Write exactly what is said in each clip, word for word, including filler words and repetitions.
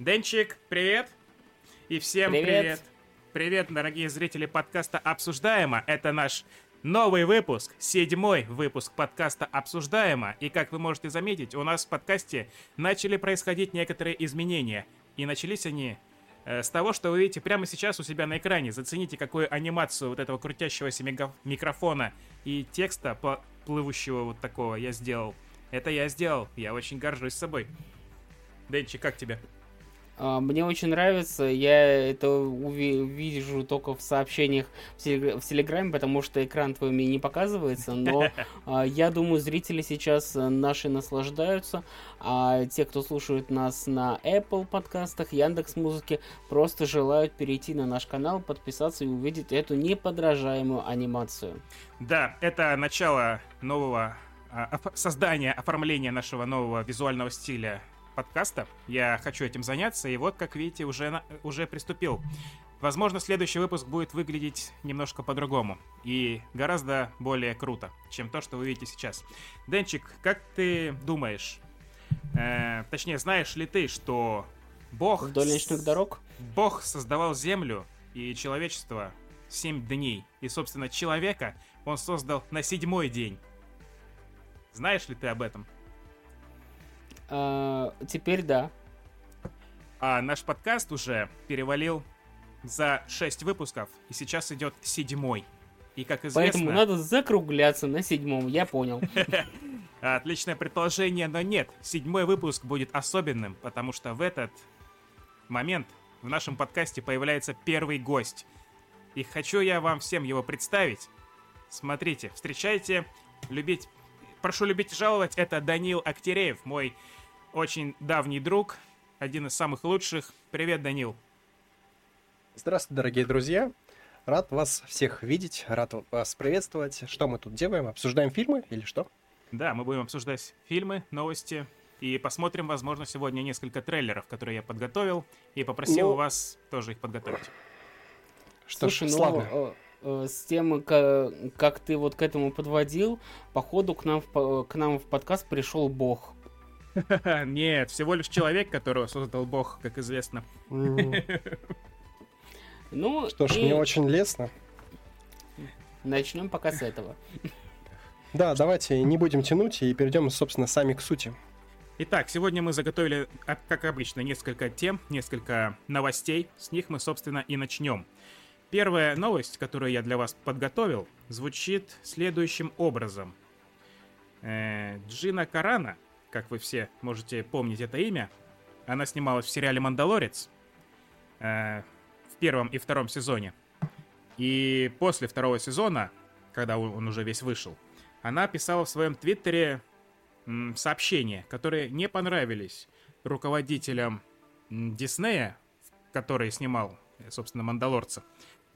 Денчик, привет! И всем привет. привет! Привет, дорогие зрители подкаста «Обсуждаемо». Это наш новый выпуск, седьмой выпуск подкаста «Обсуждаемо». И как вы можете заметить, у нас в подкасте начали происходить некоторые изменения. И начались они э, с того, что вы видите прямо сейчас у себя на экране. Зацените, какую анимацию вот этого крутящегося мега- микрофона и текста, плывущего вот такого, я сделал. Это я сделал, я очень горжусь собой. Денчик, как тебе? Мне очень нравится, я это увижу только в сообщениях в Телеграме, потому что экран твой мне не показывается, но я думаю, зрители сейчас наши наслаждаются, а те, кто слушает нас на Apple подкастах, Яндекс.Музыке, просто желают перейти на наш канал, подписаться и увидеть эту неподражаемую анимацию. Да, это начало нового создания, оформления нашего нового визуального стиля подкаста. Я хочу этим заняться, и вот, как видите, уже, на... уже приступил. Возможно, следующий выпуск будет выглядеть немножко по-другому и гораздо более круто, чем то, что вы видите сейчас. Денчик, как ты думаешь, э, точнее, знаешь ли ты, что Бог... Вдоль личных дорог? Бог создавал землю и человечество семь дней, и, собственно, человека он создал на седьмой день. Знаешь ли ты об этом? Uh, теперь да. А наш подкаст уже перевалил за шесть выпусков, и сейчас идет седьмой. И как известно... Поэтому надо закругляться на седьмом, я понял. Отличное предположение, но нет. Седьмой выпуск будет особенным, потому что в этот момент в нашем подкасте появляется первый гость. И хочу я вам всем его представить. Смотрите, встречайте, любить... Прошу любить и жаловать, это Данил Актереев, мой очень давний друг, один из самых лучших. Привет, Данил. Здравствуйте, дорогие друзья. Рад вас всех видеть, рад вас приветствовать. Что мы тут делаем? Обсуждаем фильмы или что? Да, мы будем обсуждать фильмы, новости и посмотрим, возможно, сегодня несколько трейлеров, которые я подготовил, и попросил ну... вас тоже их подготовить. Что ж, славно. Ну... С тем, как ты вот к этому подводил, походу к нам в, к нам в подкаст пришел Бог. Нет, всего лишь человек, которого создал Бог, как известно. Ну, что ж, и... мне очень лестно. Начнем пока с этого. Да, давайте не будем тянуть и перейдем, собственно, сами к сути. Итак, сегодня мы заготовили, как обычно, несколько тем, несколько новостей. С них мы, собственно, и начнем. Первая новость, которую я для вас подготовил, звучит следующим образом. Джина Карана, как вы все можете помнить это имя, она снималась в сериале «Мандалорец» в первом и втором сезоне. И после второго сезона, когда он уже весь вышел, она писала в своем твиттере сообщения, которые не понравились руководителям Диснея, который снимал, собственно, «Мандалорца».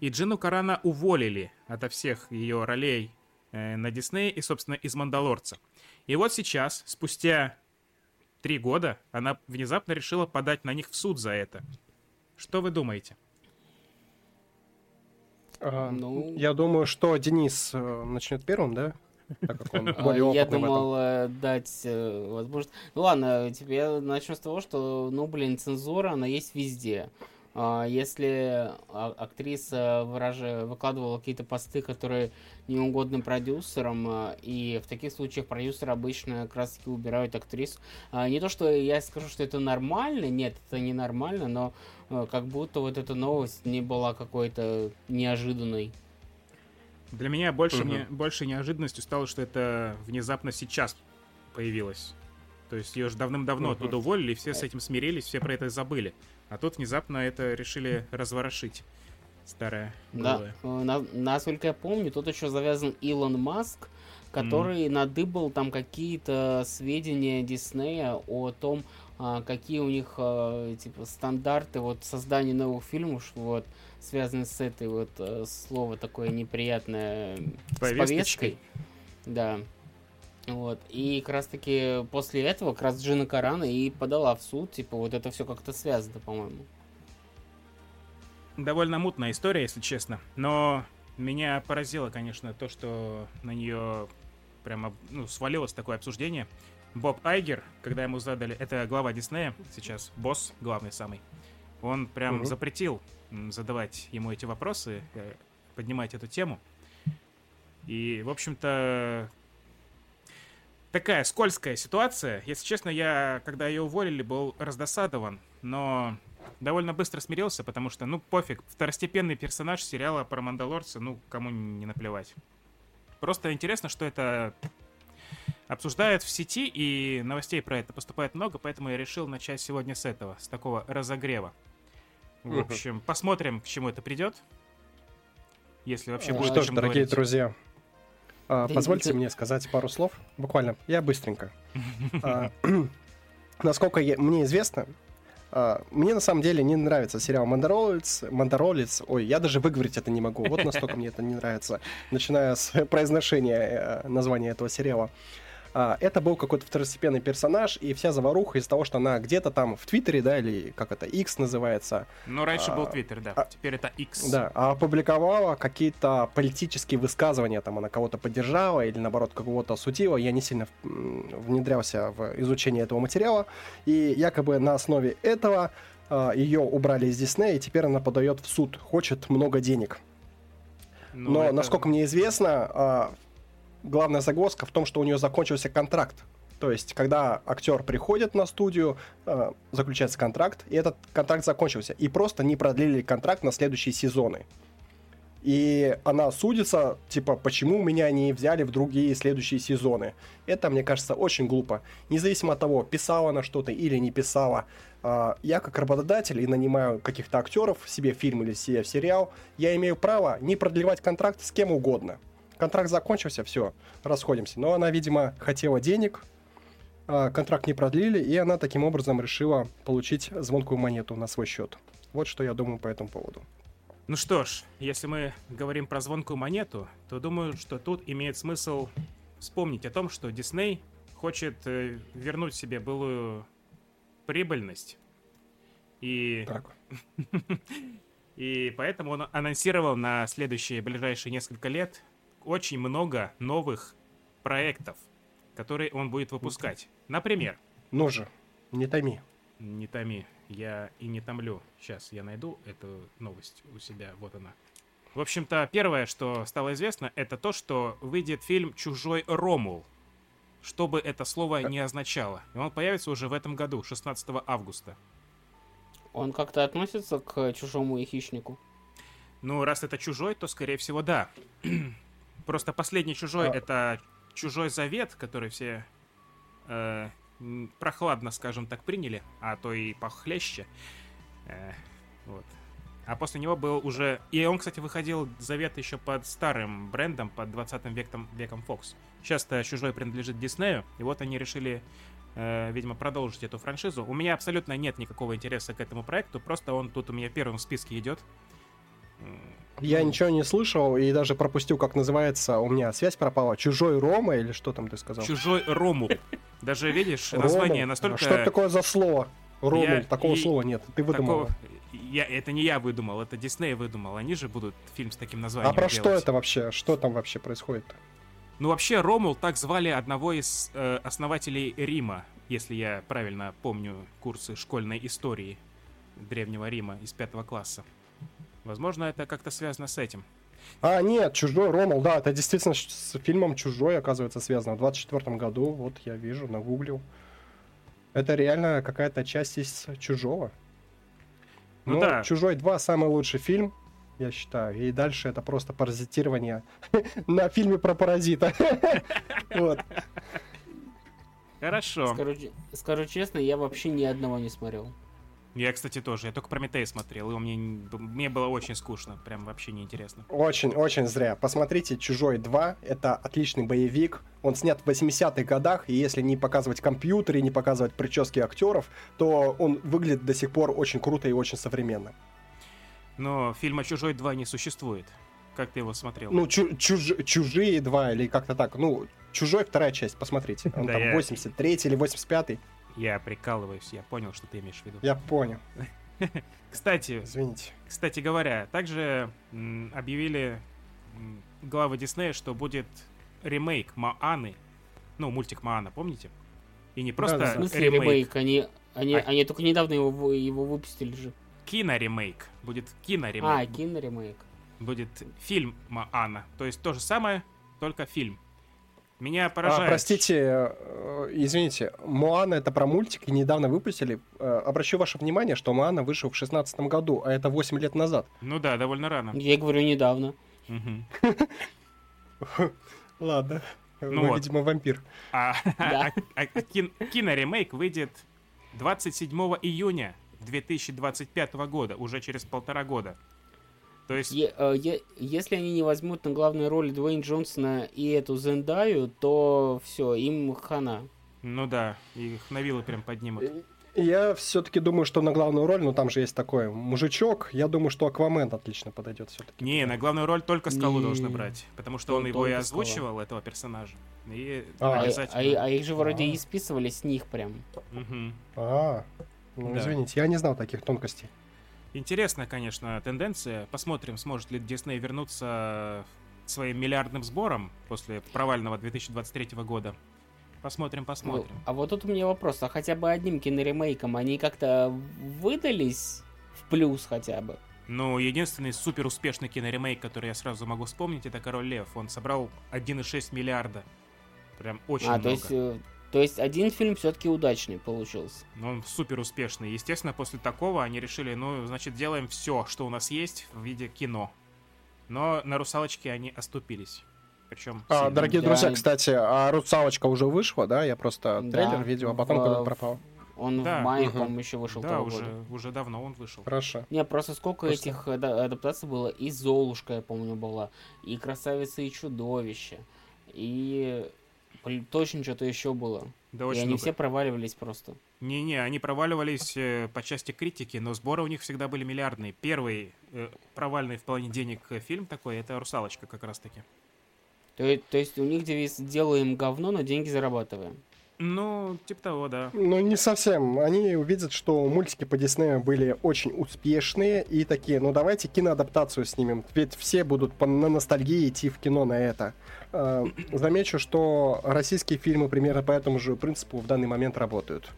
И Джину Карана уволили ото всех ее ролей э, на Диснее и, собственно, из «Мандалорца». И вот сейчас, спустя три года, она внезапно решила подать на них в суд за это. Что вы думаете? А, ну... Я думаю, что Денис э, начнет первым, да? Так как он более опытный. Я думал дать возможность... Ну ладно, я начну с того, что, ну блин, цензура, она есть везде. Если актриса выражи, выкладывала какие-то посты, которые неугодны продюсерам, и в таких случаях продюсеры обычно как раз таки убирают актрису. Не то, что я скажу, что это нормально, нет, это не нормально, но как будто вот эта новость не была какой-то неожиданной. Для меня больше, угу. не, больше неожиданностью стало, что это внезапно сейчас появилось. То есть ее же давным-давно угу. оттуда уволили, и все с этим смирились, все про это забыли. А тут внезапно это решили разворошить. Старая голая. Да, на, насколько я помню, тут еще завязан Илон Маск, который mm. надыбал там какие-то сведения Диснея о том, какие у них типа стандарты вот создания новых фильмов, вот, связанные с этой вот слово такое неприятное повесточкой. Да. Вот, и как раз таки после этого как раз Джина Карана и подала в суд, типа вот это все как-то связано, по-моему. Довольно мутная история, если честно, но меня поразило, конечно, то, что на нее прямо ну, свалилось такое обсуждение, Боб Айгер, когда ему задали, это глава Диснея, сейчас босс, главный самый, он прям угу. запретил задавать ему эти вопросы, поднимать эту тему. И, в общем-то, такая скользкая ситуация. Если честно, я, когда ее уволили, был раздосадован, но довольно быстро смирился, потому что, ну, пофиг, второстепенный персонаж сериала про Мандалорца, ну, кому не наплевать. Просто интересно, что это обсуждают в сети, и новостей про это поступает много, поэтому я решил начать сегодня с этого, с такого разогрева. В общем, посмотрим, к чему это придет. Если вообще будет о чем говорить. Что ж, дорогие друзья, позвольте мне сказать пару слов. Буквально, я быстренько. Насколько мне известно, мне на самом деле не нравится сериал «Мандалорец». «Мандалорец», ой, я даже выговорить это не могу. Вот настолько мне это не нравится, начиная с произношения названия этого сериала. Это был какой-то второстепенный персонаж, и вся заваруха из-за того, что она где-то там в Твиттере, да, или как это, X называется. Ну, раньше а, был Твиттер, да, а, теперь это X. Да, опубликовала какие-то политические высказывания, там она кого-то поддержала или, наоборот, кого-то осудила. Я не сильно внедрялся в изучение этого материала, и якобы на основе этого ее убрали из Диснея, и теперь она подает в суд, хочет много денег. Ну, Но, это... насколько мне известно... Главная загвоздка в том, что у нее закончился контракт. То есть, когда актер приходит на студию, э, заключается контракт, и этот контракт закончился. И просто не продлили контракт на следующие сезоны. И она судится, типа, почему меня не взяли в другие следующие сезоны. Это, мне кажется, очень глупо. Независимо от того, писала она что-то или не писала. Э, я как работодатель и нанимаю каких-то актеров себе в фильм или себе в сериал. Я имею право не продлевать контракт с кем угодно. Контракт закончился, все, расходимся. Но она, видимо, хотела денег, контракт не продлили, и она таким образом решила получить звонкую монету на свой счет. Вот что я думаю по этому поводу. Ну что ж, если мы говорим про звонкую монету, то думаю, что тут имеет смысл вспомнить о том, что Дисней хочет вернуть себе былую прибыльность. И... Так. И поэтому он анонсировал на следующие ближайшие несколько лет очень много новых проектов, которые он будет выпускать. Например... Ну же, не томи. Не томи, я и не томлю. Сейчас я найду эту новость у себя, вот она. В общем-то, первое, что стало известно, это то, что выйдет фильм «Чужой Ромул», что бы это слово ни означало. И он появится уже в этом году, шестнадцатого августа. Он как-то относится к чужому и хищнику? Ну, раз это чужой, то, скорее всего, да. Просто последний чужой — это чужой завет, который все э, прохладно, скажем так, приняли, а то и похлеще. Э, вот. А после него был уже... И он, кстати, выходил завет еще под старым брендом, под двадцатым веком Fox. Сейчас-то чужой принадлежит Диснею, и вот они решили, э, видимо, продолжить эту франшизу. У меня абсолютно нет никакого интереса к этому проекту, просто он тут у меня первым в списке идет. Я ничего не слышал и даже пропустил, как называется, у меня связь пропала. Чужой Рома или что там ты сказал? Чужой Ромул. Даже, видишь, название настолько... Что это такое за слово? Ромул, такого слова нет. Ты выдумал. Это не я выдумал, это Дисней выдумал. Они же будут фильм с таким названием делать. А про что это вообще? Что там вообще происходит? Ну, вообще, Ромул так звали одного из основателей Рима, если я правильно помню курсы школьной истории Древнего Рима из пятого класса. Возможно, это как-то связано с этим. А, нет, «Чужой Ромул», да, это действительно с фильмом «Чужой», оказывается, связано. В двадцать четвёртом году, вот я вижу, нагуглил. Это реально какая-то часть из «Чужого». Ну, но да. «Чужой два» самый лучший фильм, я считаю. И дальше это просто паразитирование на фильме про паразита. Вот. Хорошо. Скажу честно, я вообще ни одного не смотрел. Я, кстати, тоже. Я только «Прометей» смотрел, и мне, мне было очень скучно, прям вообще неинтересно. Очень-очень зря. Посмотрите «Чужой два». Это отличный боевик. Он снят в восьмидесятых годах, и если не показывать компьютеры, не показывать прически актеров, то он выглядит до сих пор очень круто и очень современно. Но фильма «Чужой два» не существует. Как ты его смотрел? Ну, чу- чуж- «Чужие два» или как-то так. Ну, «Чужой» вторая часть, посмотрите. Он там восемьдесят третий или восемьдесят пятый. Я прикалываюсь, я понял, что ты имеешь в виду. Я понял. Кстати, извините. Кстати говоря, также объявили главы Диснея, что будет ремейк Моаны, ну, мультик Моана, помните? И не просто да, да, ремейк. В смысле ремейк? Они, они, а... они только недавно его, его выпустили же. Киноремейк. Будет киноремейк. А, киноремейк. Будет фильм «Моана». То есть то же самое, только фильм. Меня поражает... А, простите, извините, «Моана» — это про мультик, и недавно выпустили. Обращу ваше внимание, что «Моана» вышел в шестнадцатом году, а это восемь лет назад. Ну да, довольно рано. Я говорю, недавно. Ладно, ну, видимо, вампир. А киноремейк выйдет двадцать седьмого июня две тысячи двадцать пятого года, уже через полтора года. То есть... Е- е- если они не возьмут на главную роль Дуэйн Джонсона и эту Зендаю, то все, им хана. Ну да, их на вилы прям поднимут. Я все-таки думаю, что на главную роль, ну там же есть такой мужичок, я думаю, что Аквамен отлично подойдет все-таки. Не, на главную роль только Скалу не... должны брать, потому что он, он его и озвучивал, Скала. Этого персонажа. И а, обязательно... а, а их же вроде а. и списывали с них прям. Угу. А, ну да. Извините, я не знал таких тонкостей. Интересная, конечно, тенденция. Посмотрим, сможет ли Дисней вернуться своим миллиардным сбором после провального две тысячи двадцать третьего года. Посмотрим, посмотрим. Ну, а вот тут у меня вопрос. А хотя бы одним киноремейком они как-то выдались в плюс хотя бы? Ну, единственный суперуспешный киноремейк, который я сразу могу вспомнить, это «Король Лев». Он собрал один и шесть миллиарда. Прям очень а, много. А, то есть... То есть один фильм все-таки удачный получился. Ну, он супер успешный. Естественно, после такого они решили, ну, значит, делаем все, что у нас есть в виде кино. Но на «Русалочке» они оступились. Причем... А, дорогие да. друзья, кстати, а «Русалочка» уже вышла, да? Я просто да. трейлер видел, а потом в... когда пропал. Он да. в мае, угу. по-моему, еще вышел. Да, уже, уже давно он вышел. Хорошо. Не, просто сколько просто... этих адаптаций было. И «Золушка», я помню, была. И «Красавица и чудовище». И... Точно что-то еще было. Да, и очень они много. Все проваливались просто. Не-не, они проваливались э, по части критики, но сборы у них всегда были миллиардные. Первый э, провальный в плане денег фильм такой, это «Русалочка» как раз-таки. То, то есть у них девиз «делаем говно, но деньги зарабатываем». Ну, типа того, да. Ну, не совсем. Они увидят, что мультики по Диснею были очень успешные и такие, ну, давайте киноадаптацию снимем, ведь все будут по- на ностальгии идти в кино на это. Э, замечу, что российские фильмы примерно по этому же принципу в данный момент работают.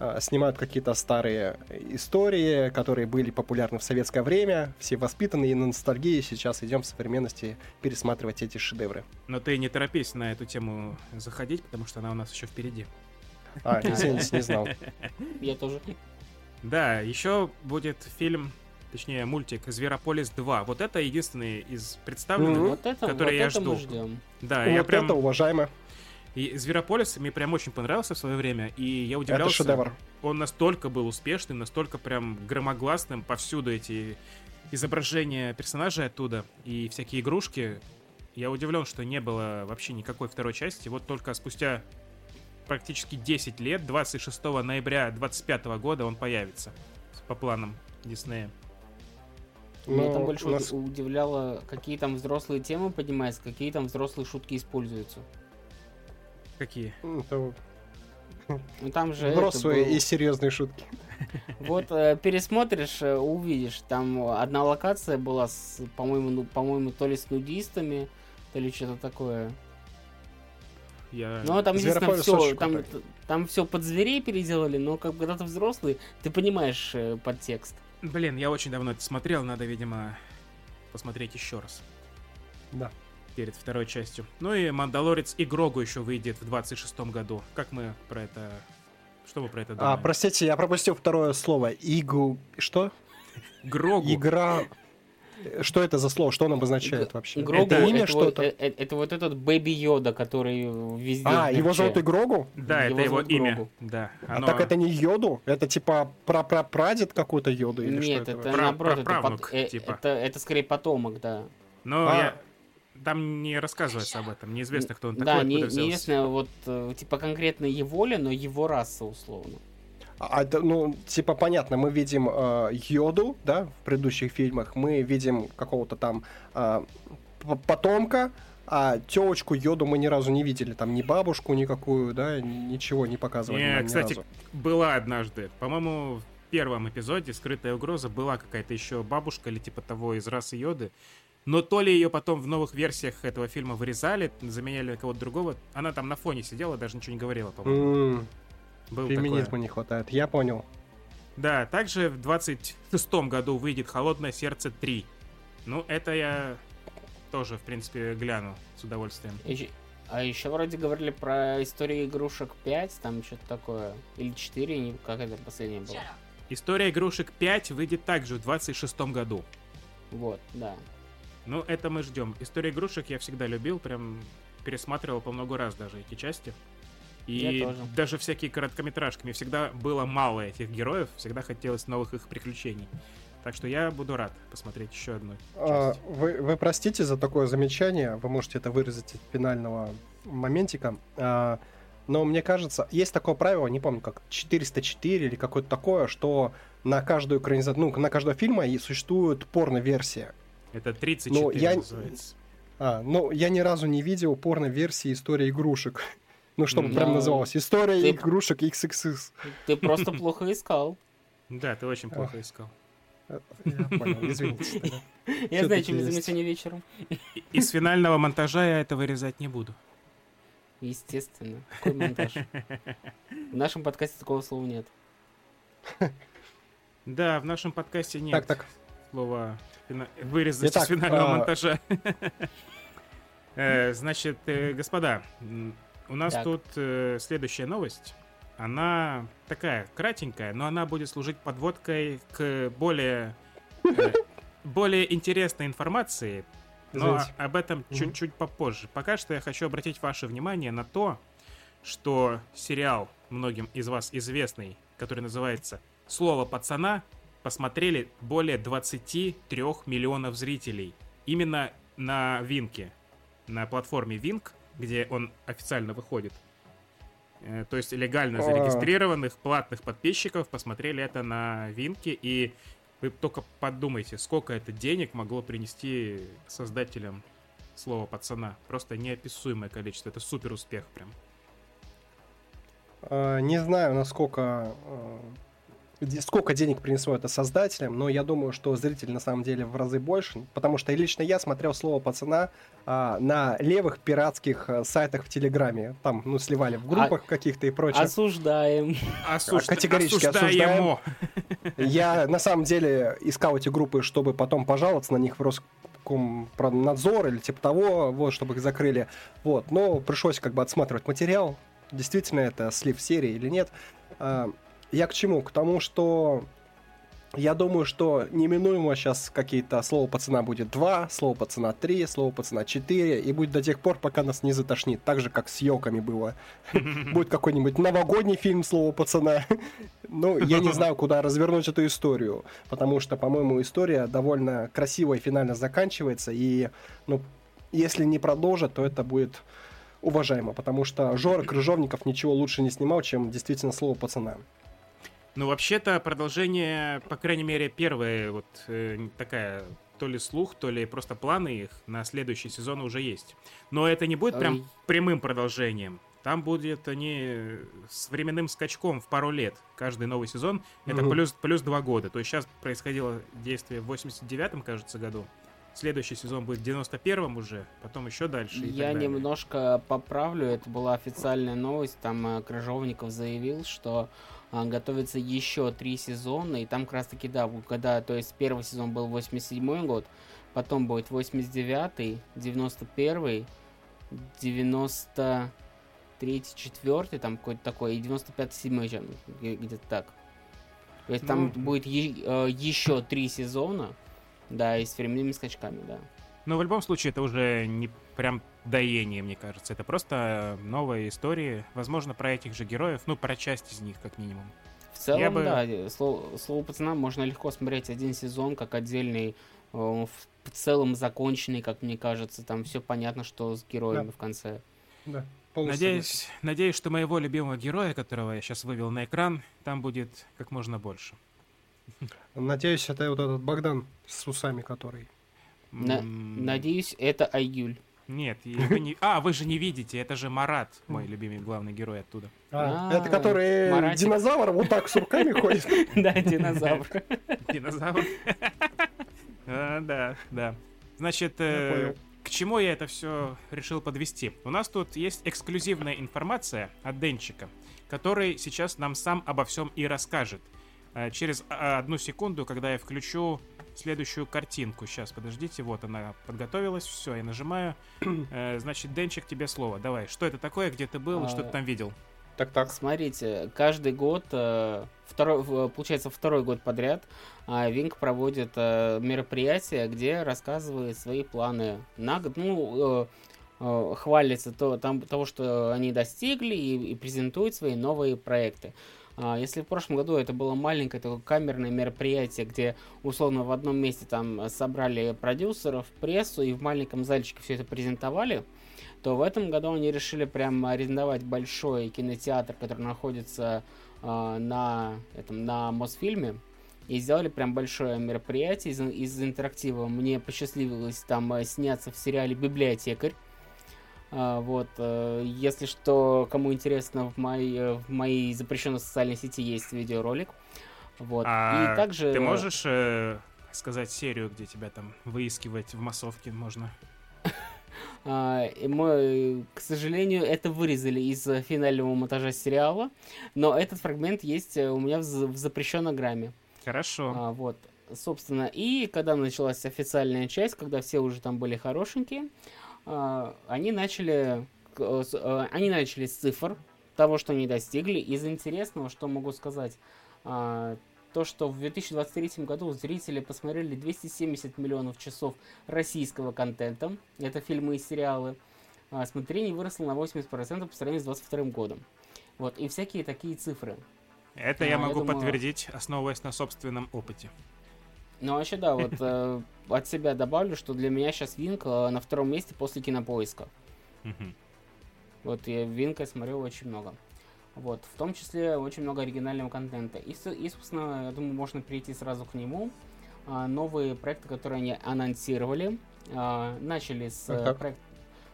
Э, снимают какие-то старые истории, которые были популярны в советское время, все воспитанные на ностальгии, сейчас идем в современности пересматривать эти шедевры. Но ты не торопись на эту тему заходить, потому что она у нас еще впереди. А, извините, не знал. Я тоже. Да, еще будет фильм, точнее мультик «Зверополис два». Вот это единственный из представленных, mm-hmm. вот это, который вот я это жду. Мы ждем. Да, вот я прям... это уважаемо. И «Зверополис» мне прям очень понравился в свое время, и я удивлялся. Это шедевр. Он настолько был успешным, настолько прям громогласным, повсюду эти изображения персонажей оттуда и всякие игрушки. Я удивлен, что не было вообще никакой второй части. Вот только спустя практически десять лет, двадцать шестого ноября две тысячи двадцать пятого года он появится по планам Диснея. Меня ну, там больше нас... удивляло, какие там взрослые темы поднимаются, какие там взрослые шутки используются. Какие? Ну, там же взрослые был... и серьезные шутки. Вот э, пересмотришь, увидишь, там одна локация была, с, по-моему, ну, по-моему, то ли с нудистами, то ли что-то такое. Я... Ну, там, естественно, все, там, там все под зверей переделали, но как, когда ты взрослый, ты понимаешь э, подтекст. Блин, я очень давно это смотрел, надо, видимо, посмотреть еще раз. Да. Перед второй частью. Ну и «Мандалорец» и «Грогу» еще выйдет в двадцать шестом году. Как мы про это... Что мы про это думаем? А, простите, я пропустил второе слово. Игу... Что? Грогу. Игра... Что это за слово? Что оно обозначает вообще? Грогу, это имя, это что-то? Вот, это, это вот этот Бэби Йода, который везде... А, его зовут и Грогу? Да, его это его имя. Грогу. Да. Оно... А так это не Йоду? Это типа прапрапрадед какой-то Йоду? Или нет, что это, это наоборот. Праправнук, это, типа. это, это скорее потомок, да. Но а... я... Там не рассказывается об этом. Неизвестно, кто он да, такой, не, откуда взялся. Да, неизвестно, вот, типа, конкретно его ли, но его раса, условно. А, ну, типа, понятно, мы видим э, Йоду, да, в предыдущих фильмах, мы видим какого-то там э, потомка, а тёлочку Йоду мы ни разу не видели, там, ни бабушку никакую, да, ничего не показывали не, нам кстати, ни разу. Была однажды, по-моему, в первом эпизоде «Скрытая угроза» была какая-то еще бабушка или типа того из расы Йоды, но то ли ее потом в новых версиях этого фильма вырезали, заменяли на кого-то другого, она там на фоне сидела, даже ничего не говорила, по-моему. Mm. Был Феминизма такое. Не хватает, я понял. Да, также в двадцать шестом году выйдет «Холодное сердце три». Ну, это я тоже, в принципе, гляну с удовольствием. И... А еще вроде говорили про «Историю игрушек пять», там что-то такое. Или четыре, как это последнее было. «История игрушек пять» выйдет также в двадцать шестом году. Вот, да. Ну, это мы ждем. «История игрушек» я всегда любил, прям пересматривал по много раз даже эти части. И даже всякие короткометражки. Мне всегда было мало этих героев, всегда хотелось новых их приключений. Так что я буду рад посмотреть еще одну часть. Вы, вы простите за такое замечание, вы можете это выразить из финального моментика, но мне кажется, есть такое правило, не помню, как четыреста четыре или какое-то такое, что на каждую экраниза... ну, на каждого фильма существует порно-версия. Это тридцать четыре я... называется. А, ну, я ни разу не видел порно-версии «Истории игрушек». Ну, чтобы но... прям называлось «История ты... игрушек икс икс икс». Ты просто плохо искал. Да, ты очень плохо искал. Я понял, извините. Я знаю, чем извините сегодня вечером. Из финального монтажа я это вырезать не буду. Естественно. Какой монтаж? В нашем подкасте такого слова нет. Да, в нашем подкасте нет. Так, так. Слово вырезать из финального монтажа. Значит, господа... У нас так. тут э, следующая новость. Она такая кратенькая, но она будет служить подводкой к более, э, более интересной информации. Но Знаете. об этом mm-hmm. чуть-чуть попозже. Пока что я хочу обратить ваше внимание на то, что сериал, многим из вас известный, который называется «Слово пацана», посмотрели более двадцать три миллиона зрителей. Именно на Винке, на платформе Винк, где он официально выходит. То есть легально зарегистрированных платных подписчиков посмотрели это на Винке. И вы только подумайте, сколько это денег могло принести создателям «Слова пацана». Просто неописуемое количество. Это супер успех прям. Не знаю, насколько... Сколько денег принесло это создателям, но я думаю, что зрителей на самом деле в разы больше, потому что лично я смотрел «Слово пацана» а, на левых пиратских сайтах в Телеграме. Там, ну, сливали в группах а... каких-то и прочее. Осуждаем. Осуж... Категорически осуждаем. Я на самом деле искал эти группы, чтобы потом пожаловаться на них в Роскомнадзор или типа того, вот, чтобы их закрыли. Вот. Но пришлось как бы отсматривать материал, действительно это слив серии или нет. Я к чему? К тому, что я думаю, что неминуемо сейчас какие-то «Слово пацана» будет два, «Слово пацана» три, «Слово пацана» четыре, и будет до тех пор, пока нас не затошнит, так же, как с «Йоками» было. Будет какой-нибудь новогодний фильм «Слово пацана». Ну, я не знаю, куда развернуть эту историю, потому что, по-моему, история довольно красиво и финально заканчивается, и, ну, если не продолжат, то это будет уважаемо, потому что Жора Крыжовников ничего лучше не снимал, чем действительно «Слово пацана». Ну, вообще-то, продолжение, по крайней мере, первое, вот э, такая, то ли слух, то ли просто планы их на следующий сезон уже есть. Но это не будет Ой. прям прямым продолжением. Там будет они с временным скачком в пару лет. Каждый новый сезон mm-hmm. это плюс, плюс два года. То есть сейчас происходило действие в восемьдесят девятом, кажется, году. Следующий сезон будет в девяносто первом уже, потом еще дальше. И я немножко поправлю, это была официальная новость, там Крыжовников заявил, что а, готовится еще три сезона, и там как раз таки, да, когда, то есть первый сезон был восемьдесят седьмой год, потом будет восемьдесят девятый, девяносто первый, девяносто третий, четвёртый, там какой-то такой, и девяносто пятый, седьмой, где-то так. То есть там ну... будет е- э, еще три сезона. Да, и с временными скачками, да. Но в любом случае это уже не прям доение, мне кажется. Это просто новые истории. Возможно, про этих же героев, ну, про часть из них, как минимум. В целом, Я бы... да, слово, слово пацана можно легко смотреть один сезон, как отдельный, э, в целом законченный, как мне кажется. Там все понятно, что с героями да. в конце. Да. Надеюсь, надеюсь, что моего любимого героя, которого я сейчас вывел на экран, там будет как можно больше. Надеюсь, это вот этот Богдан с усами, который... На... Надеюсь, это Айгюль. Нет, вы не... А, вы же не видите, это же Марат, мой любимый главный герой оттуда. А, это который Маратик. Динозавр вот так с руками ходит. Да, динозавр. Динозавр. Да, да. Значит, к чему я это все решил подвести? У нас тут есть эксклюзивная информация от Денчика, который сейчас нам сам обо всем и расскажет. Через одну секунду, когда я включу следующую картинку. Сейчас, подождите, вот она подготовилась. Все, я нажимаю. Значит, Денчик, тебе слово. Давай, что это такое, где ты был, а... что ты там видел? Так, так. Смотрите, каждый год, второй, получается, второй год подряд Винк проводит мероприятие, где рассказывает свои планы на год. Ну, хвалится то, там, того, что они достигли, и, и презентует свои новые проекты. Если в прошлом году это было маленькое такое камерное мероприятие, где условно в одном месте там собрали продюсеров, прессу и в маленьком зальчике все это презентовали, то в этом году они решили прямо арендовать большой кинотеатр, который находится э, на, этом, на Мосфильме, и сделали прям большое мероприятие из, из интерактива. Мне посчастливилось там э, сняться в сериале «Библиотекарь». Uh, вот, uh, если что, кому интересно, в моей, в моей запрещенной социальной сети есть видеоролик. Вот. А и также... Ты можешь э, сказать серию, где тебя там выискивать в массовке можно? Uh, мы, к сожалению, это вырезали из финального монтажа сериала, но этот фрагмент есть у меня в, в запрещенограмме. Хорошо. Uh, вот, собственно, и когда началась официальная часть, когда все уже там были хорошенькие, Они начали, они начали с цифр того, что они достигли. Из интересного, что могу сказать, то, что в две тысячи двадцать третьем году зрители посмотрели двести семьдесят миллионов часов российского контента. Это фильмы и сериалы. Смотрение выросло на восемьдесят процентов по сравнению с двадцать вторым годом. Вот, и всякие такие цифры. Это я могу я думаю... подтвердить, основываясь на собственном опыте. Ну, вообще, да, вот э, от себя добавлю, что для меня сейчас Винк э, на втором месте после Кинопоиска. Mm-hmm. Вот, я Винка смотрел очень много. Вот, в том числе очень много оригинального контента. И, и собственно, я думаю, можно перейти сразу к нему. А, новые проекты, которые они анонсировали. А, начали с, mm-hmm. проект,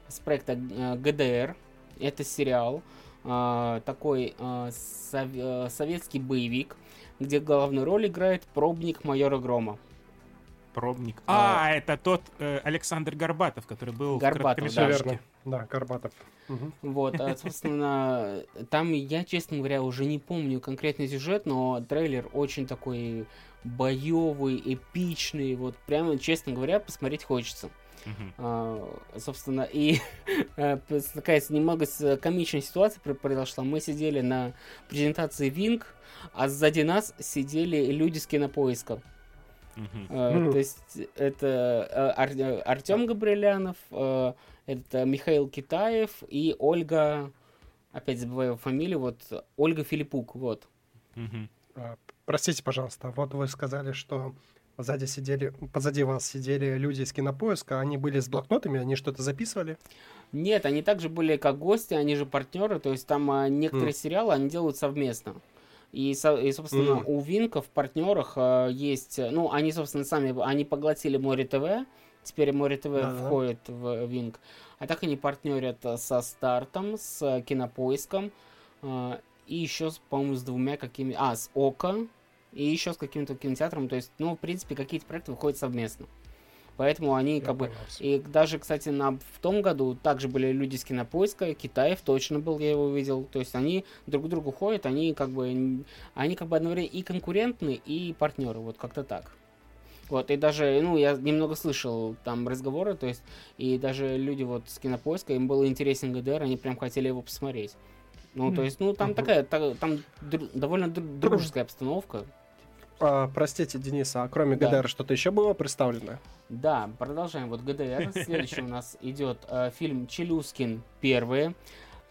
с проекта Гэ Дэ Эр. Это сериал. А, такой а, сов, а, советский боевик, где главную роль играет пробник майора Грома. Пробник. А, а это тот э, Александр Горбатов, который был Горбатов, в «Краткомешажке». Да. да, Горбатов. Угу. Вот, собственно, там я, честно говоря, уже не помню конкретный сюжет, но трейлер очень такой боевый, эпичный. Вот прямо, честно говоря, посмотреть хочется. Uh-huh. Uh, собственно, и такая немного комичная ситуация произошла. Мы сидели на презентации Винк, а сзади нас сидели люди с Кинопоиска. Uh-huh. Uh, uh-huh. То есть это Ар- Артём Габрилянов, uh, это Михаил Китаев и Ольга, опять забываю его фамилию, вот Ольга Филиппук. Вот. Uh-huh. Uh, простите, пожалуйста, вот вы сказали, что Позади, сидели, позади вас сидели люди из Кинопоиска, они были с блокнотами, они что-то записывали? Нет, они также были как гости, они же партнеры, то есть там а, некоторые mm. сериалы они делают совместно. И, со, и собственно, mm. у Винка в партнерах а, есть, ну, они, собственно, сами, они поглотили More.ти ви, теперь More.ти ви uh-huh. входит в Винк. А так они партнерят со Стартом, с Кинопоиском а, и еще, по-моему, с двумя какими... А, с Око. И еще с каким-то кинотеатром, то есть, ну, в принципе, какие-то проекты выходят совместно. Поэтому они, как бы... И даже, кстати, на... в том году также были люди с Кинопоиска, Китаев точно был, я его видел. То есть они друг к другу ходят, они как бы... Они как бы одновременно и конкурентны, и партнеры, вот как-то так. Вот, и даже, ну, я немного слышал там разговоры, то есть, и даже люди вот с Кинопоиска, им было интересен Гэ Дэ Эр, они прям хотели его посмотреть. Ну, mm. то есть, ну, там такая, та, там дру- довольно дру- дружеская обстановка. А, простите, Денис, а кроме да. Гэ Дэ Эр что-то еще было представлено? Да, продолжаем. Вот Гэ Дэ Эр. Следующий у нас идет э, фильм «Челюскин. Первые».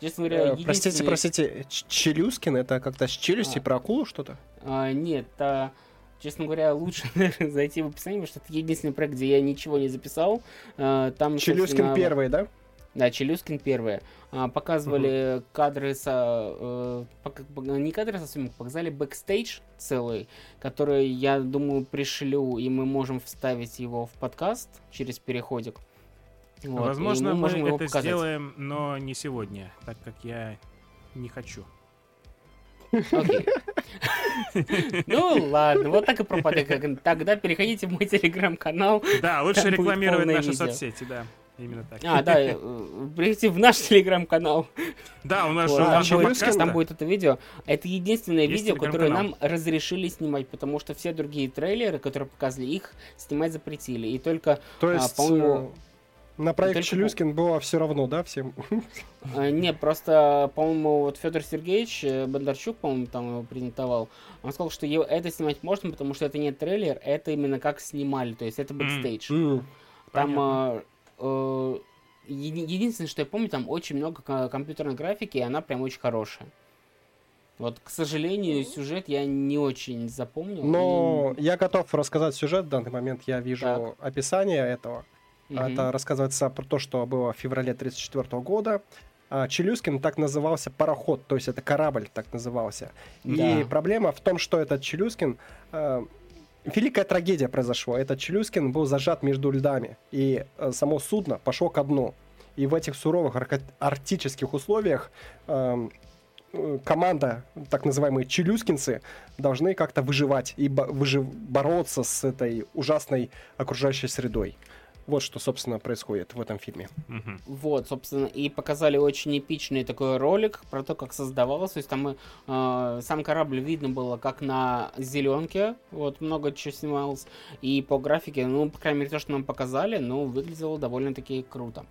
Честно говоря, единственный... Простите, простите, «Челюскин» — это как-то с челюсти а. про акулу что-то? А, нет, а, честно говоря, лучше зайти в описание, потому что это единственный проект, где я ничего не записал. А, там, «Челюскин. Первые», да? Да, «Челюскин. Первые». А, показывали mm-hmm. кадры, со, э, пока, не кадры со съемок, показали бэкстейдж целый, который, я думаю, пришлю, и мы можем вставить его в подкаст через переходик. Вот, возможно, мы, мы это показать. сделаем, но не сегодня, так как я не хочу. Окей. Ну ладно, вот так и пропадает. Тогда переходите в мой телеграм-канал. Да, лучше рекламировать наши соцсети, да. Именно так. А, да, прийти в наш телеграм-канал. Да, у нас же подкаст. Там будет это видео. Это единственное видео, которое нам разрешили снимать, потому что все другие трейлеры, которые показывали, их снимать запретили. И только, по-моему... На проект только... Челюскин было все равно, да, всем? Не, просто, по-моему, вот Федор Сергеевич Бондарчук, по-моему, там его презентовал. Он сказал, что это снимать можно, потому что это не трейлер, это именно как снимали, то есть это бэкстейдж. Mm-hmm. Там э, э, единственное, что я помню, там очень много компьютерной графики, и она прям очень хорошая. Вот, к сожалению, сюжет я не очень запомнил. Но и... я готов рассказать сюжет в данный момент, я вижу так. описание этого. Mm-hmm. Это рассказывается про то, что было в феврале тысяча девятьсот тридцать четвёртого года. Челюскин так назывался пароход, то есть это корабль так назывался. Да. И проблема в том, что этот Челюскин... Великая трагедия произошла. Этот Челюскин был зажат между льдами, и само судно пошло ко дну. И в этих суровых арктических условиях команда, так называемые челюскинцы, должны как-то выживать и бороться с этой ужасной окружающей средой. Вот что, собственно, происходит в этом фильме. Mm-hmm. Вот, собственно, и показали очень эпичный такой ролик про то, как создавалось. То есть там э, сам корабль видно было, как на зеленке. Вот, много чего снималось. И по графике, ну, по крайней мере, то, что нам показали, ну, выглядело довольно-таки круто.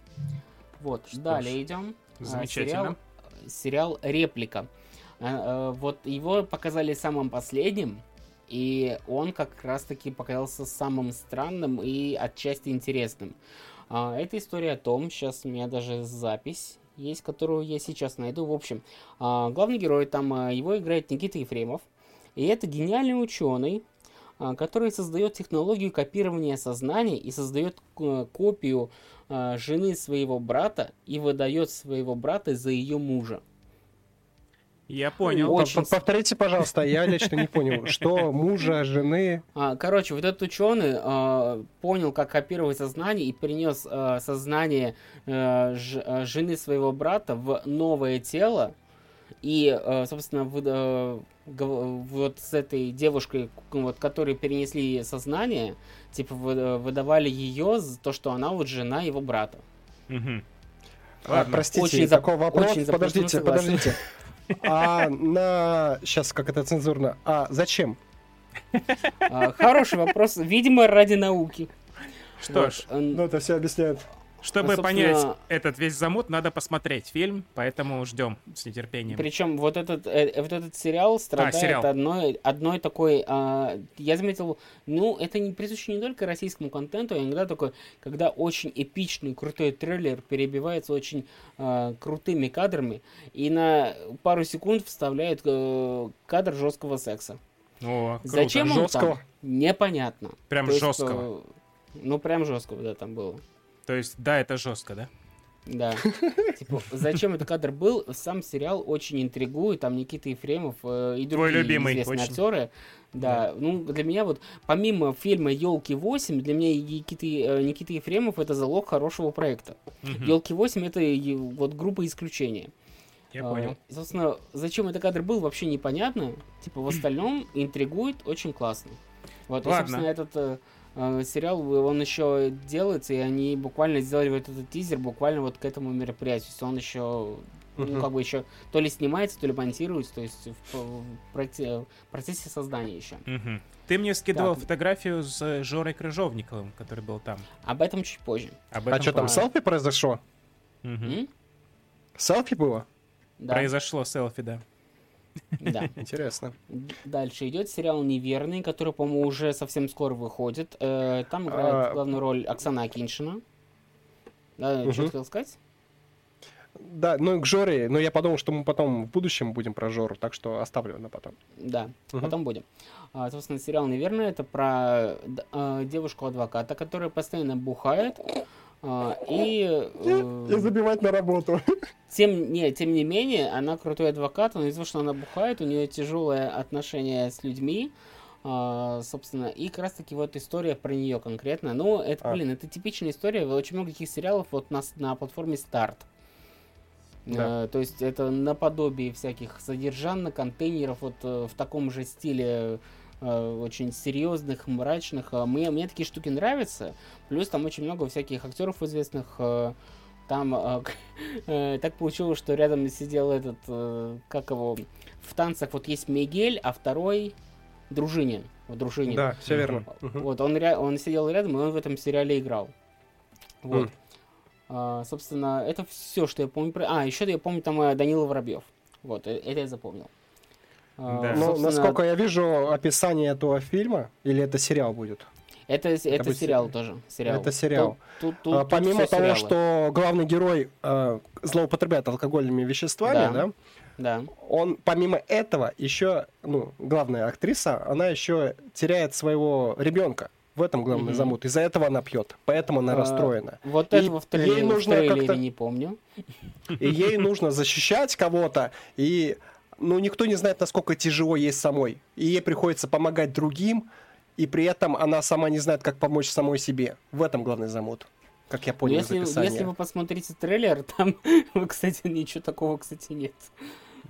Вот, что далее ж. идем. Замечательно. А, сериал, сериал «Реплика». А, а, вот его показали самым последним. И он как раз-таки показался самым странным и отчасти интересным. А, это история о том, сейчас у меня даже запись есть, которую я сейчас найду. В общем, а, главный герой там, а, его играет Никита Ефремов. И это гениальный ученый, а, который создает технологию копирования сознания и создает а, копию а, жены своего брата и выдает своего брата за ее мужа. Я понял. Очень... Повторите, пожалуйста, я лично не понял, что мужа, жены... Короче, вот этот ученый э, понял, как копировать сознание, и принес э, сознание э, ж, жены своего брата в новое тело, и, э, собственно, в, э, вот с этой девушкой, вот, которой перенесли сознание, типа вы, выдавали ее за то, что она вот жена его брата. Угу. Ладно. А, простите, очень такой зап... вопрос. Очень подождите, подождите. А на... Сейчас, как это цензурно. А зачем? А, хороший вопрос. Видимо, ради науки. Что вот. ж. Ну, это все объясняет. Чтобы а, понять этот весь замут, надо посмотреть фильм, поэтому ждем с нетерпением. Причем вот этот, э, вот этот сериал страдает а, сериал. Одной, одной такой... Э, я заметил, ну, это не присуще не только российскому контенту, иногда такой, когда очень эпичный, крутой трейлер перебивается очень э, крутыми кадрами и на пару секунд вставляет э, кадр жесткого секса. О, круто. Зачем жесткого? Он там? Непонятно. Прям То жесткого. Есть, э, ну, прям жесткого, да, там было. То есть, да, это жестко, да? Да. Типа, зачем этот кадр был? Сам сериал очень интригует. Там Никита Ефремов э, и другие известные очень. актеры. Да. да. Ну, для меня вот, помимо фильма «Елки-восемь», для меня Никита, э, Никита Ефремов — это залог хорошего проекта. Угу. «Елки-восемь» — это э, вот группа исключения. Я понял. Э, собственно, зачем этот кадр был, вообще непонятно. Типа, в остальном интригует очень классно. Вот, Ладно. И, собственно, этот... Э, сериал, он еще делается, и они буквально сделали вот этот тизер буквально вот к этому мероприятию. Он еще, ну, как бы еще то ли снимается, то ли монтируется, то есть в, в, в процессе создания еще. Uh-huh. Ты мне скидывал так. фотографию с Жорой Крыжовниковым, который был там. Об этом чуть позже. Об этом а что, там селфи произошло? Uh-huh. Селфи было? Да. Произошло селфи, да. Да. Интересно. Дальше идет сериал «Неверный», который, по-моему, уже совсем скоро выходит. Э, там играет а... главную роль Оксана Акиньшина. Да, угу. Что хотел сказать? Да, ну к Жоре, но я подумал, что мы потом в будущем будем про Жору, так что оставлю на потом. Да, угу. потом будем. А, собственно, сериал «Неверный» — это про а, девушку-адвоката, которая постоянно бухает. Uh, и, uh, и забивать на работу. Тем не, тем не менее, она крутой адвокат, но из-за того, что она бухает, у нее тяжелое отношение с людьми, uh, собственно, и как раз-таки вот история про нее конкретно. Ну, это, а. блин, это типичная история, очень много таких сериалов вот на, на платформе «Старт». Да. Uh, то есть это наподобие всяких содержанок, контейнеров, вот uh, в таком же стиле очень серьезных, мрачных. Мне, мне такие штуки нравятся. Плюс там очень много всяких актеров известных. Там так получилось, что рядом сидел этот, как его, в танцах вот есть Мигель, а второй Дружинин. Дружинин. Да, все верно. Вот, он, он сидел рядом, и он в этом сериале играл. Вот. Uh, собственно, это все, что я помню про... А, еще я помню там Данила Воробьев. Вот, это я запомнил. Uh, да. Ну, собственно... насколько я вижу, описание этого фильма, или это сериал будет? Это, это, это сериал будет... тоже. Сериал. Это сериал. Тут, тут, тут, помимо тут того, сериалы. Что главный герой э, злоупотребляет алкогольными веществами, да. Да, да. Он, помимо этого, еще, ну, главная актриса, она еще теряет своего ребенка. В этом главный mm-hmm. замут. Из-за этого она пьет. Поэтому она расстроена. Uh, вот этого в трейлере не помню. И ей нужно защищать кого-то. И ну, никто не знает, насколько тяжело ей самой. И ей приходится помогать другим. И при этом она сама не знает, как помочь самой себе. В этом главный замут. Как я понял из описания. Если вы посмотрите трейлер, там, кстати, ничего такого, кстати, нет.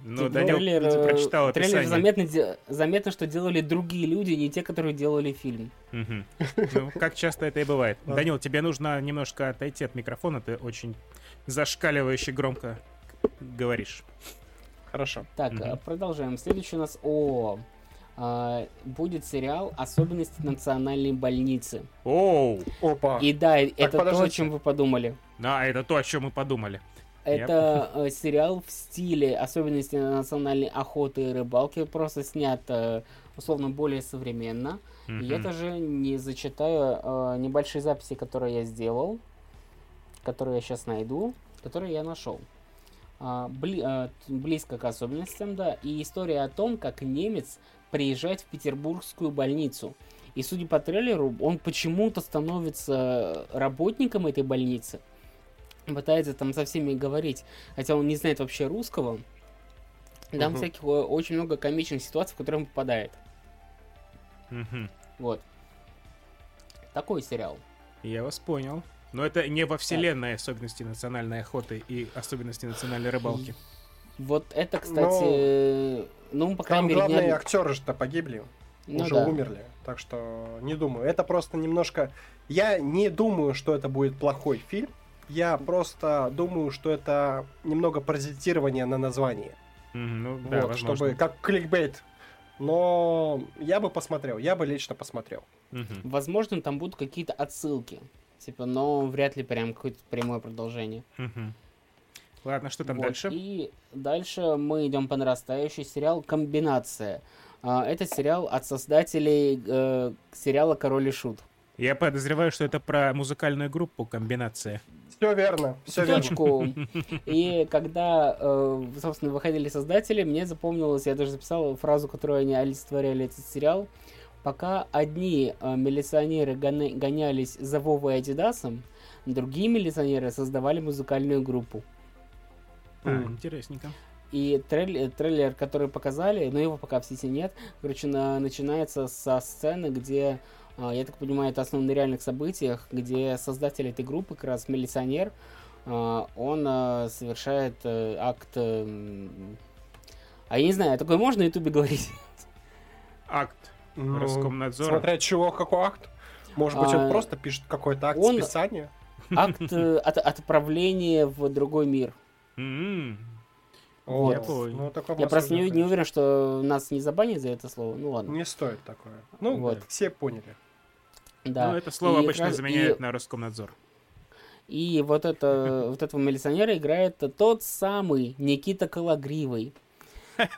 Ну, Данил прочитал описание. Трейлер заметно, де, заметно, что делали другие люди, не те, которые делали фильм. Угу. Ну, как часто это и бывает. Данил, тебе нужно немножко отойти от микрофона, ты очень зашкаливающе громко говоришь. Хорошо. Так, угу. Продолжаем. Следующий у нас о будет сериал «Особенности национальной больницы». Оу! Опа! И да, так, это подождите. То, о чем вы подумали. Да, это то, о чем мы подумали. Это yep. сериал в стиле «Особенности национальной охоты и рыбалки», просто снят условно более современно. Mm-hmm. И я даже не зачитаю небольшие записи, которые я сделал, которые я сейчас найду, которые я нашел. Бли- близко к особенностям, да. И история о том, как немец приезжает в петербургскую больницу. И судя по трейлеру, он почему-то становится работником этой больницы. Пытается там со всеми говорить, хотя он не знает вообще русского. Там uh-huh. всяких очень много комичных ситуаций, в которые он попадает. Uh-huh. Вот. Такой сериал. Я вас понял. Но это не во вселенной особенности национальной охоты и особенности национальной рыбалки. Вот это, кстати... Но... Ну, по крайней мере... Там главные не... актеры же-то погибли. Ну, уже да. умерли. Так что не думаю. Это просто немножко... Я не думаю, что это будет плохой фильм. Я просто думаю, что это немного паразитирование на названии. Mm-hmm, ну, вот, да, чтобы как кликбейт. Но я бы посмотрел, я бы лично посмотрел. Mm-hmm. Возможно, там будут какие-то отсылки. Типа, но вряд ли прям какое-то прямое продолжение. Mm-hmm. Ладно, что там вот, дальше? И дальше мы идем по нарастающей сериал «Комбинация». Это сериал от создателей э, сериала «Король и Шут». Я подозреваю, что это про музыкальную группу «Комбинация». Все верно, все верно. И когда, собственно, выходили создатели, мне запомнилось, я даже записал фразу, которую они олицетворяли этот сериал. Пока одни милиционеры гонялись за Вовой и Адидасом, другие милиционеры создавали музыкальную группу. А, интересненько. И трейлер, трейлер, который показали, но его пока в сети нет, короче, начинается со сцены, где... Я так понимаю, это основано на реальных событиях, где создатель этой группы, как раз милиционер, он совершает акт... А я не знаю, такое можно на Ютубе говорить? Акт ну, Роскомнадзора. Смотря чего, какой акт. Может быть, он а, просто пишет какой-то акт он... списания? Акт от, отправления в другой мир. Mm-hmm. Вот. Я, ну, я просто не, не уверен, что нас не забанят за это слово. Ну ладно. Не стоит такое. Ну, вот. Все поняли. Да. Ну, это слово и обычно раз... заменяет и... на Роскомнадзор. И вот, это, вот этого милиционера играет тот самый Никита Кологривый,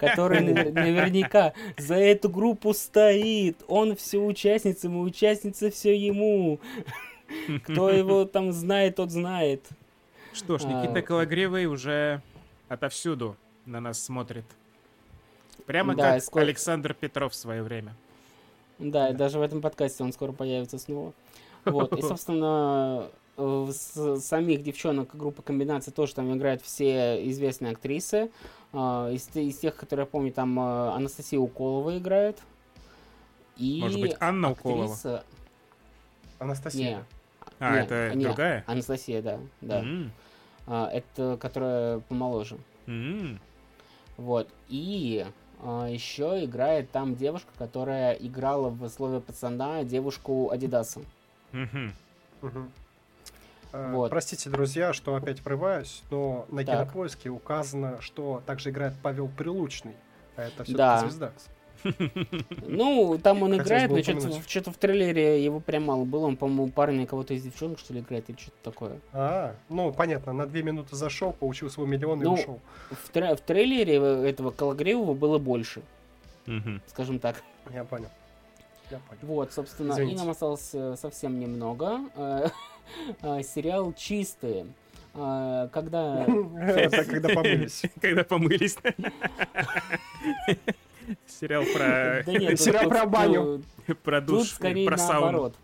который наверняка за эту группу стоит. Он все участница, мы участницы все ему. Кто его там знает, тот знает. Что ж, Никита Кологривый уже... отовсюду на нас смотрит. Прямо да, как скоро... Александр Петров в свое время. Да, да, и даже в этом подкасте он скоро появится снова. Вот. И, собственно, с самих девчонок группы «Комбинация» тоже там играют все известные актрисы. Из, из тех, которые я помню, там Анастасия Уколова играет. И может быть, Анна актриса... Уколова? Анастасия. Не. А, не, это не, другая? Анастасия, да. Да. Mm. Uh, это которая помоложе. Mm-hmm. Вот. И еще играет там девушка, которая играла в «Слове пацана» девушку Адидаса. Вот. Простите, друзья, что опять врываюсь, но на так. Кинопоиске указано, что также играет Павел Прилучный. А это все-таки да. звезда. Ну, там он играет, но что-то, что-то в трейлере его прям мало было. Он, по-моему, парня кого-то из девчонок, что ли, играет или что-то такое. А, ну, понятно, на две минуты зашел, получил свой миллион и ну, ушел. В, тре- в трейлере этого Кологривого было больше. Угу. Скажем так. Я понял. Я понял. Вот, собственно, Извините. и нам осталось совсем немного. Сериал «Чистые». Когда... Это когда помылись. Когда помылись. Сериал про... Да нет, Сериал тут, про баню. Тут, про душ, тут скорее про наоборот.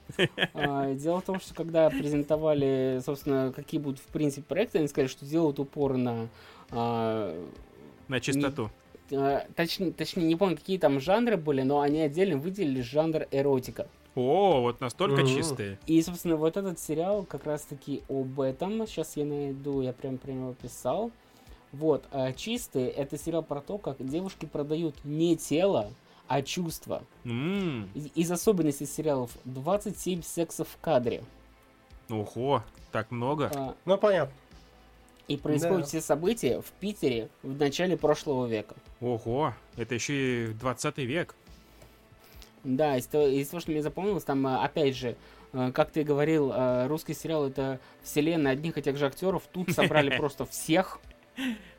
Сауну. Дело в том, что когда презентовали, собственно, какие будут в принципе проекты, они сказали, что делают упор на... На чистоту. Не, точнее, точнее, не помню, какие там жанры были, но они отдельно выделили жанр эротика. О, вот настолько mm-hmm. чистые. И, собственно, вот этот сериал как раз-таки об этом. Сейчас я найду, я прям про него писал. Вот, «Чистые» — это сериал про то, как девушки продают не тело, а чувства. Mm. Из особенностей сериалов двадцать семь сексов в кадре. Ого, так много. А, ну, понятно. И происходят да. все события в Питере в начале прошлого века. Ого, это еще и двадцатый век. Да, из того, из того, что мне запомнилось, там, опять же, как ты говорил, русский сериал — это вселенная одних и тех же актеров. Тут собрали просто всех.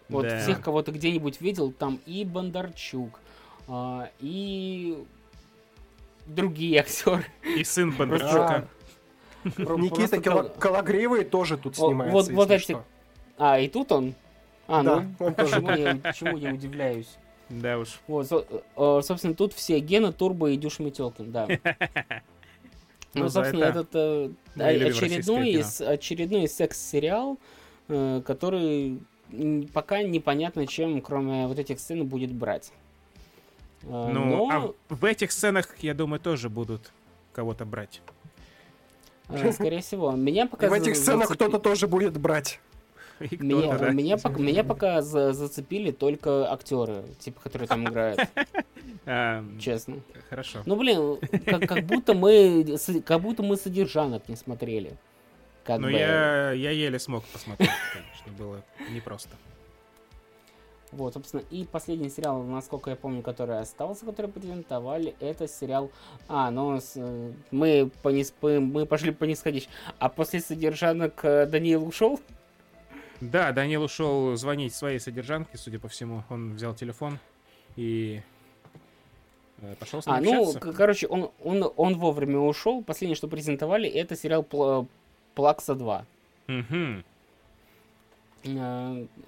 Вот да. всех, кого ты где-нибудь видел, там и Бондарчук, а, и другие актеры. И сын Бондарчука. Никита Кологривый тоже тут снимается, если что. А, и тут он? А, ну, почему я удивляюсь. Да уж. Собственно, тут все Гена, Турбо и Дюша Метелкин, да. Ну, собственно, этот очередной секс-сериал, который... Пока непонятно, чем, кроме вот этих сцен, будет брать. Ну, но... а в этих сценах, я думаю, тоже будут кого-то брать. Скорее всего. Меня пока в этих сценах зацепили... кто-то тоже будет брать. Меня, да. меня, пока, меня пока за- зацепили только актеры, типа, которые там играют. Честно. Хорошо. Ну, блин, как, как будто мы как будто мы содержанок не смотрели. Как Но бы... я, я еле смог посмотреть, конечно, было непросто. Вот, собственно, и последний сериал, насколько я помню, который остался, который презентовали, это сериал... А, ну, с... мы, по низ... мы пошли по нисходящей. А после содержанок Даниил ушел? Да, Даниил ушел звонить своей содержанке, судя по всему. Он взял телефон и... Пошел с ним а, общаться. Ну, короче, он, он, он вовремя ушел. Последнее, что презентовали, это сериал... Плакса два. Mm-hmm.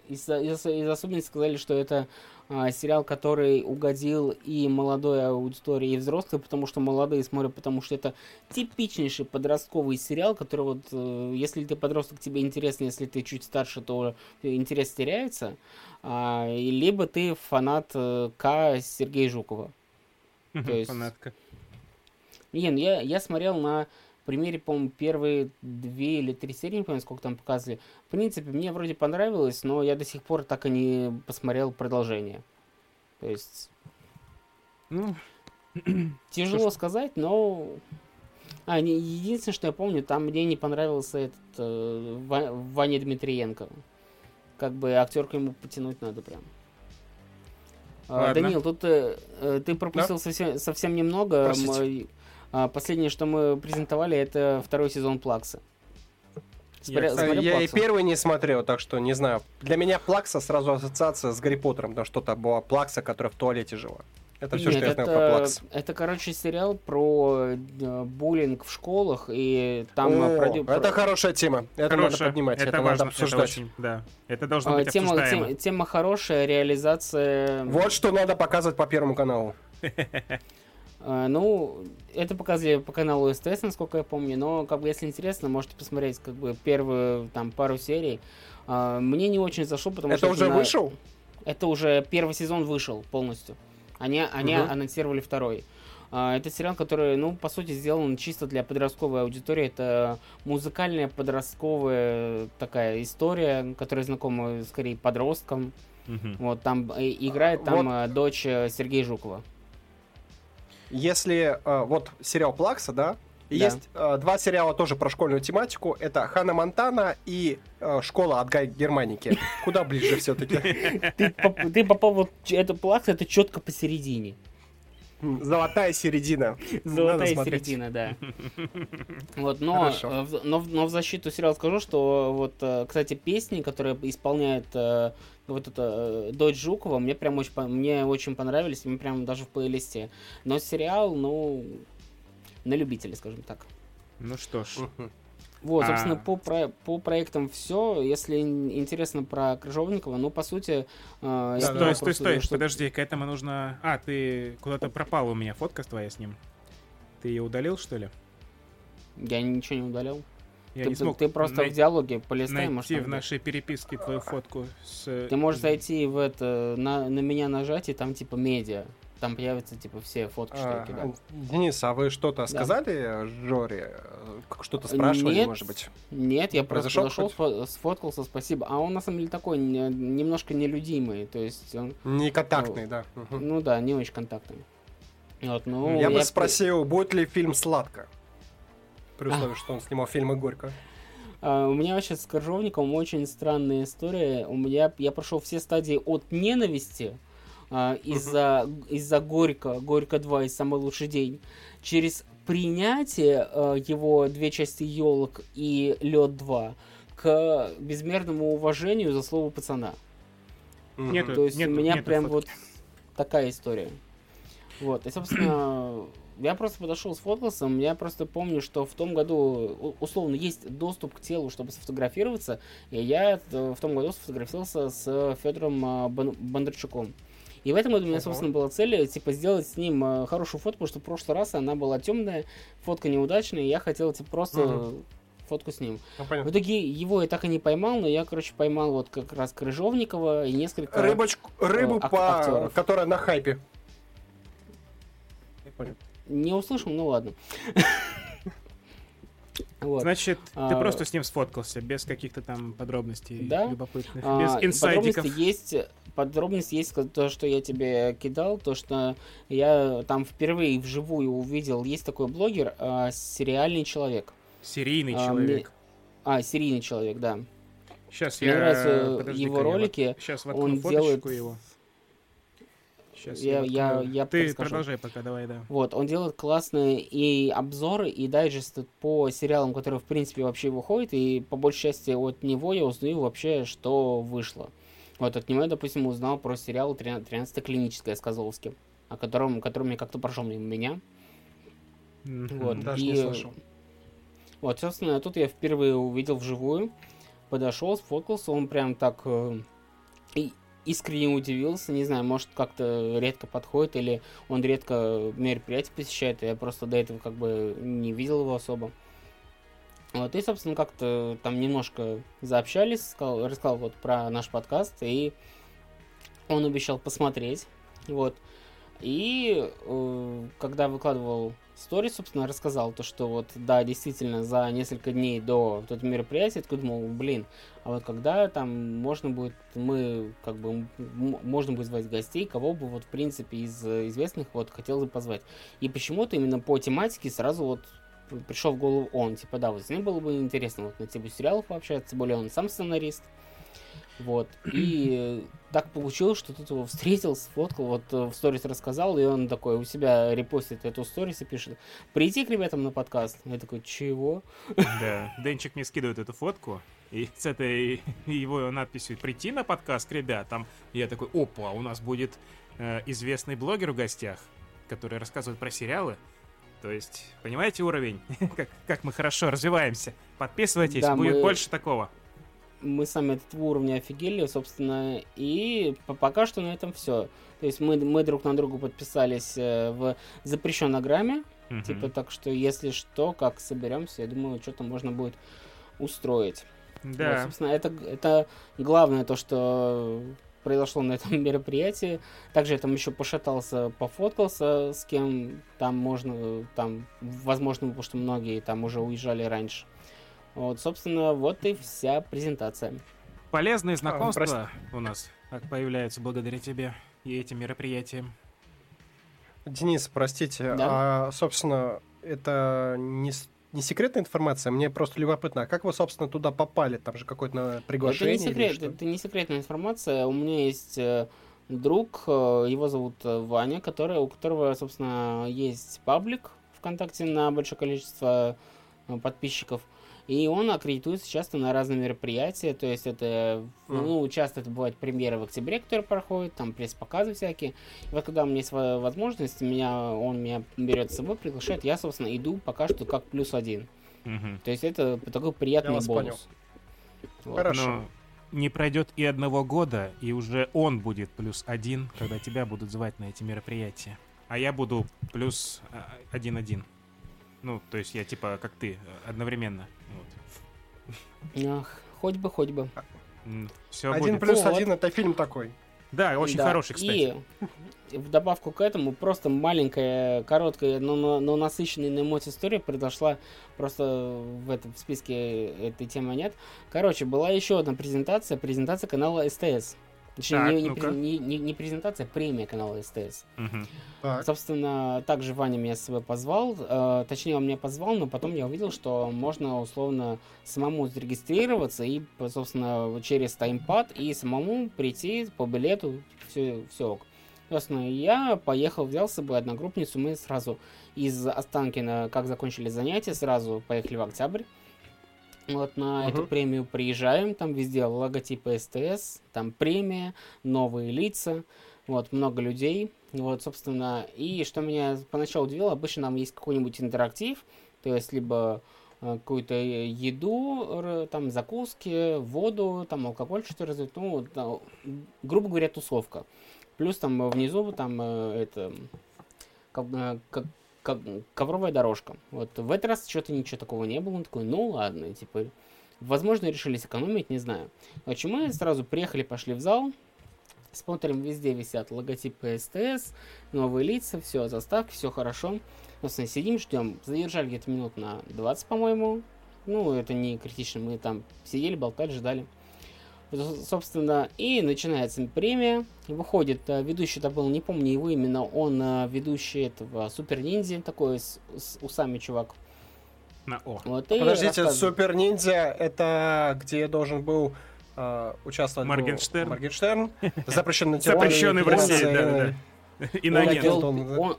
Из, из, из особенностей сказали, что это а, сериал, который угодил и молодой аудитории, и взрослой, потому что молодые смотрят, потому что это типичнейший подростковый сериал, который вот, э, если ты подросток, тебе интересно, если ты чуть старше, то интерес теряется, а, либо ты фанат э, К. Сергея Жукова. Mm-hmm, то есть... Фанатка. Не, ну я, я смотрел на... В примере, по-моему, первые две или три серии, не помню, сколько там показывали. В принципе, мне вроде понравилось, но я до сих пор так и не посмотрел продолжение. То есть... Ну... Тяжело что сказать, но... А, не, единственное, что я помню, там мне не понравился этот э, Ваня Дмитриенко. Как бы актерку ему потянуть надо прям. Ладно. Данил, тут э, ты пропустил да? совсем, совсем немного... Простите. Последнее, что мы презентовали, это второй сезон Плакса. Смотря... Я, Смотря я Плакса. И первый не смотрел, так что не знаю. Для меня Плакса сразу ассоциация с Гарри Поттером, потому что там была Плакса, которая в туалете жила. Это все, Нет, что это, я знаю про Плакс. Это, короче, сериал про буллинг в школах, и там... О, продю... это хорошая тема. Это хорошая. Надо поднимать, это, это важно, надо обсуждать. Это, очень, да. это должно быть тема, обсуждаемо. Тема, тема хорошая, реализация... Вот что надо показывать по Первому каналу. Ну, это показывали по каналу СТС, насколько я помню, но, как бы, если интересно, можете посмотреть, как бы, первую, там, пару серий. Мне не очень зашло, потому что... Это уже вышел? Это уже первый сезон вышел полностью. Они, они угу. анонсировали второй. Это сериал, который, ну, по сути, сделан чисто для подростковой аудитории. Это музыкальная подростковая такая история, которая знакома, скорее, подросткам. Угу. Вот там играет там вот. дочь Сергея Жукова. Если вот сериал «Плакса», да? И да. Есть э, два сериала тоже про школьную тематику. Это «Ханна Монтана» и э, «Школа от Гай Германики». Куда ближе все-таки? Ты попал вот... Это «Плакса», это четко посередине. Золотая середина. Золотая середина, да. Вот, но, но, но в защиту сериала скажу, что вот, кстати, песни, которые исполняет вот эта дочь Жукова, мне прям очень, мне очень понравились, мне прям даже в плейлисте. Но сериал, ну... на любителя, скажем так. Ну что ж. Вот, собственно, а... по, про- по проектам все. Если интересно про Крыжовникова, ну, по сути... Э, стой, стой, стой, стой, что... подожди, к этому нужно... А, ты куда-то пропала у меня фотка твоя с ним. Ты ее удалил, что ли? Я ничего не удалял. Я ты, не смог ты просто най... в диалоге полистай, может... Найти в нашей переписке твою фотку с... Ты можешь зайти в это, на, на меня нажать, и там типа медиа. Там появятся, типа, все фотки, что я кидал. Денис, а вы что-то сказали Жоре? Что-то спрашивали, нет, может быть? Нет, я Произошел просто подошел, хоть? сфоткался, спасибо. А он, на самом деле, такой немножко нелюдимый, то есть... Он, неконтактный, ну, да. Угу. Ну да, не очень контактный. Вот, ну, я, я бы спросил, будет ли фильм «Сладко», при условии, а. что он снимал фильмы «Горько». Uh, у меня вообще с Крыжовником очень странная история. У меня, я прошел все стадии от ненависти... Uh, из-за, uh-huh. из-за Горько, Горько два и «Самый лучший день», через принятие uh, его две части «Елок» и «Лед два» к безмерному уважению за «Слово пацана». Uh-huh. Нету, То есть нету, у меня нету, прям нету. Вот такая история. Вот, и, собственно, я просто подошел с фотосом, я просто помню, что в том году, условно, есть доступ к телу, чтобы сфотографироваться, и я в том году сфотографировался с Федором Бондарчуком. И в этом году у меня, собственно, была цель, типа, сделать с ним э, хорошую фотку, потому что в прошлый раз она была темная, фотка неудачная, и я хотел, типа, просто uh-huh. фотку с ним. Ну, в итоге его я так и не поймал, но я, короче, поймал вот как раз Крыжовникова и несколько... Рыбочку, рыбу, э, ак- по... актеров. Которая на хайпе. Я понял. Не услышал, ну ладно. Вот. Значит, ты а, просто с ним сфоткался, без каких-то там подробностей да? любопытных, а, без инсайдиков. Подробности есть, подробности есть то, что я тебе кидал, то, что я там впервые вживую увидел. Есть такой блогер, а, сериальный человек. Серийный а, человек. Мне... А, серийный человек, да. Сейчас мне я... нравятся Подожди-ка, его ролики. Сейчас воткну он фоточку делает... его. Сейчас я, я, я Ты подскажу. Продолжай пока, давай, да. Вот, он делает классные и обзоры, и дайджесты по сериалам, которые, в принципе, вообще выходят, и по большей части от него я узнаю вообще, что вышло. Вот от него я, допустим, узнал про сериал «тринадцатая клиническая» с Козловским, о котором, который мне как-то прошел мимо меня. Mm-hmm. Вот, даже и... не слышал. Вот, собственно, тут я впервые увидел вживую, подошел, сфоткался, он прям так... И... искренне удивился, не знаю, может, как-то редко подходит, или он редко мероприятия посещает, и я просто до этого как бы не видел его особо. Вот, и, собственно, как-то там немножко заобщались, сказал, рассказал вот про наш подкаст, и он обещал посмотреть, вот. И э, когда выкладывал стори, собственно, рассказал то, что вот, да, действительно, за несколько дней до вот этого мероприятия, я думал, блин, а вот когда там можно будет, мы, как бы, м- можно будет звать гостей, кого бы, вот, в принципе, из известных, вот, хотел бы позвать. И почему-то именно по тематике сразу вот пришел в голову он, типа, да, вот с ним было бы интересно вот на тему сериалов пообщаться, тем более он сам сценарист. Вот, и так получилось, что тут его встретил, сфоткал, вот в сторис рассказал, и он такой у себя репостит эту сторис и пишет: прийти к ребятам на подкаст. Я такой: чего? Да, Денчик мне скидывает эту фотку, и с этой его надписью «прийти на подкаст к ребятам». Я такой: опа, у нас будет э, известный блогер в гостях, который рассказывает про сериалы. То есть, понимаете уровень? как, как мы хорошо развиваемся. Подписывайтесь, да, будет мы... больше такого. Мы сами от этого уровня офигели, собственно, и пока что на этом все. То есть мы, мы друг на друга подписались в запрещенограмме, mm-hmm. типа, так что если что, как соберемся, я думаю, что-то можно будет устроить. Да. Вот, собственно, это, это главное то, что произошло на этом мероприятии. Также я там еще пошатался, пофоткался с кем там можно, там, возможно, потому что многие там уже уезжали раньше. Вот, собственно, вот и вся презентация. Полезные знакомства а, у нас появляются благодаря тебе и этим мероприятиям. Денис, простите, да? а, собственно, это не, не секретная информация, мне просто любопытно, а как вы, собственно, туда попали? Там же какое-то приглашение? Это не, секрет, или это не секретная информация, у меня есть друг, его зовут Ваня, который, у которого, собственно, есть паблик ВКонтакте на большое количество подписчиков. И он аккредитуется часто на разные мероприятия, то есть это, ну, часто это бывают премьеры в октябре, которые проходят, там пресс-показы всякие. И вот когда у меня есть возможность, меня, он меня берет с собой, приглашает, я, собственно, иду пока что как плюс один. Угу. То есть это такой приятный бонус. Вот. Хорошо. Но не пройдет и одного года, и уже он будет плюс один, когда тебя будут звать на эти мероприятия. А я буду плюс один-один. Ну, то есть я типа, как ты, одновременно. Вот. Ах, хоть бы, хоть бы. Все один будет. Плюс один вот. Это фильм такой. Да, очень да. хороший, кстати. И в добавку к этому просто маленькая, короткая, но, но, но насыщенная на эмоции история произошла. Просто в этом в списке этой темы нет. Короче, была еще одна презентация. Презентация канала СТС. Точнее, так, не, ну-ка. не, не, не презентация, а премия канала СТС. Угу. Так. Собственно, также Ваня меня с собой позвал. Э, точнее, он меня позвал, но потом я увидел, что можно условно самому зарегистрироваться и, собственно, через таймпад и самому прийти по билету. Все, все ок. Собственно, я поехал, взял с собой одногруппницу. Мы сразу из Останкино, как закончили занятия, сразу поехали в Октябрь. Вот на uh-huh. эту премию приезжаем, там везде логотипы СТС, там премия, новые лица, вот, много людей, вот, собственно, и что меня поначалу удивило, обычно там есть какой-нибудь интерактив, то есть либо э, какую-то еду, р, там, закуски, воду, там, алкоголь, что-то развить, ну, там, грубо говоря, тусовка, плюс там внизу, там, э, это, как, э, как ковровая дорожка. Вот в этот раз что-то ничего такого не было. Он такой, ну ладно, типа, возможно, решили сэкономить, не знаю. Короче, мы сразу приехали, пошли в зал, смотрим, везде висят логотипы СТС, новые лица, все, заставки, все хорошо. Собственно, сидим, ждем. Задержали где-то минут на двадцать, по-моему. Ну, это не критично, мы там сидели, болтали, ждали. Собственно, и начинается премия. Выходит ведущий, это был, не помню его именно, он ведущий этого Супер Ниндзя, такой с, с усами чувак. На О. Вот, Подождите, Супер Ниндзя, это где должен был э, участвовать Моргенштерн. Моргенштерн. Запрещенный в России, да. Иноагент.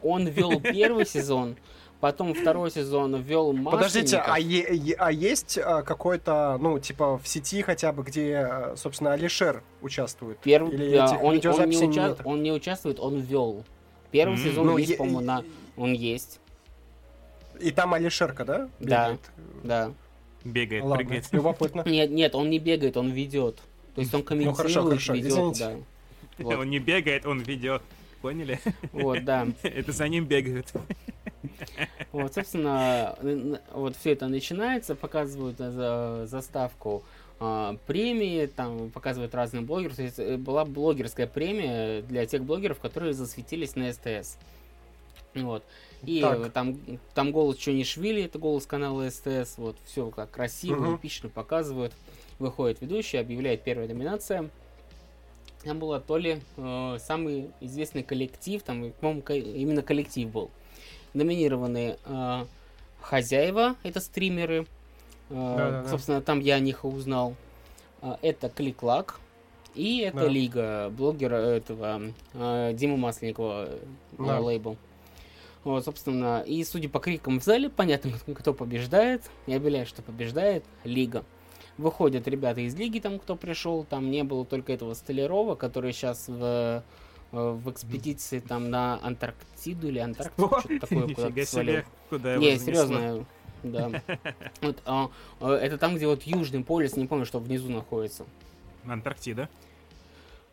Он вел первый сезон. Потом второй сезон ввел масштаб. Подождите, а, е- е- а есть а, какой-то, ну, типа, в сети хотя бы, где, собственно, Алишер участвует? Первый, Или да, он, он, не уча- он не участвует, он ввел. Первый mm-hmm. сезон ну, есть, е- по-моему, на... он есть. И там Алишерка, да? Бегает? Да, да. Бегает, Ладно, прыгает. Любопытно. Нет, нет, он не бегает, он ведет. То есть он комментирует, ну, хорошо, хорошо, ведет. Да. Вот. Он не бегает, он ведет. Поняли? Вот, да. Это за ним бегают. Вот, собственно, вот все это начинается, показывают заставку э, премии, там показывают разные блогеры. То есть была блогерская премия для тех блогеров, которые засветились на СТС. Вот. И так. там, там голос Чунишвили, это голос канала СТС. Вот все как красиво, угу. эпично показывают. Выходит ведущий, объявляет первая номинация. Там была то ли э, самый известный коллектив, там, по-моему, ко- именно коллектив был. Номинированы э, «Хозяева», это стримеры, э, собственно, там я о них и узнал. Э, это «Клик-Лак», и это да. «Лига», блогера этого э, Димы Масленникова, да. лейбл. Вот, собственно, и судя по крикам в зале, понятно, кто побеждает. Я объявляю, что побеждает «Лига». Выходят ребята из «Лиги», там, кто пришел, там не было только этого Столярова, который сейчас в... в экспедиции там на Антарктиду или Антарктиду, что? Что-то такое, Нифига куда-то свалил. Не, серьезно, да. Вот, а, это там, где вот Южный полюс, не помню, что внизу находится. Антарктида.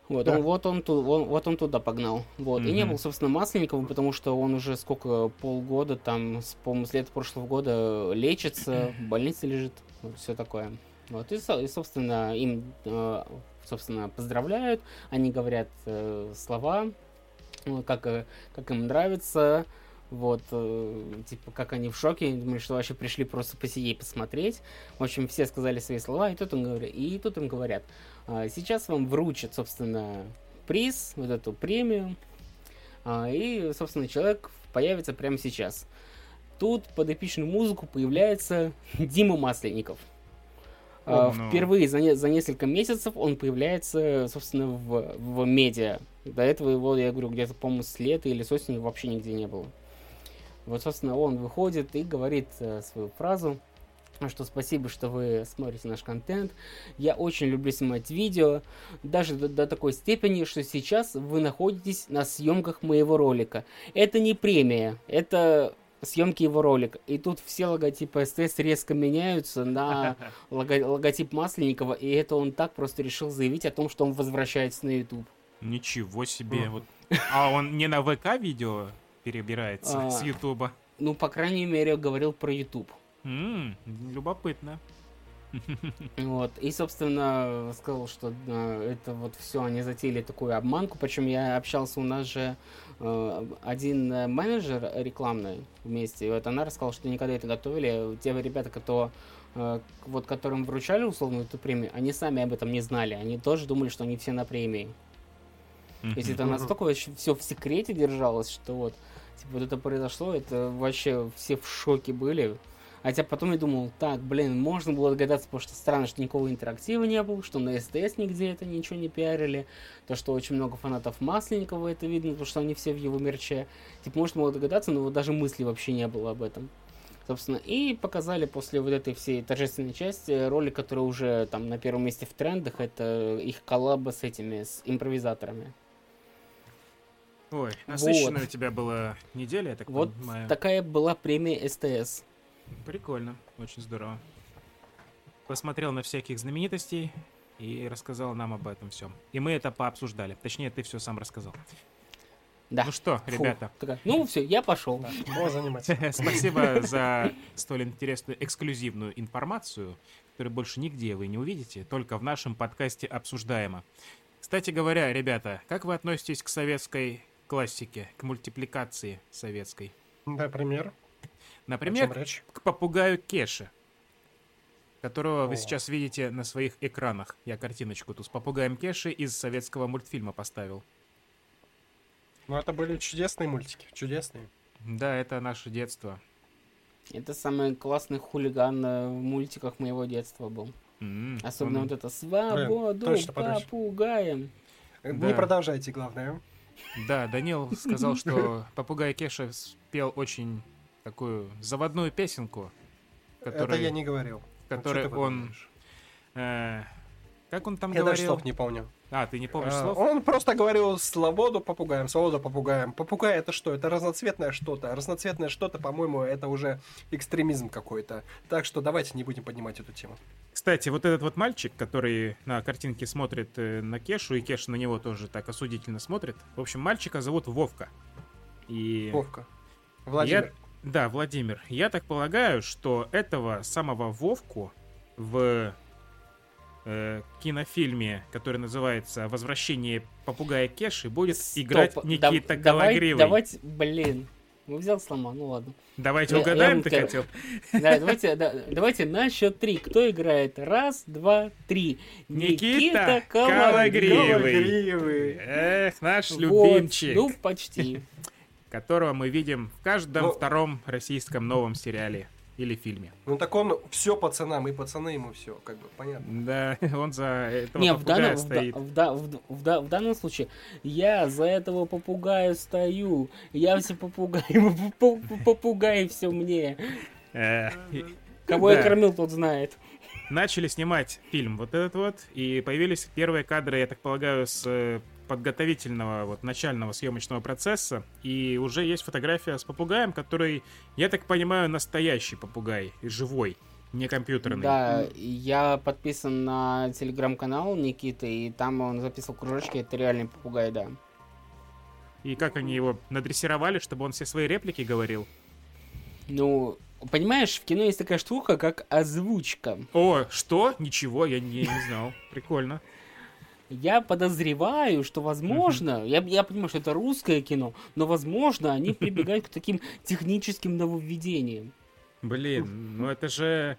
Вот, да. он, вот, он, он, вот он туда погнал. Вот. Mm-hmm. И не был, собственно, Масленниковым, потому что он уже сколько, полгода, там, с, по-моему, с лета прошлого года лечится, в больнице лежит, все такое. Вот, и, и собственно, им... собственно, поздравляют, они говорят э, слова, как, как им нравится, Вот, э, типа, как они в шоке, они думали, что вообще пришли просто посидеть, посмотреть. В общем, все сказали свои слова, и тут, он говор... и тут им говорят, э, сейчас вам вручат, собственно, приз, вот эту премию, э, и, собственно, человек появится прямо сейчас. Тут под эпичную музыку появляется Дима Масленников. Э, впервые за, не... за несколько месяцев он появляется, собственно, в... в медиа. До этого его, я говорю, где-то, по-моему, с лета или с осени вообще нигде не было. Вот, собственно, он выходит и говорит э, свою фразу, что спасибо, что вы смотрите наш контент. Я очень люблю снимать видео, даже до, до такой степени, что сейчас вы находитесь на съемках моего ролика. Это не премия, это съемки его ролика. И тут все логотипы СТС резко меняются на лого- логотип Масленникова, и это он так просто решил заявить о том, что он возвращается на YouTube. Ничего себе. Вот. А он не на ВК-видео перебирается а, с Ютуба? Ну, по крайней мере, говорил про Ютуб. Mm, любопытно. Вот. И, собственно, сказал, что это вот все, они затеяли такую обманку. Причем я общался, у нас же один менеджер рекламный вместе. И вот она рассказала, что никогда это готовили. Те ребята, которые... вот, которым вручали условно эту премию, они сами об этом не знали. Они тоже думали, что они все на премии. То есть это настолько вообще все в секрете держалось, что вот, типа, вот это произошло, это вообще все в шоке были. Хотя потом я думал, так, блин, можно было догадаться, потому что странно, что никакого интерактива не было, что на СТС нигде это ничего не пиарили, то, что очень много фанатов Масленникова это видно, потому что они все в его мерче. Типа, можно было догадаться, но вот даже мысли вообще не было об этом. Собственно, и показали после вот этой всей торжественной части ролик, который уже там на первом месте в трендах, это их коллаба с этими, с импровизаторами. Ой, насыщенная вот. У тебя была неделя, я так вот понимаю. Вот такая была премия СТС. Прикольно, очень здорово. Посмотрел на всяких знаменитостей и рассказал нам об этом всем. И мы это пообсуждали. Точнее, ты все сам рассказал. Да. Ну что, фу, ребята. Такая, ну все, я пошел. Да, можно заниматься. Спасибо за столь интересную эксклюзивную информацию, которую больше нигде вы не увидите, только в нашем подкасте «Обсуждаемо». Кстати говоря, ребята, как вы относитесь к советской классике, к мультипликации советской? Например? Например, к попугаю Кеше, которого О. вы сейчас видите на своих экранах. Я картиночку тут с попугаем Кеше из советского мультфильма поставил. Ну, это были чудесные мультики, чудесные. Да, это наше детство. Это самый классный хулиган в мультиках моего детства был. Mm-hmm. Особенно mm-hmm. вот это «Свободу попугаем». Да. Не продолжайте, главное. Да, Данил сказал, что попугай Кеша спел очень такую заводную песенку. Которой, это я не говорил. Которой ну, он... Э, как он там я говорил? Я даже слов не помню. А, ты не помнишь слов? Он просто говорил «Свободу попугаем, свободу попугаем». Попугай — это что? Это разноцветное что-то. Разноцветное что-то, по-моему, это уже экстремизм какой-то. Так что давайте не будем поднимать эту тему. Кстати, вот этот вот мальчик, который на картинке смотрит на Кешу, и Кеша на него тоже так осудительно смотрит. В общем, мальчика зовут Вовка. И... Вовка. Владимир. Я... Да, Владимир. Я так полагаю, что этого самого Вовку в... кинофильме, который называется «Возвращение попугая Кеши», будет Стоп, играть Никита дав- Кологривый. Давайте, блин, ну взял сломал, ну ладно. Давайте я, угадаем, я, ты я, хотел. Да, давайте, да, давайте на счет три. Кто играет? Раз, два, три. Никита, Никита Кологривый. Кологривый. Эх, наш вот, любимчик. Ну, почти. Которого мы видим в каждом Но... втором российском новом сериале. Или фильме. Ну так он все пацанам, и пацаны ему все, как бы, понятно. Да, он за этого Не, попугая в данном, стоит. В, да, в, в, в данном случае я за этого попугая стою, я все попугай, попугай все мне. Кого я кормил, тот знает. Начали снимать фильм вот этот вот, и появились первые кадры, я так полагаю, с подготовительного, вот, начального съемочного процесса, и уже есть фотография с попугаем, который, я так понимаю, настоящий попугай, живой, не компьютерный. Да, я подписан на телеграм-канал Никиты, и там он записывал кружочки, это реальный попугай, да. И как они его надрессировали, чтобы он все свои реплики говорил? Ну... Понимаешь, в кино есть такая штука, как озвучка. О, что? Ничего, я не, не знал. Прикольно. я подозреваю, что, возможно, я, я понимаю, что это русское кино, но, возможно, они прибегают к таким техническим нововведениям. Блин, ну это же,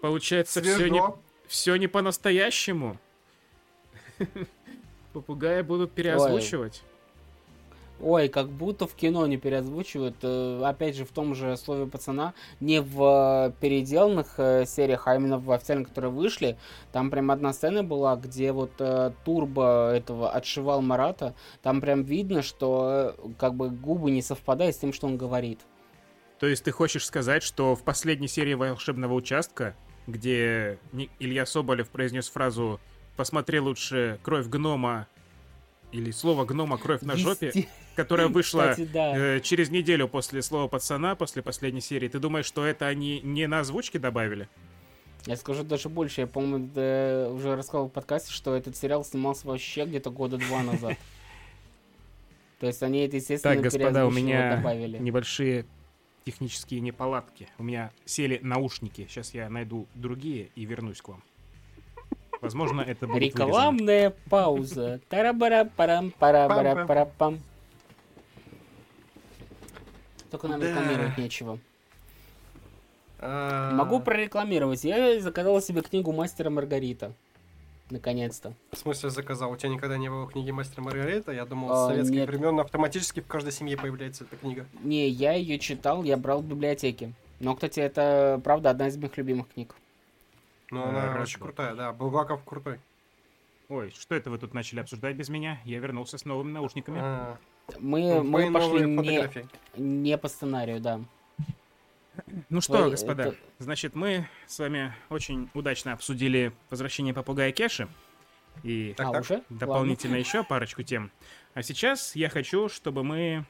получается, все не, все не по-настоящему. Попугая будут переозвучивать. Ой, как будто в кино не переозвучивают. Опять же, в том же «Слове пацана», не в переделанных сериях, а именно в официальных, которые вышли. Там прям одна сцена была, где вот Турбо этого отшивал Марата. Там прям видно, что как бы губы не совпадают с тем, что он говорит. То есть ты хочешь сказать, что в последней серии «Волшебного участка», где Илья Соболев произнес фразу «Посмотри лучше кровь гнома» или «Слово гнома, кровь на жопе», которая вышла, кстати, да, э, через неделю после «Слова пацана», после последней серии. Ты думаешь, что это они не на озвучке добавили? Я скажу даже больше. Я, по-моему, да, уже рассказывал в подкасте, что этот сериал снимался вообще где-то года два назад. То есть они это, естественно, переозвучили. Так, господа, у меня небольшие технические неполадки. У меня сели наушники. Сейчас я найду другие и вернусь к вам. Возможно, это будет рекламная вырезано. Пауза. Тара-бара-парам-пара-бара-пара-пам. Только нам да. рекламировать нечего. А... Могу прорекламировать. Я заказал себе книгу «Мастера Маргарита». Наконец-то. В смысле заказал? У тебя никогда не было книги «Мастера Маргарита»? Я думал, а, с советских нет. времен автоматически в каждой семье появляется эта книга. Не, я ее читал, я брал в библиотеке. Но, кстати, это, правда, одна из моих любимых книг. Ну, она Рад очень был. крутая, да. Булгаков крутой. Ой, что это вы тут начали обсуждать без меня? Я вернулся с новыми наушниками. А-а-а. Мы, мы пошли не, не по сценарию, да. Ну что, Ой, господа, это... значит, мы с вами очень удачно обсудили «Возвращение попугая Кеши». И так, так, дополнительно Ладно. еще парочку тем. А сейчас я хочу, чтобы мы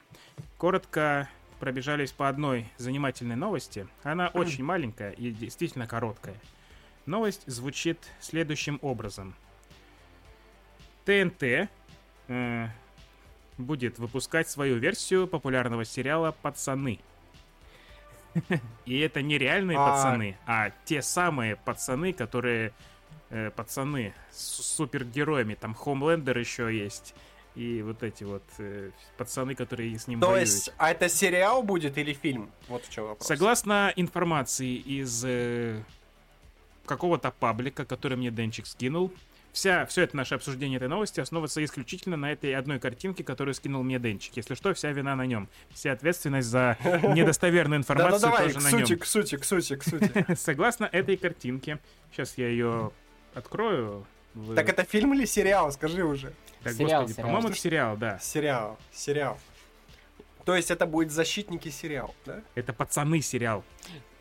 коротко пробежались по одной занимательной новости. Она очень маленькая и действительно короткая. Новость звучит следующим образом. ТНТ э, будет выпускать свою версию популярного сериала «Пацаны». И это не реальные пацаны, а те самые пацаны, которые... Пацаны с супергероями. Там Хомлендер еще есть. И вот эти вот э, пацаны, которые с ним То воюют. То есть, а это сериал будет или фильм? Вот в чем вопрос. Согласно информации из... Э, какого-то паблика, который мне Денчик скинул. Вся, все это наше обсуждение этой новости основывается исключительно на этой одной картинке, которую скинул мне Денчик. Если что, вся вина на нем. Вся ответственность за недостоверную информацию тоже на нем. К сути, к сути, к сути. Согласно этой картинке, сейчас я ее открою. Так это фильм или сериал, скажи уже. Так, господи, по-моему, это сериал, да. Сериал, сериал. То есть это будет «Защитники» сериал, да? Это «Пацаны» сериал.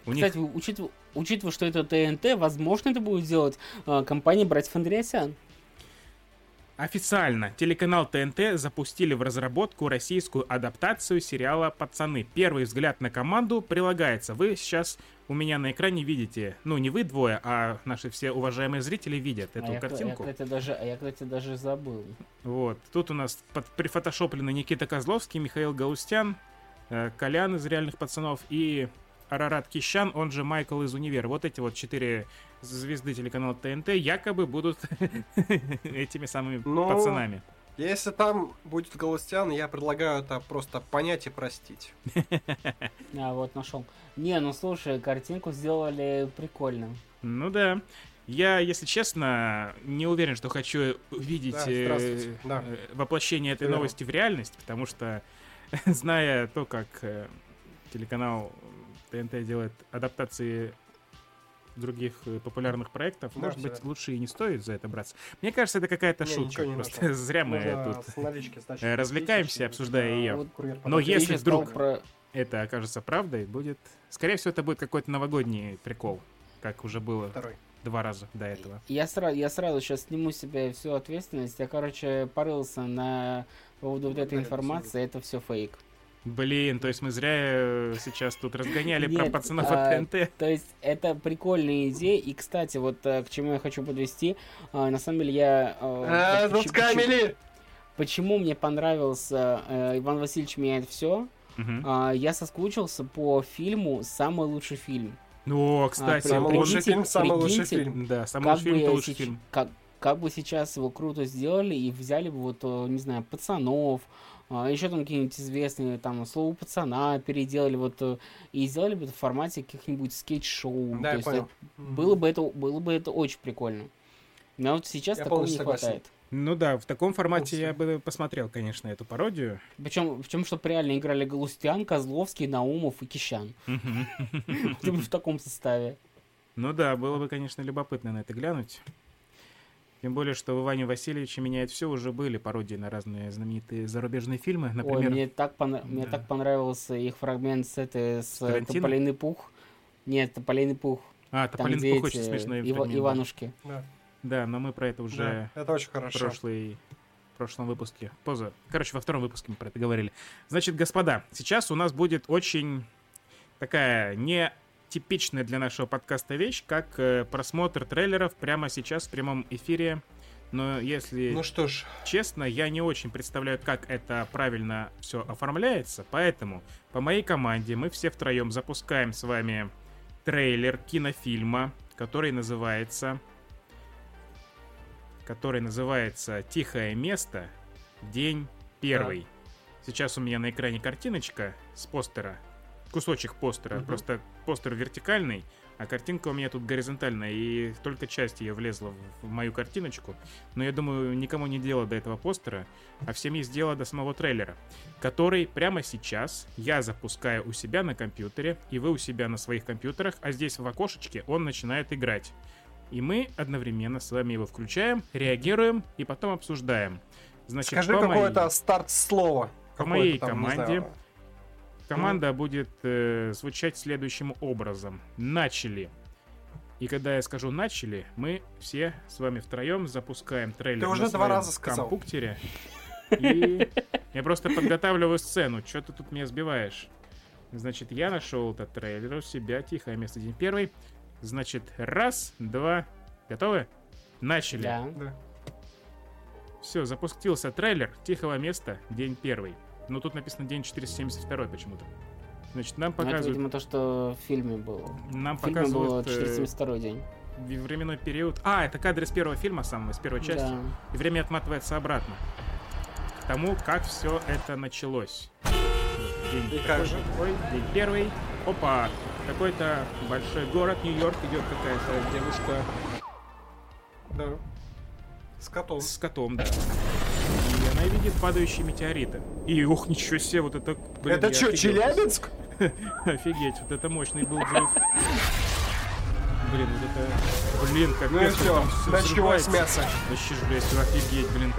У Кстати, них... учитывая, учитывая, что это ТНТ, возможно, это будет делать э, компания братьев Андреасян. Официально телеканал ТНТ запустили в разработку российскую адаптацию сериала «Пацаны». Первый взгляд на команду прилагается. Вы сейчас у меня на экране видите, ну не вы двое, а наши все уважаемые зрители видят эту а я, картинку. Я, кстати, даже, я, кстати, даже забыл. Вот, тут у нас под, прифотошоплены Никита Козловский, Михаил Галустян, э, Колян из «Реальных пацанов» и... Арарат Кищан, он же Майкл из «Универа». Вот эти вот четыре звезды телеканала ТНТ якобы будут этими самыми ну, пацанами. Если там будет Галустян, я предлагаю это просто понять и простить. А, вот нашел. Не, ну слушай, картинку сделали прикольно. Ну да. Я, если честно, не уверен, что хочу увидеть да, э, да. воплощение этой Привет. новости в реальность, потому что, зная то, как телеканал ТНТ делает адаптации других популярных проектов. Да, Может быть, да. лучше и не стоит за это браться. Мне кажется, это какая-то не, шутка. Просто зря мы ну, тут налички, значит, развлекаемся, обсуждая да, ее. Вот, Но если вдруг про... это окажется правдой, будет... Скорее всего, это будет какой-то новогодний прикол, как уже было Второй. два раза до этого. Я, сра- я сразу сейчас сниму с себя всю ответственность. Я, короче, порылся на поводу вот этой информации. Это все фейк. Блин, то есть мы зря сейчас тут разгоняли Нет, про пацанов а, от ТНТ. То есть это прикольная идея. И, кстати, вот к чему я хочу подвести. А, на самом деле я... А, почему, почему, почему мне понравился а, Иван Васильевич меняет все? Угу. А, я соскучился по фильму «Самый лучший фильм». О, кстати, а, самый, прикиньте, лучший фильм, самый лучший фильм. Да, самый лучший фильм, это лучший фильм. Как, как бы сейчас его круто сделали и взяли бы вот, не знаю, пацанов, еще там какие-нибудь известные, там, слово пацана переделали, вот, и сделали бы это в формате каких-нибудь скетч-шоу. Да, то я понял. Было бы это, было бы это очень прикольно. Но вот сейчас я такого не согласен. Хватает. Ну да, в таком формате я бы посмотрел, конечно, эту пародию. Причем, причем чтобы реально играли Галустян, Козловский, Наумов и Кищан. В таком составе. Ну да, было бы, конечно, любопытно на это глянуть. Тем более, что у Вани Васильевича меняет все, уже были пародии на разные знаменитые зарубежные фильмы. Например... Ой, мне так, пон... да. мне так понравился их фрагмент с этой, с Тополиный пух. Нет, Тополиный пух. А, Тополиный пух очень смешной. Ив... Иванушки. Да. Да, но мы про это уже да, это очень хорошо. в прошлый... в прошлом выпуске. Поза. Короче, во втором выпуске мы про это говорили. Значит, господа, сейчас у нас будет очень такая не... типичная для нашего подкаста вещь, как э, просмотр трейлеров прямо сейчас в прямом эфире. Но если ну что ж. честно, я не очень представляю, как это правильно все оформляется, поэтому по моей команде мы все втроем запускаем с вами трейлер кинофильма, который называется, который называется «Тихое место. День первый». Да. Сейчас у меня на экране картиночка с постера. Кусочек постера, угу. Просто постер вертикальный, а картинка у меня тут горизонтальная, и только часть ее влезла в мою картиночку. Но я думаю, никому не дело до этого постера, а всем есть дело до самого трейлера, который прямо сейчас я запускаю у себя на компьютере, и вы у себя на своих компьютерах, а здесь в окошечке он начинает играть. И мы одновременно с вами его включаем, реагируем и потом обсуждаем. Значит, скажи какое-то моей... старт-слово. По моей команде... Команда mm. будет э, звучать следующим образом. Начали. И когда я скажу начали, мы все с вами втроем запускаем трейлер. Ты уже два раза сказал. Компьютере. И я просто подготавливаю сцену. Че ты тут меня сбиваешь? Значит, я нашел этот трейлер у себя. Тихое место, день первый. Значит, раз, два. Готовы? Начали. Да. Да. Все, запустился трейлер. Тихого места, день первый. Но тут написано день четыреста семьдесят два почему-то. Значит, нам показывают... Это, видимо, то, что в фильме было. Нам в фильме показывают... было четыреста семьдесят два день. Временной период... А, это кадры с первого фильма самого, с первой части. Да. И время отматывается обратно. К тому, как все это началось. День и как же? Такой, день первый. Опа! Какой-то большой город, Нью-Йорк. Идет какая-то девушка. Да. С котом. С котом, да. И она видит падающие метеориты. И, ох, ничего себе, вот это... Блин, это что, Челябинск? Офигеть, вот это мощный был взрыв. Блин, вот это... Блин, капец, там все взрывается. Вообще жесть, офигеть, блин.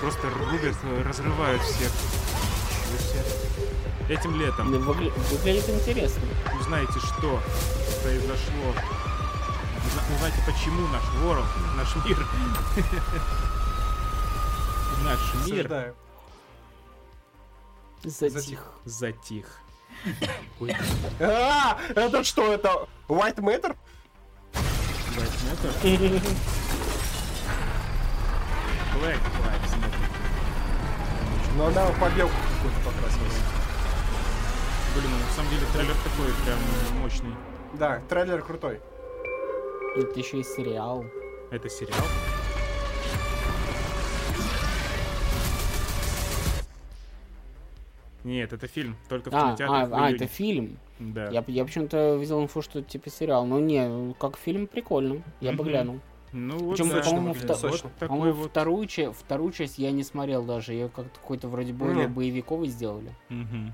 Просто рубят, разрывают всех. Этим летом. Выглядит интересно. Узнаете, что произошло. Узнайте, почему наш ворон, наш мир... Наш мир затих. Затих. А, это что, это White Matter? White Matter? Black Lives Matter. Ну она побелку какую-то покрасилась. Блин, на самом деле трейлер такой прям мощный. Да, трейлер крутой. Это еще и сериал. Это сериал? Нет, это фильм, только в а, кинотеатрах. А, а, это фильм? Да. Я, я почему-то видел инфу, что это типа сериал. Ну не, как фильм прикольно, я бы глянул. Ну вот, причем, да, по-моему, вта- вот по-моему вот... вторую, ч- вторую часть я не смотрел даже. Ее как-то какой-то вроде более mm. боевиковый сделали. Mm-hmm.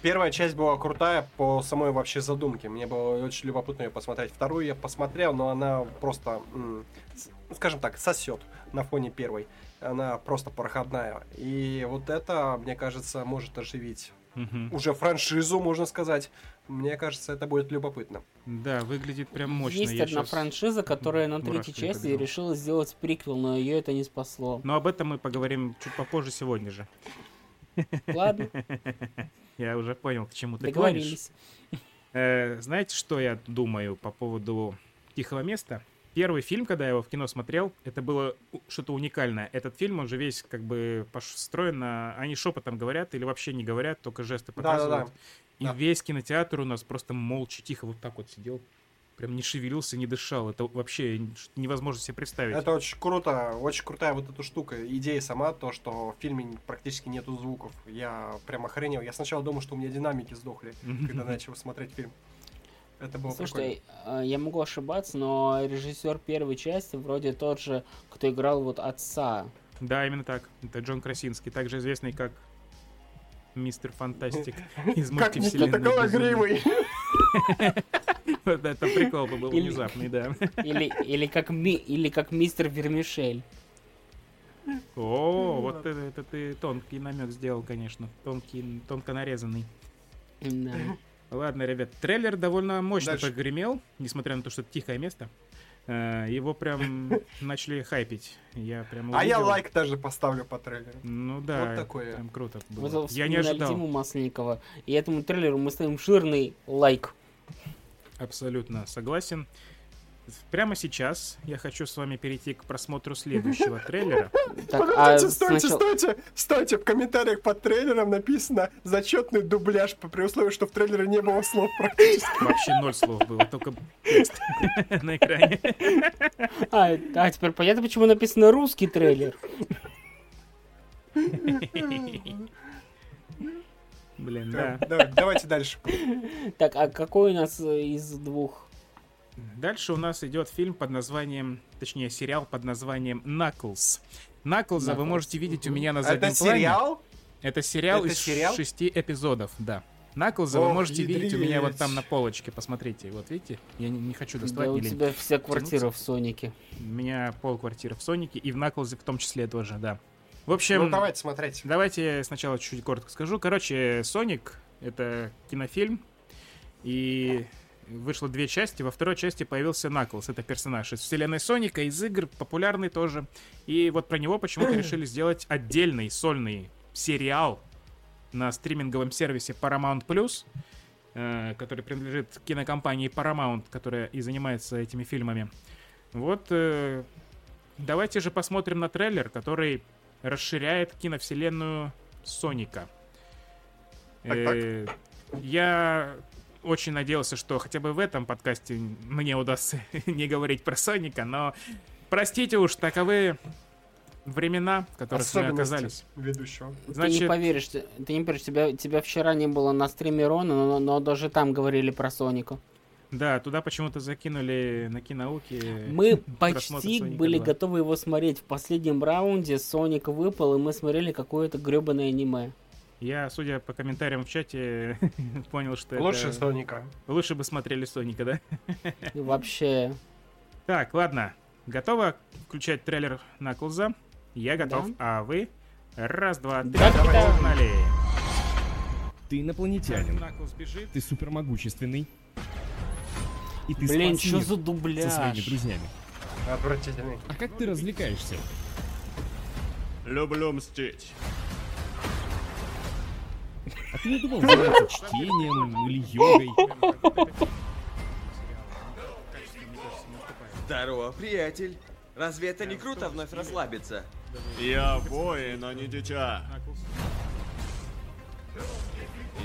Первая часть была крутая по самой вообще задумке. Мне было очень любопытно ее посмотреть. Вторую я посмотрел, но она просто, м- скажем так, сосет на фоне первой. Она просто проходная. И вот это, мне кажется, может оживить угу. уже франшизу, можно сказать. Мне кажется, это будет любопытно. Да, выглядит прям мощно. Есть я одна франшиза, которая на третьей части решила сделать приквел, но ее это не спасло. Но об этом мы поговорим чуть попозже сегодня же. Ладно. Я уже понял, к чему ты клонишь. Знаете, что я думаю по поводу «Тихого места»? Первый фильм, когда я его в кино смотрел, это было что-то уникальное. Этот фильм, он же весь как бы построен на... Они шепотом говорят или вообще не говорят, только жесты показывают. Да, да, да. И да. Весь кинотеатр у нас просто молча, тихо вот так вот сидел. прям не шевелился, не дышал. Это вообще невозможно себе представить. Это очень круто, очень крутая вот эта штука. Идея сама, то, что в фильме практически нету звуков. Я прям охренел. Я сначала думал, что у меня динамики сдохли, когда начал смотреть фильм. Это было Слушай, прикольно. Я могу ошибаться, но режиссер первой части вроде тот же, кто играл вот отца. Да, именно так. Это Джон Красинский, также известный как Мистер Фантастик из мультивселенной. Как Никита Кологривый. Вот это прикол был внезапный, да. Или как Мистер Вермишель. О, вот это ты тонкий намек сделал, конечно. Тонкий, тонко нарезанный. Да. Ладно, ребят, трейлер довольно мощно Дальше. прогремел, несмотря на то, что это тихое место. Его прям начали хайпить. Я прям а я лайк даже поставлю по трейлеру. Ну да, вот такое. Прям круто было. Я не ожидал. Диму Масленникова. И этому трейлеру мы ставим жирный лайк. Абсолютно согласен. Прямо сейчас я хочу с вами перейти к просмотру следующего трейлера. Так, Подождите, а стойте, сначала... стойте, стойте, в комментариях под трейлером написано зачетный дубляж, при условии, что в трейлере не было слов практически. Вообще ноль слов было, только текст на экране. А теперь понятно, почему написано русский трейлер. Блин, да. Давайте дальше. Так, а какой у нас из двух? Дальше у нас идет фильм под названием, точнее сериал под названием «Наклз». «Наклза» вы можете видеть у меня на заднем плане. Это сериал? Это сериал из шести эпизодов, да. «Наклза» вы можете видеть у меня вот там на полочке, посмотрите. Вот видите, я не, не хочу доставать. Да у тебя вся квартира в «Сонике». У меня полквартиры в «Сонике» и в «Наклзе» в том числе тоже, да. В общем, ну, давайте смотреть. Давайте сначала чуть-чуть коротко скажу. Короче, «Соник» — это кинофильм и... Вышло две части, во второй части появился Наклз. Это персонаж из вселенной Соника, из игр, популярный тоже. И вот про него почему-то решили сделать отдельный сольный сериал на стриминговом сервисе Paramount+, э, который принадлежит кинокомпании Paramount, которая и занимается этими фильмами. Вот э, давайте же посмотрим на трейлер, который расширяет киновселенную Соника. Э, я... Очень надеялся, что хотя бы в этом подкасте мне удастся не говорить про Соника, но простите уж, таковы времена, в которых мы оказались. Ведущего. Значит... Ты не поверишь, ты, ты не поверишь, тебя, тебя вчера не было на стриме Рона, но, но даже там говорили про Соника. Да, туда почему-то закинули на киноуки. Мы почти были готовы его смотреть. В последнем раунде Соник выпал, и мы смотрели какое-то гребаное аниме. Я, судя по комментариям в чате, понял, что лучше это... Соника. Лучше бы смотрели Соника, да? И вообще... Так, ладно. Готово включать трейлер Наклза? Я готов. Да. А вы? Раз, два, три. Да, давай, да. Погнали. Ты инопланетянин. Ты супермогущественный. И ты Блин, что за дубляж? Со своими друзьями. Отвратительный. А как ты развлекаешься? Люблю мстить. А ты не думал заниматься чтением или йогой? Здорово, приятель. Разве это не круто вновь расслабиться? Я воин, а не дитя.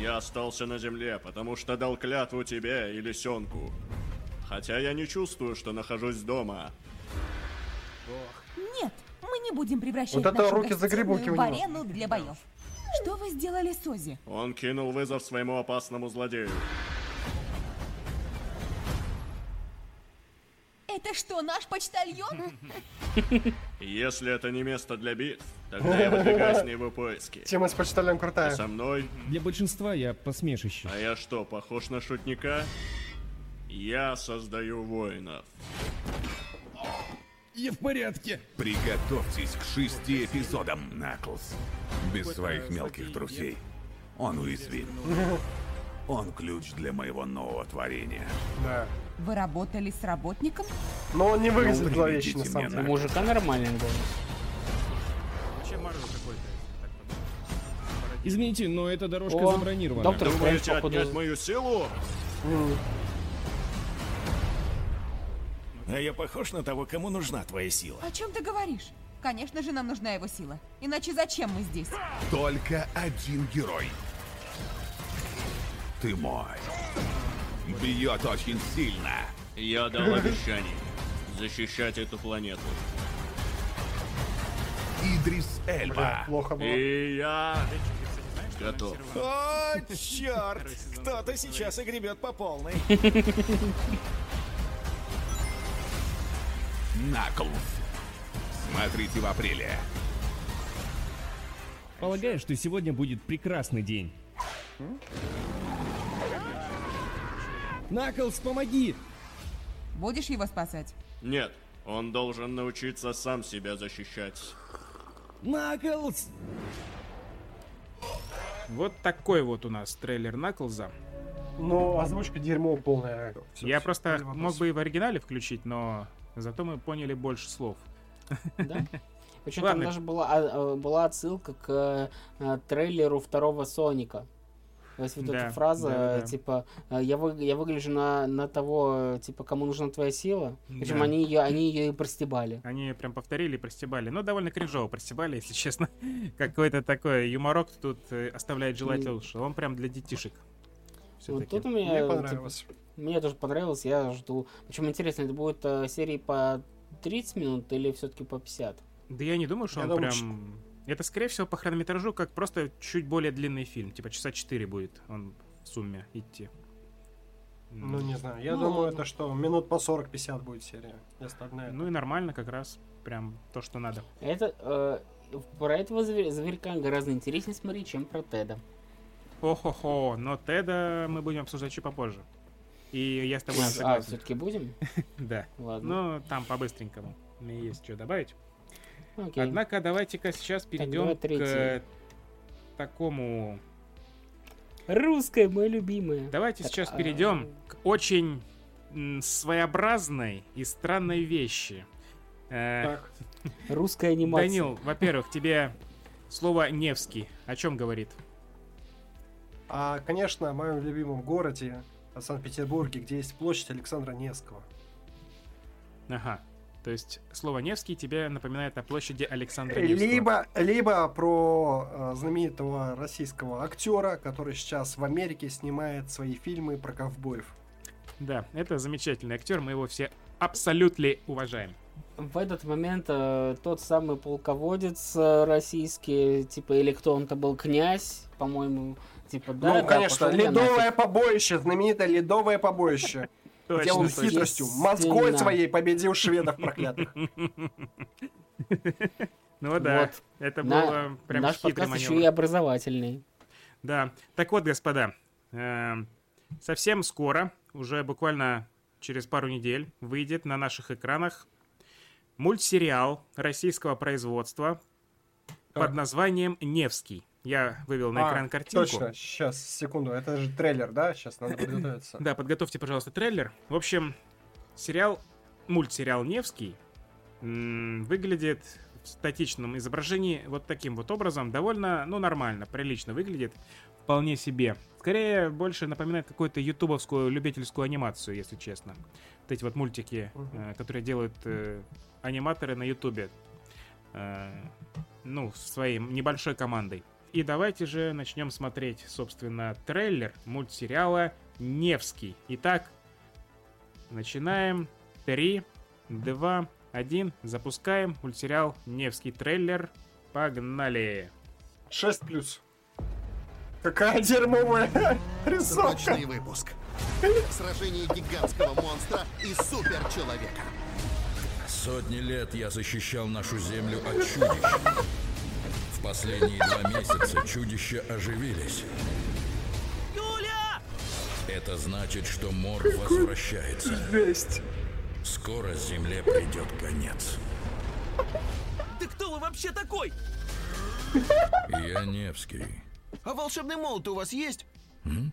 Я остался на земле, потому что дал клятву тебе и лисенку. Хотя я не чувствую, что нахожусь дома. Нет, мы не будем превращать вот нашу гостиную в арену для боев. Что вы сделали с Ози? Он кинул вызов своему опасному злодею. Это что, наш почтальон? Если это не место для битв, тогда я выдвигаюсь на его поиски. Тема с почтальоном крутая. Ты со мной? Для большинства я посмешище. А я что, похож на шутника? Я создаю воинов. Я в порядке. Приготовьтесь к шести эпизодам Наклз. Без своих мелких трусей. Он уязвим. Он ключ для моего нового творения. Да. Вы работали с работником? Но он не выглядит зловечно сам. У мужика нормальный голос. Извините, но эта дорожка О, забронирована. Доктор, думаете отнять мою силу? А я похож на того, кому нужна твоя сила? О чем ты говоришь? Конечно же, нам нужна его сила. Иначе зачем мы здесь? Только один герой. Ты мой. Бьет очень сильно. Я дал обещание защищать эту планету. Идрис Эльба. Плохо было. И я готов. О, черт! Кто-то сейчас огребет по полной. Наклз. Смотрите в апреле. Полагаю, что сегодня будет прекрасный день. Наклз, помоги! Будешь его спасать? Нет, он должен научиться сам себя защищать. Наклз! Вот такой вот у нас трейлер Наклза. Ну, озвучка дерьмо полная. Все, Я все, просто все, мог все. бы и в оригинале включить, но зато мы поняли больше слов. Да? Причем там даже была, была отсылка к э, трейлеру второго Соника. То есть вот да, эта фраза, да, да. типа, я, вы, я выгляжу на, на того, типа, кому нужна твоя сила. Причем да. они, ее, они ее и простебали. Они ее прям повторили и простебали. Но довольно кринжово простебали, если честно. Какой-то такой юморок тут оставляет желать лучше. Он прям для детишек. Вот тут мне, мне понравилось. Типа, мне тоже понравилось, я жду. Причем интересно, это будет э, серии по тридцать минут или все-таки по пятьдесят? Да я не думаю, что я он думаю, прям... Это, скорее всего, по хронометражу, как просто чуть более длинный фильм. Типа часа четыре будет он в сумме идти. Ну, не знаю. Я ну, думаю, это что, минут по сорок-пятьдесят будет серия. Остальное. Ну и нормально как раз. Прям то, что надо. Это... Э, про этого звер- зверька гораздо интереснее смотреть, чем про Теда. О-хо-хо. Но Теда мы будем обсуждать чуть попозже. И я с тобой согласен. А, все-таки будем? Да. Ладно. Ну, там по-быстренькому. Мне есть что добавить. Окей. Однако давайте-ка сейчас перейдем так, к такому... Русское, мое любимое. Давайте так, сейчас а... перейдем к очень своеобразной и странной вещи. Так. Русская анимация. Данил, во-первых, тебе слово «Невский». О чем говорит? А, конечно, о моем любимом городе, о Санкт-Петербурге, где есть площадь Александра Невского. Ага. То есть слово «Невский» тебе напоминает о площади Александра Невского. Либо, либо про э, знаменитого российского актера, который сейчас в Америке снимает свои фильмы про ковбоев. Да, это замечательный актер, мы его все абсолютно уважаем. В этот момент э, тот самый полководец э, российский, типа, или кто он-то был, князь, по-моему, типа, да? Ну, да, конечно, ледовое побоище, знаменитое ледовое побоище. Точно, где он с хитростью, мозгой своей победил шведов проклятых. Ну да, это было прям хитрый маневр. Наш подкаст еще и образовательный. Да, так вот, господа, совсем скоро, уже буквально через пару недель, выйдет на наших экранах мультсериал российского производства под названием «Невский». Я вывел на а, экран картинку. Точно, сейчас, секунду, это же трейлер, да? Сейчас надо подготовиться. Да, подготовьте, пожалуйста, трейлер. В общем, сериал, мультсериал «Невский» м- выглядит в статичном изображении вот таким вот образом. Довольно, ну, нормально, прилично выглядит. Вполне себе. Скорее, больше напоминает какую-то ютубовскую любительскую анимацию, если честно. Вот эти вот мультики, uh-huh. э, которые делают э, аниматоры на ютубе. Э, ну, своей небольшой командой. И давайте же начнем смотреть, собственно, трейлер мультсериала «Невский». Итак, начинаем. три, два, один. Запускаем мультсериал «Невский». Трейлер. Погнали. шесть плюс. Какая дерьмовая рисовка. Срочный выпуск. Сражение гигантского монстра и суперчеловека. Сотни лет я защищал нашу землю от чудищ. Последние два месяца чудища оживились. Юля! Это значит, что Мор возвращается. Жесть. Скоро земле придет конец. Ты кто вы вообще такой? Я Невский. А волшебный молот у вас есть? М?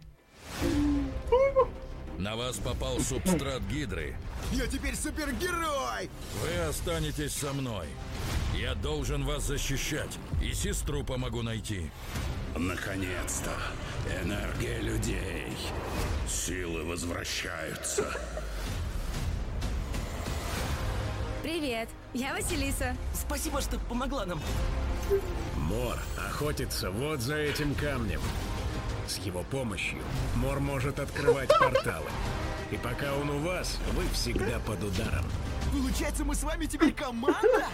На вас попал субстрат гидры. Я теперь супергерой! Вы останетесь со мной. Я должен вас защищать. И сестру помогу найти. Наконец-то. Энергия людей. Силы возвращаются. Привет, я Василиса. Спасибо, что помогла нам. Мор охотится вот за этим камнем. С его помощью Мор может открывать порталы. И пока он у вас, вы всегда под ударом. Получается, мы с вами теперь команда?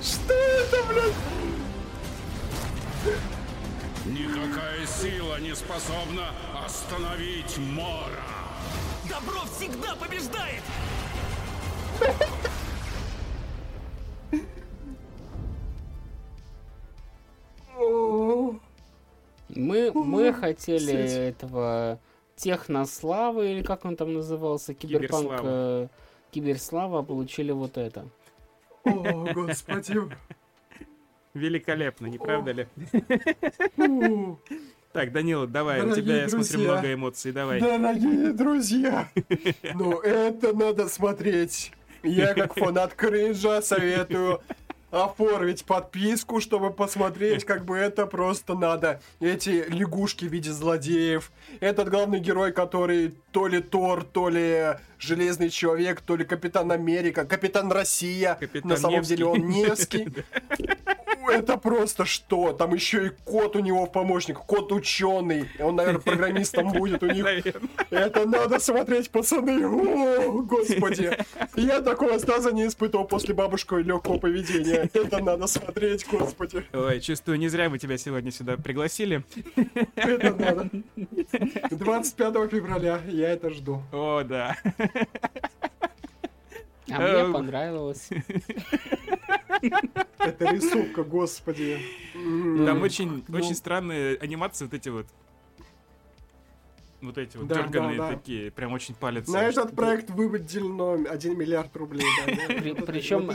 Что это, блядь? Никакая сила не способна остановить Мора. Добро всегда побеждает! Мы, мы хотели этого технославы, или как он там назывался, киберпанк, киберслава, киберслава, получили вот это. О, господи. Великолепно, не правда ли? Так, Данила, давай, дорогие у тебя, я друзья, смотрю, много эмоций, давай. Дорогие друзья, ну это надо смотреть. Я как фанат кринжа советую оформить подписку, чтобы посмотреть, как бы это просто надо. Эти лягушки в виде злодеев. Этот главный герой, который то ли Тор, то ли Железный Человек, то ли Капитан Америка, Капитан Россия. Капитан На самом Невский. деле он Невский. Это просто что? Там еще и кот у него в помощник, кот ученый. Он, наверное, программистом будет у них. Наверное. Это надо смотреть, пацаны. О, господи. Я такого стаза не испытывал после бабушки легкого поведения. Это надо смотреть, господи. Ой, чувствую, не зря мы тебя сегодня сюда пригласили. Это надо. двадцать пятого февраля я это жду. О, да. А мне понравилось. Это рисовка, господи. Там очень, очень странные анимации вот эти вот. Вот эти вот дерганые такие, прям очень палец. На этот проект выделено один миллиард рублей. Причем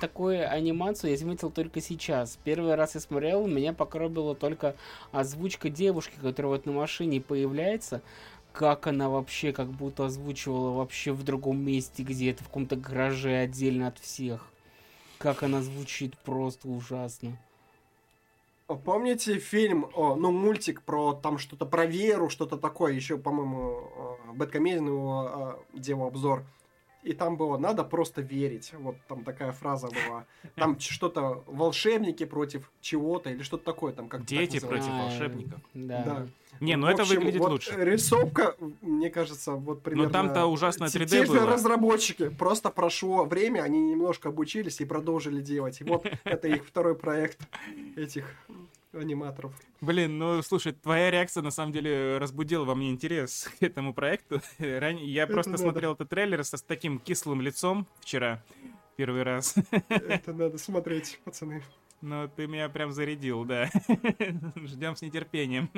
такую анимацию я заметил только сейчас. Первый раз я смотрел, меня покоробила только озвучка девушки, которая вот на машине появляется. Как она вообще, как будто озвучивала вообще в другом месте, где-то в каком-то гараже отдельно от всех. Как она звучит просто ужасно. Помните фильм, о, ну мультик про там что-то про Веру, что-то такое, еще, по-моему, Бэткомедиан его делал обзор. И там было «надо просто верить». Вот там такая фраза была. Там что-то волшебники против чего-то или что-то такое. Там как-то дети против волшебников. Да. Да. Не, ну в это общем, выглядит вот лучше. Рисовка, мне кажется, вот примерно... Но там-то ужасно три дэ те было. Те же разработчики. Просто прошло время, они немножко обучились и продолжили делать. И вот это их второй проект этих... аниматоров. Блин, ну слушай, твоя реакция на самом деле разбудила во мне интерес к этому проекту. Я это просто надо. смотрел этот трейлер с таким кислым лицом вчера, первый раз. Это надо смотреть, пацаны. Ну, ты меня прям зарядил, да. Ждем с нетерпением.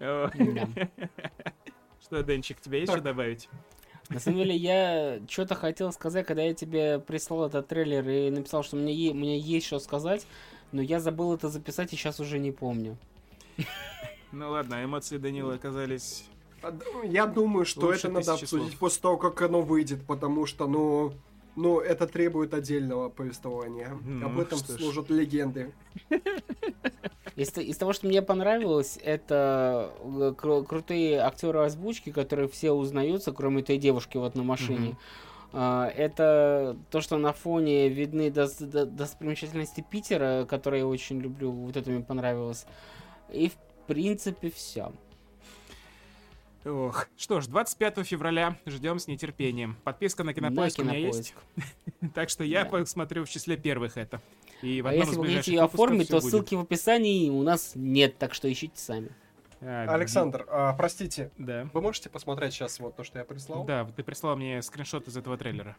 Что, Денчик, тебе есть что добавить? На самом деле, я что-то хотел сказать, когда я тебе прислал этот трейлер и написал, что мне, мне есть что сказать. Но я забыл это записать и сейчас уже не помню. Ну ладно, эмоции Данила оказались... Я думаю, что это надо обсудить после того, как оно выйдет, потому что, ну... Ну, это требует отдельного повествования. Ну, об этом служат ж. легенды. Из, из того, что мне понравилось, это кру- крутые актеры озвучки, которые все узнаются, кроме той девушки вот на машине. Mm-hmm. А, это то, что на фоне видны дос- до- достопримечательности Питера, которые я очень люблю. Вот это мне понравилось. И, в принципе, все. Ох, что ж, двадцать пятого февраля ждем с нетерпением. Подписка на Кинопоиск у меня есть. Так что я посмотрю в числе первых это. И в одном из ближайших выпусков. А если вы хотите ее оформить, то ссылки в описании у нас нет, так что ищите сами. Александр, простите, вы можете посмотреть сейчас вот то, что я прислал? Да, ты прислал мне скриншот из этого трейлера.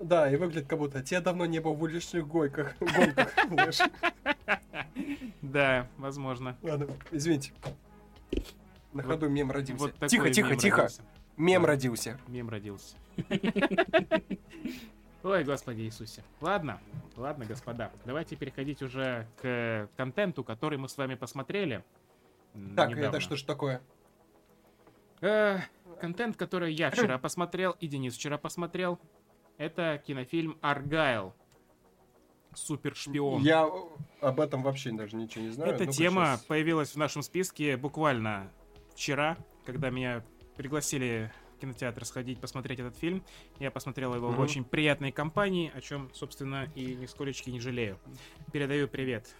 Да, и выглядит как будто тебя давно не было в уличных гонках. Да, возможно. Ладно, извините. На вот, ходу мем родился. Вот тихо, тихо, мем тихо. Родился. Мем да. родился. Мем родился. Ой, Господи Иисусе. Ладно, ладно, господа. Давайте переходить уже к контенту, который мы с вами посмотрели. Так, недавно. Это что ж такое? Э, контент, который я вчера посмотрел и Денис вчера посмотрел, это кинофильм «Аргайл». Супершпион. Я об этом вообще даже ничего не знаю. Эта тема сейчас... появилась в нашем списке буквально вчера, когда меня пригласили в кинотеатр сходить посмотреть этот фильм. Я посмотрел его mm-hmm. в очень приятной компании, о чем, собственно, и нисколечки не жалею. Передаю привет.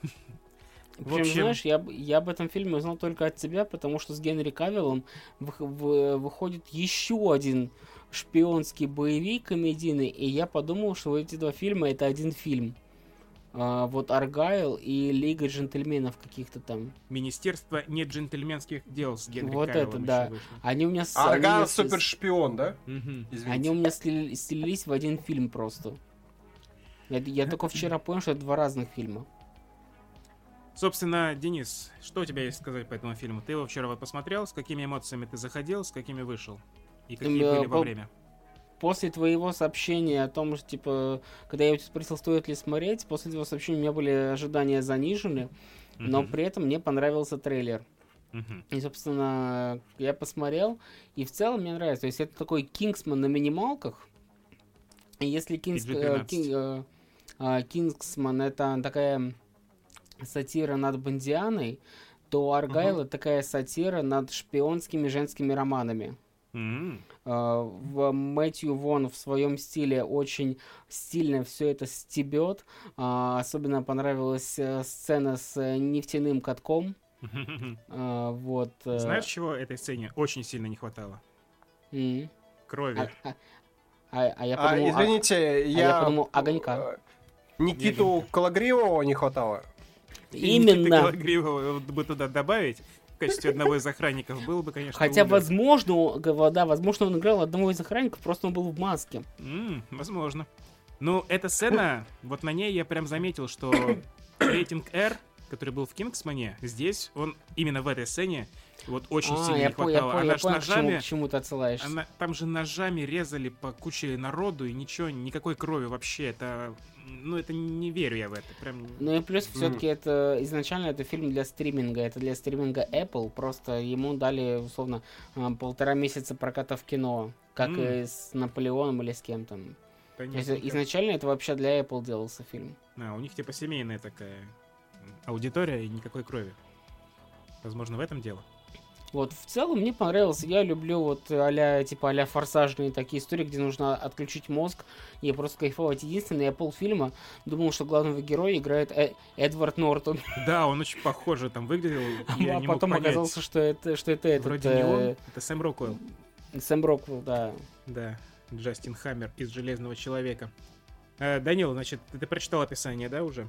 Причем, общем... знаешь, я, я об этом фильме узнал только от тебя, потому что с Генри Кавиллом в, в, выходит еще один шпионский боевик комедийный, и я подумал, что эти два фильма — это один фильм. А, вот «Аргайл» и «Лига джентльменов» каких-то там. «Министерство неджентльменских дел» с Генри вот Кавиллом. Вот это, да. Они у меня с... «Аргайл» — супершпион, да? Угу. Они у меня слили, слились в один фильм просто. Я, я только вчера понял, что это два разных фильма. Собственно, Денис, что у тебя есть сказать по этому фильму? Ты его вчера посмотрел, с какими эмоциями ты заходил, с какими вышел? И какие э, были по... во время? После твоего сообщения о том, что, типа, когда я спросил, стоит ли смотреть, после твоего сообщения у меня были ожидания занижены, mm-hmm. но при этом мне понравился трейлер. Mm-hmm. И, собственно, я посмотрел, и в целом мне нравится. То есть это такой «Кингсман» на минималках. И если Кингс... Кинг... «Кингсман» — это такая... сатира над Бондианой, то «Аргайл» uh-huh. — такая сатира над шпионскими женскими романами. Mm-hmm. Uh, Мэтью Вон в своем стиле очень стильно все это стебет. Uh, особенно понравилась uh, сцена с uh, нефтяным катком. Mm-hmm. Uh, вот, uh... Знаешь, чего этой сцене очень сильно не хватало? Mm-hmm. Крови. А, а, а я подумал, а, извините, а, я... А я подумал, огонька. Никиту Кологривого не хватало. Именно. Никита бы туда добавить в качестве одного из охранников было бы, конечно. Хотя, умер. возможно, да, возможно, он играл одного из охранников, просто он был в маске. Mm, возможно. Ну, эта сцена, вот на ней я прям заметил, что рейтинг R, который был в «Кингсмане», здесь он именно в этой сцене вот очень а, сильно не хватало. По, я она по, я ножами, к чему ты отсылаешься. Она, там же ножами резали по куче народу, и ничего, никакой крови вообще. Это, ну, это не верю я в это. Прям... Ну и плюс mm. все-таки это изначально это фильм для стриминга. Это для стриминга Apple. Просто ему дали, условно, полтора месяца проката в кино. Как mm. и с «Наполеоном» или с кем-то. Понятно. Изначально это вообще для Apple делался фильм. А, у них типа семейная такая аудитория и никакой крови. Возможно, в этом дело. Вот, в целом мне понравился. Я люблю вот а-ля, типа, а-ля форсажные такие истории, где нужно отключить мозг и просто кайфовать. Единственное, я полфильма думал, что главного героя играет э- Эдвард Нортон. Да, он очень похоже там выглядел. Я а не потом мог понять. Оказалось, что это, что это этот... Вроде не он, э- это Сэм Роквелл. Сэм Роквелл, да. Да, Джастин Хаммер из «Железного человека». Э, Данил, значит, ты прочитал описание, да, уже?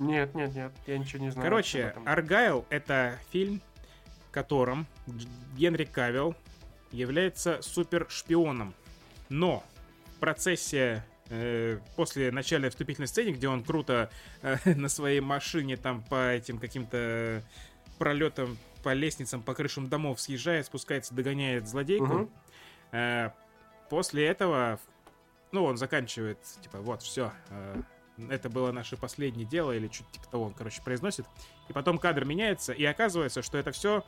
Нет, нет, нет, я ничего не знаю. Короче, «Аргайл» — это фильм, в котором Генри Кавилл является супершпионом. Но в процессе, э, после начала вступительной сцены, где он круто э, на своей машине там по этим каким-то пролетам, по лестницам, по крышам домов съезжает, спускается, догоняет злодейку, угу. э, после этого, ну, он заканчивает, типа, вот, все, э, это было наше последнее дело, или чуть типа того, он, короче, произносит. И потом кадр меняется, и оказывается, что это все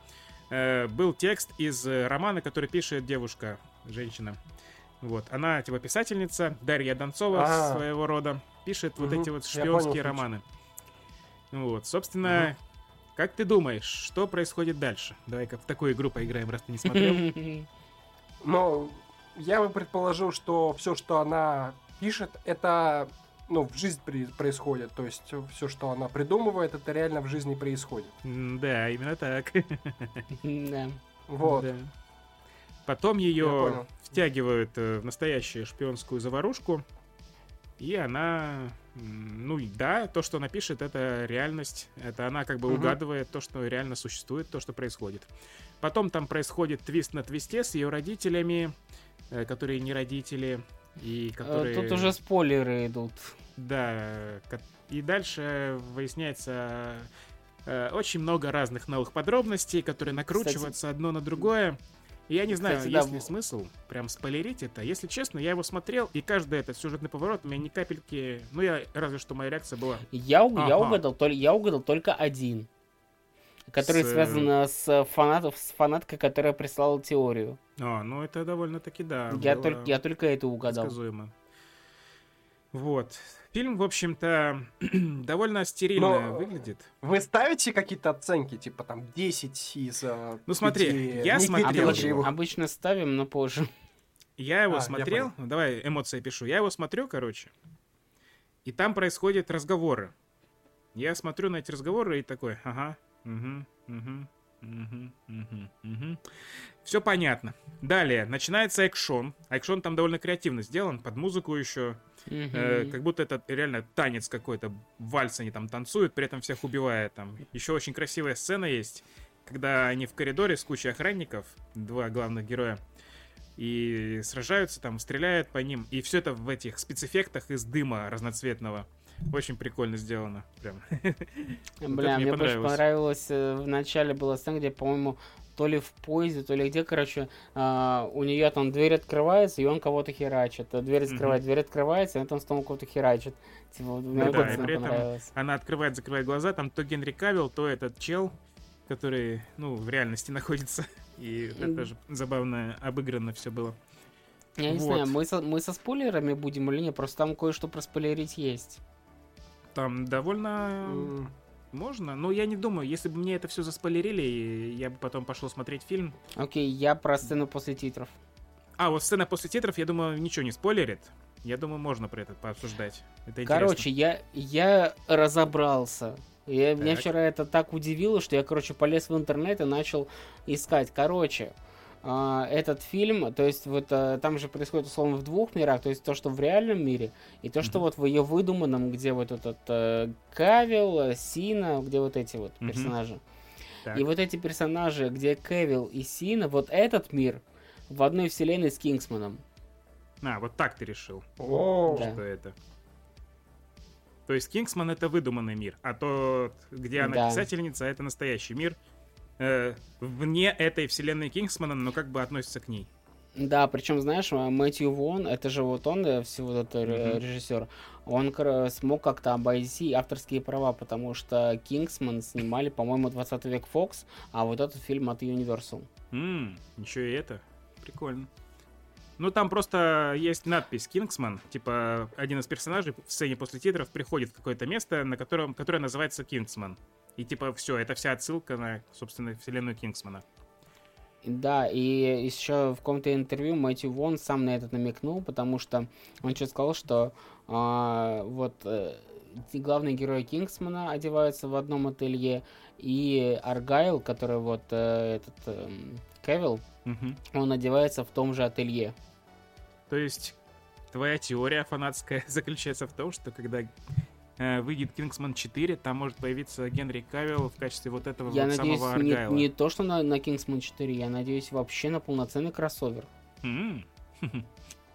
э, был текст из романа, который пишет девушка, женщина. Вот, она типа писательница, Дарья Донцова А-а-а. своего рода, пишет угу. вот эти вот шпионские романы. Вот, собственно, угу. как ты думаешь, что происходит дальше? Давай-ка в такую игру поиграем, раз ты не смотрел. Ну, я бы предположил, что все, что она пишет, это... Ну, в жизни происходит, то есть все, что она придумывает, это реально в жизни происходит. Да, именно так. Да. Вот. Потом ее втягивают в настоящую шпионскую заварушку, и она... Ну, да, то, что она пишет, это реальность. Это она как бы угадывает то, что реально существует, то, что происходит. Потом там происходит твист на твисте с ее родителями, которые не родители... И которые... Тут уже спойлеры идут. Да, и дальше выясняется очень много разных новых подробностей, которые накручиваются кстати... одно на другое. И я не знаю, кстати, есть да... ли смысл прям спойлерить это. Если честно, я его смотрел, и каждый этот сюжетный поворот у меня ни капельки... Ну, я разве что моя реакция была... Я, ага. я, угадал, я угадал только один, который с... связан с, фанатов, с фанаткой, которая прислала теорию. А, ну это довольно-таки, да. Я, только, я только это угадал. Сказуемо. Вот. Фильм, в общем-то, довольно стерильно Но выглядит. Вы ставите какие-то оценки, типа там десять из... Ну смотри, я смотрел... Обычно, обычно ставим, но позже. Я его а, смотрел... Я давай эмоции пишу. Я его смотрю, короче. И там происходят разговоры. Я смотрю на эти разговоры и такой, ага, угу, угу, угу, угу, угу. Все понятно. Далее, начинается экшон. Экшон там довольно креативно сделан, под музыку еще. Mm-hmm. Э, как будто это реально танец какой-то, вальс они там танцуют, при этом всех убивая там. Еще очень красивая сцена есть, когда они в коридоре с кучей охранников, два главных героя, и сражаются там, стреляют по ним. И все это в этих спецэффектах из дыма разноцветного. Очень прикольно сделано. Прям. Бля, мне больше понравилось. В начале была сцена, где, по-моему, то ли в поезде, то ли где, короче, у нее там дверь открывается, и он кого-то херачит. Дверь открывает, дверь открывается, и она там снова кого-то херачит. Типа, мне понравилось. Она открывает, закрывает глаза, там то Генри Кавилл, то этот чел, который, ну, в реальности находится. И это тоже забавно обыграно все было. Я не знаю, мы со, мы со спойлерами будем или нет? Просто там кое-что проспойлерить есть. Там довольно mm. можно, но я не думаю, если бы мне это все заспойлерили, я бы потом пошел смотреть фильм. Окей, okay, я про сцену после титров. А, вот сцена после титров, я думаю, ничего не спойлерит. Я думаю, можно про это пообсуждать. Это короче, я, я разобрался. Я, меня вчера это так удивило, что я, короче, полез в интернет и начал искать. Короче... этот фильм, то есть вот там же происходит условно в двух мирах, то есть то, что в реальном мире, и то, что mm-hmm. вот в ее выдуманном, где вот этот э, Кавилл, Сина, где вот эти вот mm-hmm. персонажи. Так. И вот эти персонажи, где Кавилл и Сина, вот этот мир в одной вселенной с Кингсманом. А, вот так ты решил. О, да. Что это? То есть Кингсман — это выдуманный мир, а тот, где она да. писательница, это настоящий мир, вне этой вселенной Кингсмана, но как бы относится к ней. Да, причем, знаешь, Мэтью Вон, это же вот он, всего вот этот mm-hmm. режиссер, он смог как-то обойти авторские права, потому что Кингсман снимали, по-моему, двадцатый век Fox, а вот этот фильм от Universal. Ммм, ничего и это. Прикольно. Ну, там просто есть надпись «Кингсман». Типа, один из персонажей в сцене после титров приходит в какое-то место, на котором, которое называется «Кингсман». И типа все, это вся отсылка на, собственно, вселенную Кингсмана. Да, и еще в каком-то интервью Мэтью Вон сам на это намекнул, потому что он что-то сказал, что э, вот э, главные герои Кингсмана одеваются в одном ателье, и Аргайл, который вот э, этот э, Кавилл, угу. он одевается в том же ателье. То есть твоя теория фанатская заключается в том, что когда... выйдет Кингсман четыре, там может появиться Генри Кавилл в качестве вот этого я вот надеюсь, самого Аргайла. Не, не то, что на, на Кингсман четыре, я надеюсь вообще на полноценный кроссовер. Mm-hmm.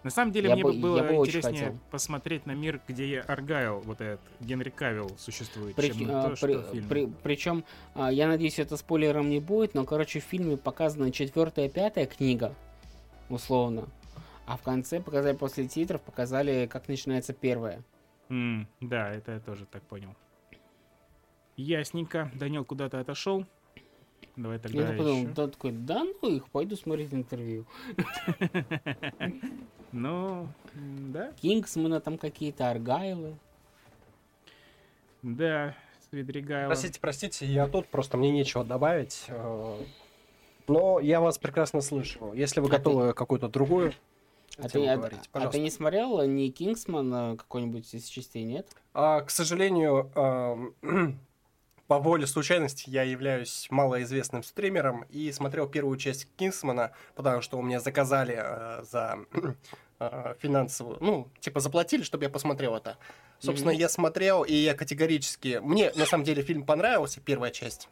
На самом деле я мне бы, было бы интереснее посмотреть на мир, где Аргайл, вот этот Генри Кавилл существует, при, чем на то, при, что при, при, Причем, я надеюсь, это спойлером не будет, но, короче, в фильме показана четвертая, пятая книга, условно, а в конце показали после титров, показали, как начинается первая. Mm, да, это я тоже так понял. Ясненько. Данил куда-то отошел. Давай тогда я подумал, еще. Да, такой, да ну их, пойду смотреть интервью. Ну, да. Кингсмана там какие-то, Аргайлы. Да, Свидригайлы. Простите, простите, я тут, просто мне нечего добавить. Но я вас прекрасно слышу. Если вы готовы какую-то другую... А ты, говорить, а, а ты не смотрел ни Кингсмана какой-нибудь из частей, нет? А, к сожалению, э, по воле случайности я являюсь малоизвестным стримером и смотрел первую часть Кингсмана, потому что у меня заказали э, за э, финансовую... Ну, типа заплатили, чтобы я посмотрел это. Собственно, mm-hmm. я смотрел, и я категорически... Мне, на самом деле, фильм понравился, первая часть.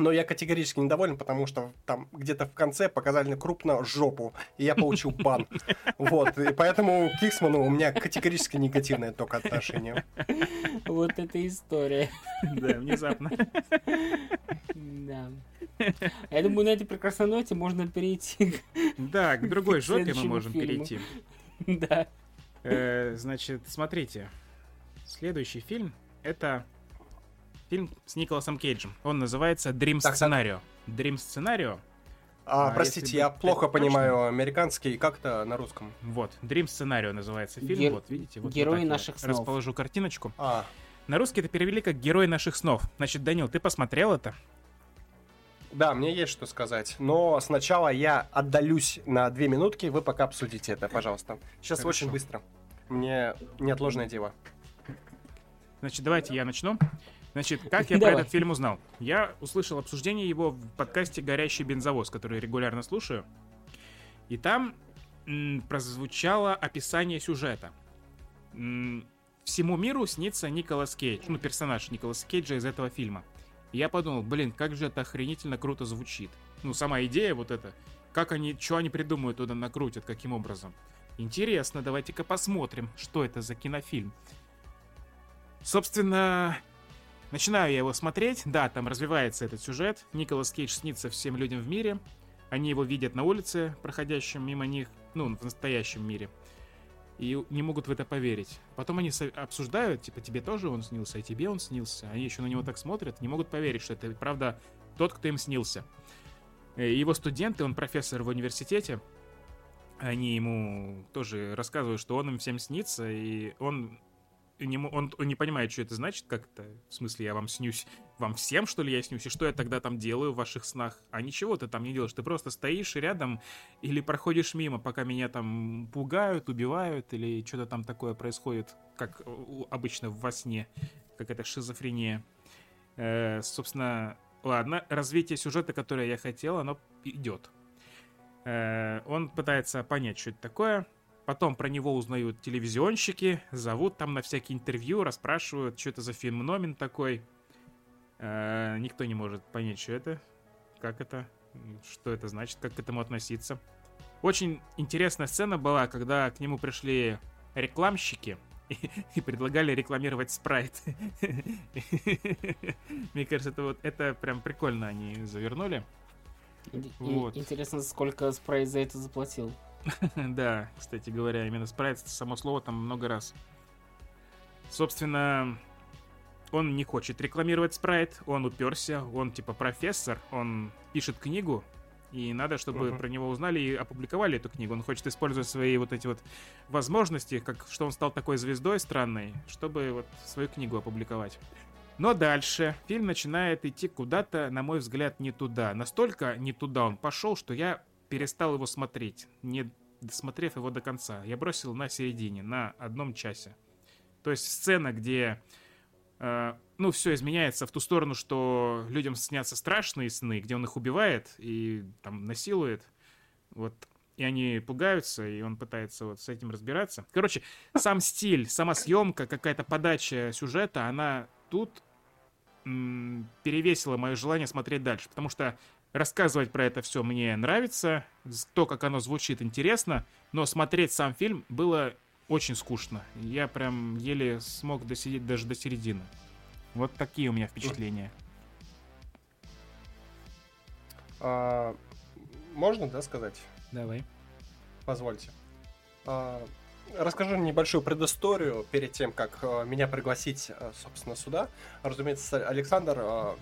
Но я категорически недоволен, потому что там где-то в конце показали крупно жопу, и я получил бан. Вот, и поэтому к Кингсману у меня категорически негативное только отношение. Вот это история. Да, внезапно. Да. Я думаю, на этой прекрасной ноте можно перейти. Да, к другой жопе мы можем перейти. Да. Значит, смотрите. Следующий фильм — это... фильм с Николасом Кейджем. Он называется Dream Scenario. Dream Scenario. А, а простите, я плохо точно... понимаю американский, как-то на русском. Вот, Dream Scenario называется фильм. Гер... Вот, видите, вот, Герои вот наших снов. Расположу картиночку. А. На русский это перевели как Герои наших снов. Значит, Данил, ты посмотрел это? Да, мне есть что сказать. Но сначала я отдалюсь на две минутки. Вы пока обсудите это, пожалуйста. Сейчас Хорошо. Очень быстро. Мне неотложное дело. Значит, давайте я начну. Значит, как я Давай. про этот фильм узнал? Я услышал обсуждение его в подкасте «Горящий бензовоз», который регулярно слушаю. И там м, прозвучало описание сюжета. М, всему миру снится Николас Кейдж. Ну, персонаж Николаса Кейджа из этого фильма. И я подумал, блин, как же это охренительно круто звучит. Ну, сама идея вот эта. Как они, что они придумают, туда накрутят, каким образом. Интересно, давайте-ка посмотрим, что это за кинофильм. Собственно, начинаю я его смотреть. Да, там развивается этот сюжет. Николас Кейдж снится всем людям в мире. Они его видят на улице, проходящем мимо них, ну, в настоящем мире. И не могут в это поверить. Потом они обсуждают, типа, тебе тоже он снился, и тебе он снился. Они еще на него так смотрят, не могут поверить, что это, правда, тот, кто им снился. Его студенты, он профессор в университете, они ему тоже рассказывают, что он им всем снится, и он... Он, он не понимает, что это значит, как-то, в смысле, я вам снюсь, вам всем, что ли, я снюсь, и что я тогда там делаю в ваших снах, а ничего ты там не делаешь, ты просто стоишь рядом или проходишь мимо, пока меня там пугают, убивают, или что-то там такое происходит, как обычно во сне, какая-то шизофрения. Э, собственно, ладно, развитие сюжета, которое я хотел, оно идет. Э, он пытается понять, что это такое. Потом про него узнают телевизионщики, зовут там на всякие интервью, расспрашивают, что это за феномен такой. Э-э, никто не может понять, что это, как это, что это значит, как к этому относиться. Очень интересная сцена была, когда к нему пришли рекламщики и, и предлагали рекламировать спрайт. Мне кажется, это вот это прям прикольно они завернули. Интересно, сколько спрайт за это заплатил. Да, кстати говоря, именно спрайт, само слово там много раз. Собственно, он не хочет рекламировать спрайт, он уперся, он типа профессор, он пишет книгу, и надо, чтобы uh-huh. про него узнали и опубликовали эту книгу. Он хочет использовать свои вот эти вот возможности, как что он стал такой звездой странной, чтобы вот свою книгу опубликовать. Но дальше фильм начинает идти куда-то, на мой взгляд, не туда. Настолько не туда он пошел, что я... перестал его смотреть, не досмотрев его до конца. Я бросил на середине, на одном часе. То есть сцена, где э, ну, все изменяется в ту сторону, что людям снятся страшные сны, где он их убивает и там насилует. Вот. И они пугаются, и он пытается вот с этим разбираться. Короче, сам стиль, сама съемка, какая-то подача сюжета, она тут м- перевесила мое желание смотреть дальше. Потому что рассказывать про это все мне нравится, то, как оно звучит, интересно, но смотреть сам фильм было очень скучно. Я прям еле смог досидеть даже до середины. Вот такие у меня впечатления. А, можно, да, сказать? Давай. Позвольте. А, расскажу небольшую предысторию перед тем, как а, меня пригласить, а, собственно, сюда. Разумеется, Александр а,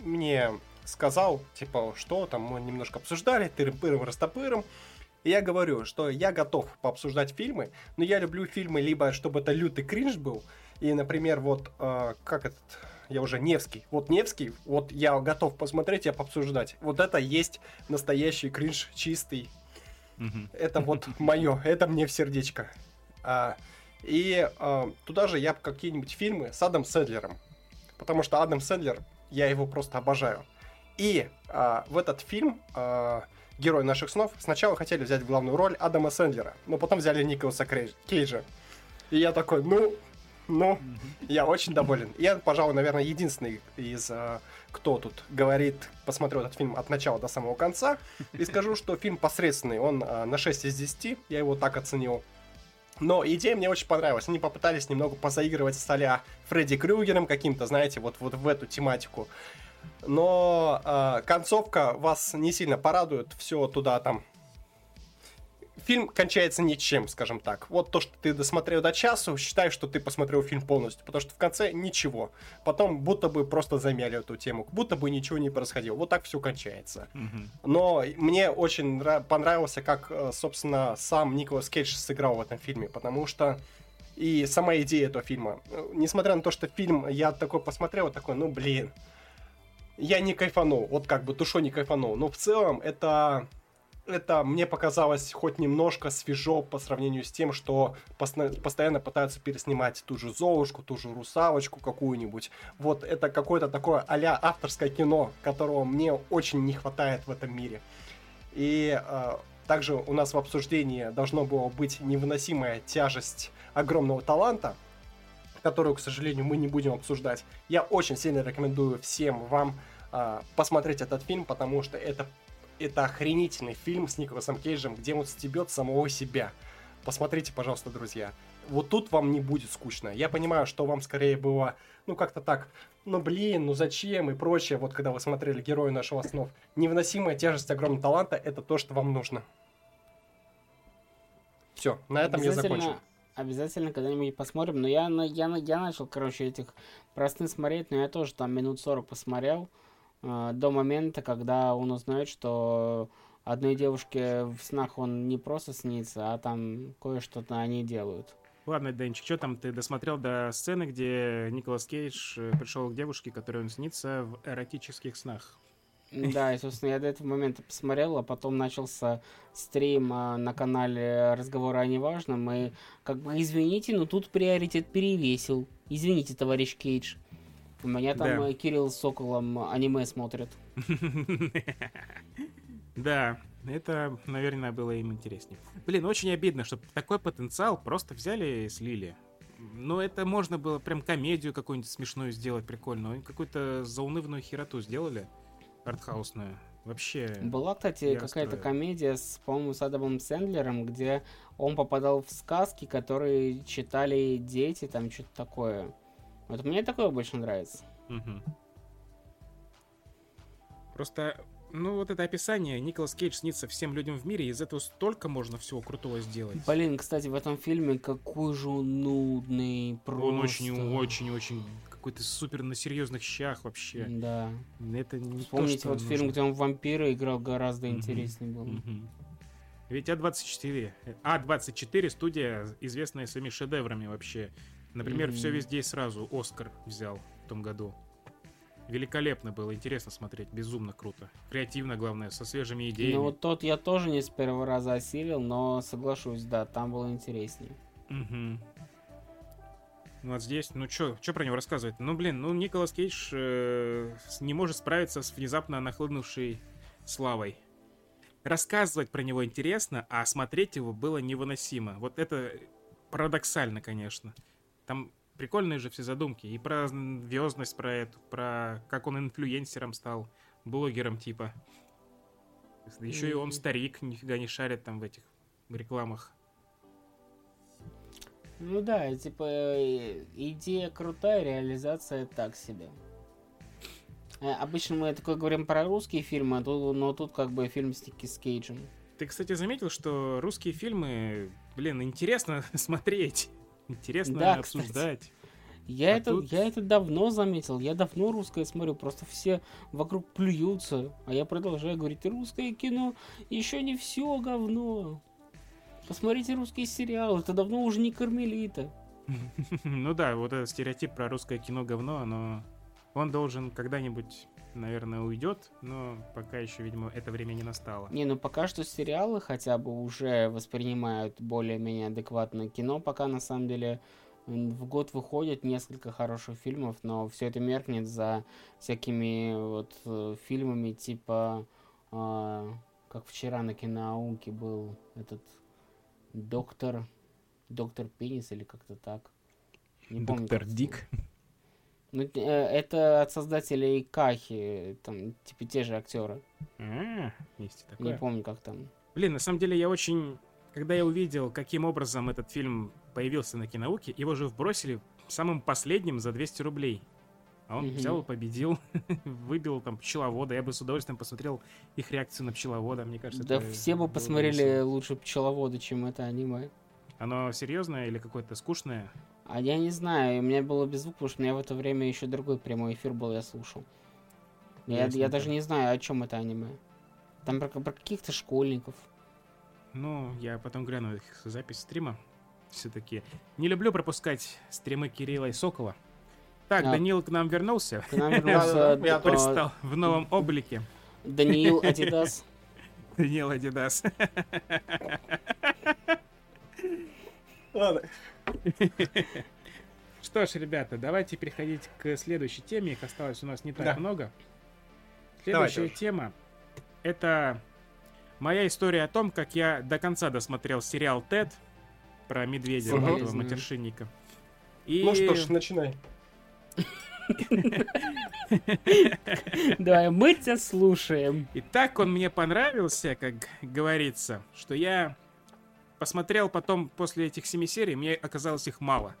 мне... сказал, типа, что там, мы немножко обсуждали, тырым-пырым-растопырым. И я говорю, что я готов пообсуждать фильмы, но я люблю фильмы либо, чтобы это лютый кринж был, и, например, вот, э, как этот, я уже Невский, вот Невский, вот я готов посмотреть и пообсуждать. Вот это есть настоящий кринж чистый. Mm-hmm. Это вот мое, это мне в сердечко. А, и а, туда же я какие-нибудь фильмы с Адамом Сэндлером, потому что Адам Сэндлер, я его просто обожаю. И а, в этот фильм а, «Герой наших снов» сначала хотели взять в главную роль Адама Сэндлера, но потом взяли Николаса Кейджа. И я такой, ну, ну, я очень доволен. Я, пожалуй, наверное, единственный из, а, кто тут говорит, посмотрю этот фильм от начала до самого конца. И скажу, что фильм посредственный, он а, на шесть из десяти, я его так оценил. Но идея мне очень понравилась. Они попытались немного позаигрывать с а-ля Фредди Крюгером каким-то, знаете, вот, вот в эту тематику. Но э, концовка вас не сильно порадует, все туда там. Фильм кончается ничем, скажем так. Вот то, что ты досмотрел до часу, считай, что ты посмотрел фильм полностью, потому что в конце ничего. Потом будто бы просто замяли эту тему, будто бы ничего не происходило. Вот так все кончается. Mm-hmm. Но мне очень нра- понравился, как, собственно, сам Николас Кейдж сыграл в этом фильме, потому что и сама идея этого фильма. Несмотря на то, что фильм я такой посмотрел, такой, ну блин, я не кайфанул, вот как бы душой не кайфанул, но в целом это это мне показалось хоть немножко свежо по сравнению с тем, что постоянно пытаются переснимать ту же «Золушку», ту же «Русалочку» какую-нибудь. Вот это какое-то такое а-ля авторское кино, которого мне очень не хватает в этом мире. И э, также у нас в обсуждении должно было быть невыносимая тяжесть огромного таланта, которую, к сожалению, мы не будем обсуждать. Я очень сильно рекомендую всем вам э, посмотреть этот фильм, потому что это... Это охренительный фильм с Николасом Кейджем, где он стебет самого себя. Посмотрите, пожалуйста, друзья. Вот тут вам не будет скучно. Я понимаю, что вам скорее было, ну, как-то так, ну, блин, ну, зачем и прочее. Вот когда вы смотрели «Герои нашего снов». Невыносимая тяжесть огромного таланта – это то, что вам нужно. Все, на этом я закончу. Обязательно когда-нибудь посмотрим. Но я, я, я начал, короче, этих простых смотреть, но я тоже там минут сорок посмотрел. До момента, когда он узнает, что одной девушке в снах он не просто снится, а там кое-что-то они делают. Ладно, Денчик, что там ты досмотрел до сцены, где Николас Кейдж пришел к девушке, которой он снится в эротических снах? Да, и, собственно, я до этого момента посмотрел, а потом начался стрим на канале «Разговоры о неважном», и как бы, извините, но тут приоритет перевесил. Извините, товарищ Кейдж. У меня там да. Кирилл с Соколом аниме смотрит. Да, это, наверное, было им интереснее. Блин, очень обидно, что такой потенциал просто взяли и слили. Но это можно было прям комедию какую-нибудь смешную сделать, прикольную. Какую-то заунывную хероту сделали, артхаусную. Вообще... Была, кстати, какая-то комедия, с, по-моему, с Адамом Сэндлером, где он попадал в сказки, которые читали дети, там что-то такое. Вот мне такое больше нравится. Угу. Просто, ну, вот это описание. Николас Кейдж снится всем людям в мире, и из этого столько можно всего крутого сделать. Блин, кстати, в этом фильме какой же он нудный, просто. Он очень-очень-очень какой-то супер на серьезных щах вообще. Да. Это не Вспомните то, что вот нужно. Фильм, где он вампира играл, гораздо угу. интереснее был. Угу. Ведь А24. А24 студия, известная своими шедеврами вообще. Например, mm-hmm. «Все везде и сразу» Оскар взял в том году. Великолепно было, интересно смотреть, безумно круто. Креативно, главное, со свежими идеями. Ну вот тот я тоже не с первого раза осилил, но соглашусь, да, там было интереснее. Mm-hmm. Ну вот здесь, ну что про него рассказывать? Ну блин, ну Николас Кейдж э, не может справиться с внезапно нахлынувшей славой. Рассказывать про него интересно, а смотреть его было невыносимо. Вот это парадоксально, конечно. Там прикольные же все задумки. И про звездность, про эту, про как он инфлюенсером стал, блогером типа. Еще и он старик, нифига не шарит там в этих рекламах. Ну да, типа идея крутая, реализация так себе. Обычно мы такое говорим про русские фильмы, но тут как бы фильм с Кейджем. Ты, кстати, заметил, что русские фильмы, блин, интересно смотреть. Интересно да, обсуждать. Кстати, я, а это, тут... я это давно заметил. Я давно русское смотрю. Просто все вокруг плюются. А я продолжаю говорить, русское кино еще не все говно. Посмотрите русские сериалы. Это давно уже не Кармелита. Ну да, вот этот стереотип про русское кино говно, но он должен когда-нибудь, наверное, уйдет. Но пока еще, видимо, это время не настало. Не, ну пока что сериалы хотя бы уже воспринимают более-менее адекватное кино. Пока, на самом деле, в год выходит несколько хороших фильмов, но все это меркнет за всякими вот э, фильмами типа... Э, как вчера на Киноауке был этот доктор... Доктор Пенис или как-то так. Не помню, доктор Дик. Ну, это от создателей Кахи, там, типа, те же актеры. А, есть и такое. Не помню, как там. Блин, на самом деле, я очень... Когда я увидел, каким образом этот фильм появился на Киноуке, его же вбросили самым последним за двести рублей. А он mm-hmm. взял и победил, выбил там пчеловода. Я бы с удовольствием посмотрел их реакцию на пчеловода, мне кажется. Да все бы посмотрели весело. Лучше пчеловода, чем это аниме. Оно серьезное или какое-то скучное? А я не знаю, у меня было без звука, потому что у меня в это время еще другой прямой эфир был, я слушал. Я, я даже не знаю, о чем это аниме. Там про, про каких-то школьников. Ну, я потом гляну их запись стрима. Все-таки не люблю пропускать стримы Кирилла и Сокола. Так, а... Даниил к нам вернулся. К нам вернулся. Я предстал в новом облике. Даниил Адидас. Принял Адидас. Ладно. Что ж, ребята, давайте переходить к следующей теме. Их осталось у нас не так да. много. Следующая Давай, тема – это моя история о том, как я до конца досмотрел сериал «Тед» про медведя, угу. этого матершинника. И... Ну что ж, начинай. Да, мы тебя слушаем. И так он мне понравился, как говорится, что я посмотрел потом, после этих семи серий, мне оказалось их мало.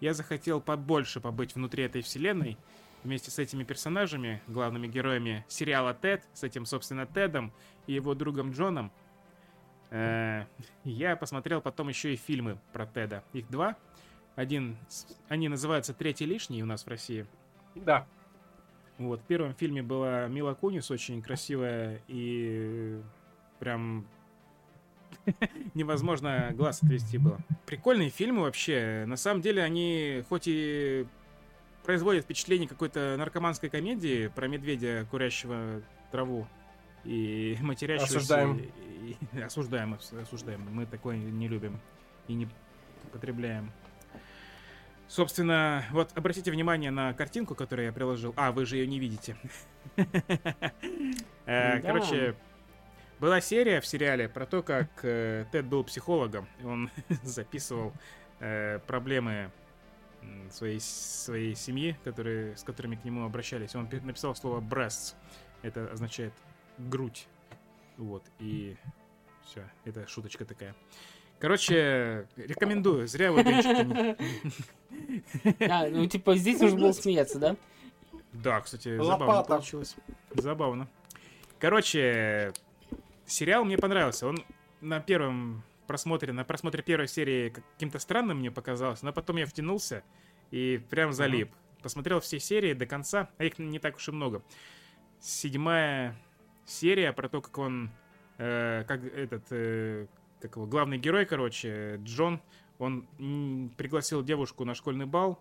Я захотел побольше побыть внутри этой вселенной, вместе с этими персонажами, главными героями сериала «Тед», с этим, собственно, Тедом и его другом Джоном. Я посмотрел потом еще и фильмы про Теда. Их два. Один, они называются «Третий лишний» у нас в России. Да. Вот, в первом фильме была Мила Кунис, очень красивая и прям невозможно глаз отвести было. Прикольные фильмы вообще. На самом деле они хоть и производят впечатление какой-то наркоманской комедии про медведя, курящего траву и матерящегося. Осуждаем. И, и, осуждаем, осуждаем. Мы такое не любим и не потребляем. Собственно, вот обратите внимание на картинку, которую я приложил. А, вы же ее не видите. Короче, была серия в сериале про то, как Тед был психологом. Он записывал проблемы своей семьи, с которыми к нему обращались. Он написал слово breasts. Это означает грудь. Вот, и все. Это шуточка такая. Короче, рекомендую. Зря вы денчики. А, ну типа здесь нужно было смеяться, да? Да, кстати, забавно получилось. Забавно. Короче, сериал мне понравился. Он на первом просмотре, на просмотре первой серии каким-то странным мне показался, но потом я втянулся и прям залип. Посмотрел все серии до конца, а их не так уж и много. Седьмая серия про то, как он... Э, как этот... Э, Как его, главный герой, короче, Джон, он м- пригласил девушку на школьный бал,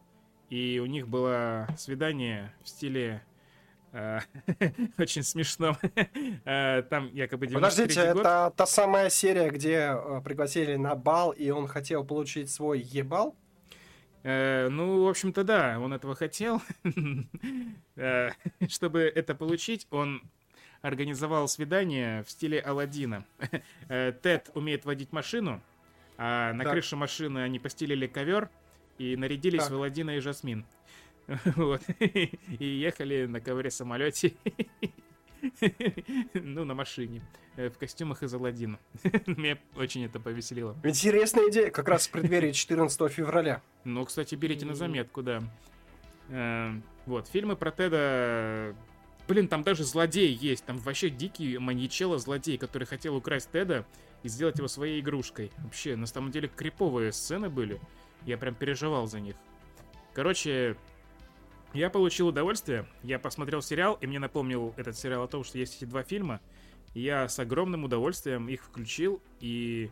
и у них было свидание в стиле э- очень смешном. э- там якобы девяносто третий год. Подождите, это та самая серия, где э, пригласили на бал, и он хотел получить свой ебал? Э- ну, в общем-то, да, он этого хотел. э- чтобы это получить, он... организовал свидание в стиле Аладдина. Тед умеет водить машину, а на да. крыше машины они постелили ковер и нарядились так. в Аладдина и Жасмин. Вот. И ехали на ковре-самолете. Ну, на машине. В костюмах из Аладдина. Меня очень это повеселило. Интересная идея, как раз в преддверии четырнадцатого февраля. Ну, кстати, берите на заметку, да. Вот, фильмы про Теда... Блин, там даже злодей есть. Там вообще дикий маньячелло-злодей, который хотел украсть Теда и сделать его своей игрушкой. Вообще, на самом деле, криповые сцены были. Я прям переживал за них. Короче, я получил удовольствие. Я посмотрел сериал, и мне напомнил этот сериал о том, что есть эти два фильма. Я с огромным удовольствием их включил, и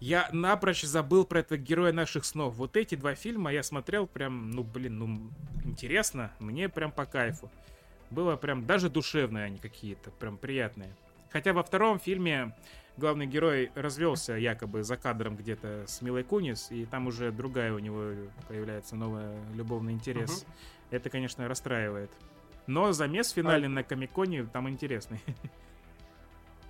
я напрочь забыл про этого героя наших снов. Вот эти два фильма я смотрел прям, ну, блин, ну, интересно. Мне прям по кайфу. Было прям даже душевные они какие-то, прям приятные. Хотя во втором фильме главный герой развелся якобы за кадром где-то с Милой Кунис, и там уже другая у него появляется новая любовный интерес. Uh-huh. Это, конечно, расстраивает. Но замес финальный а... на Комиконе там интересный.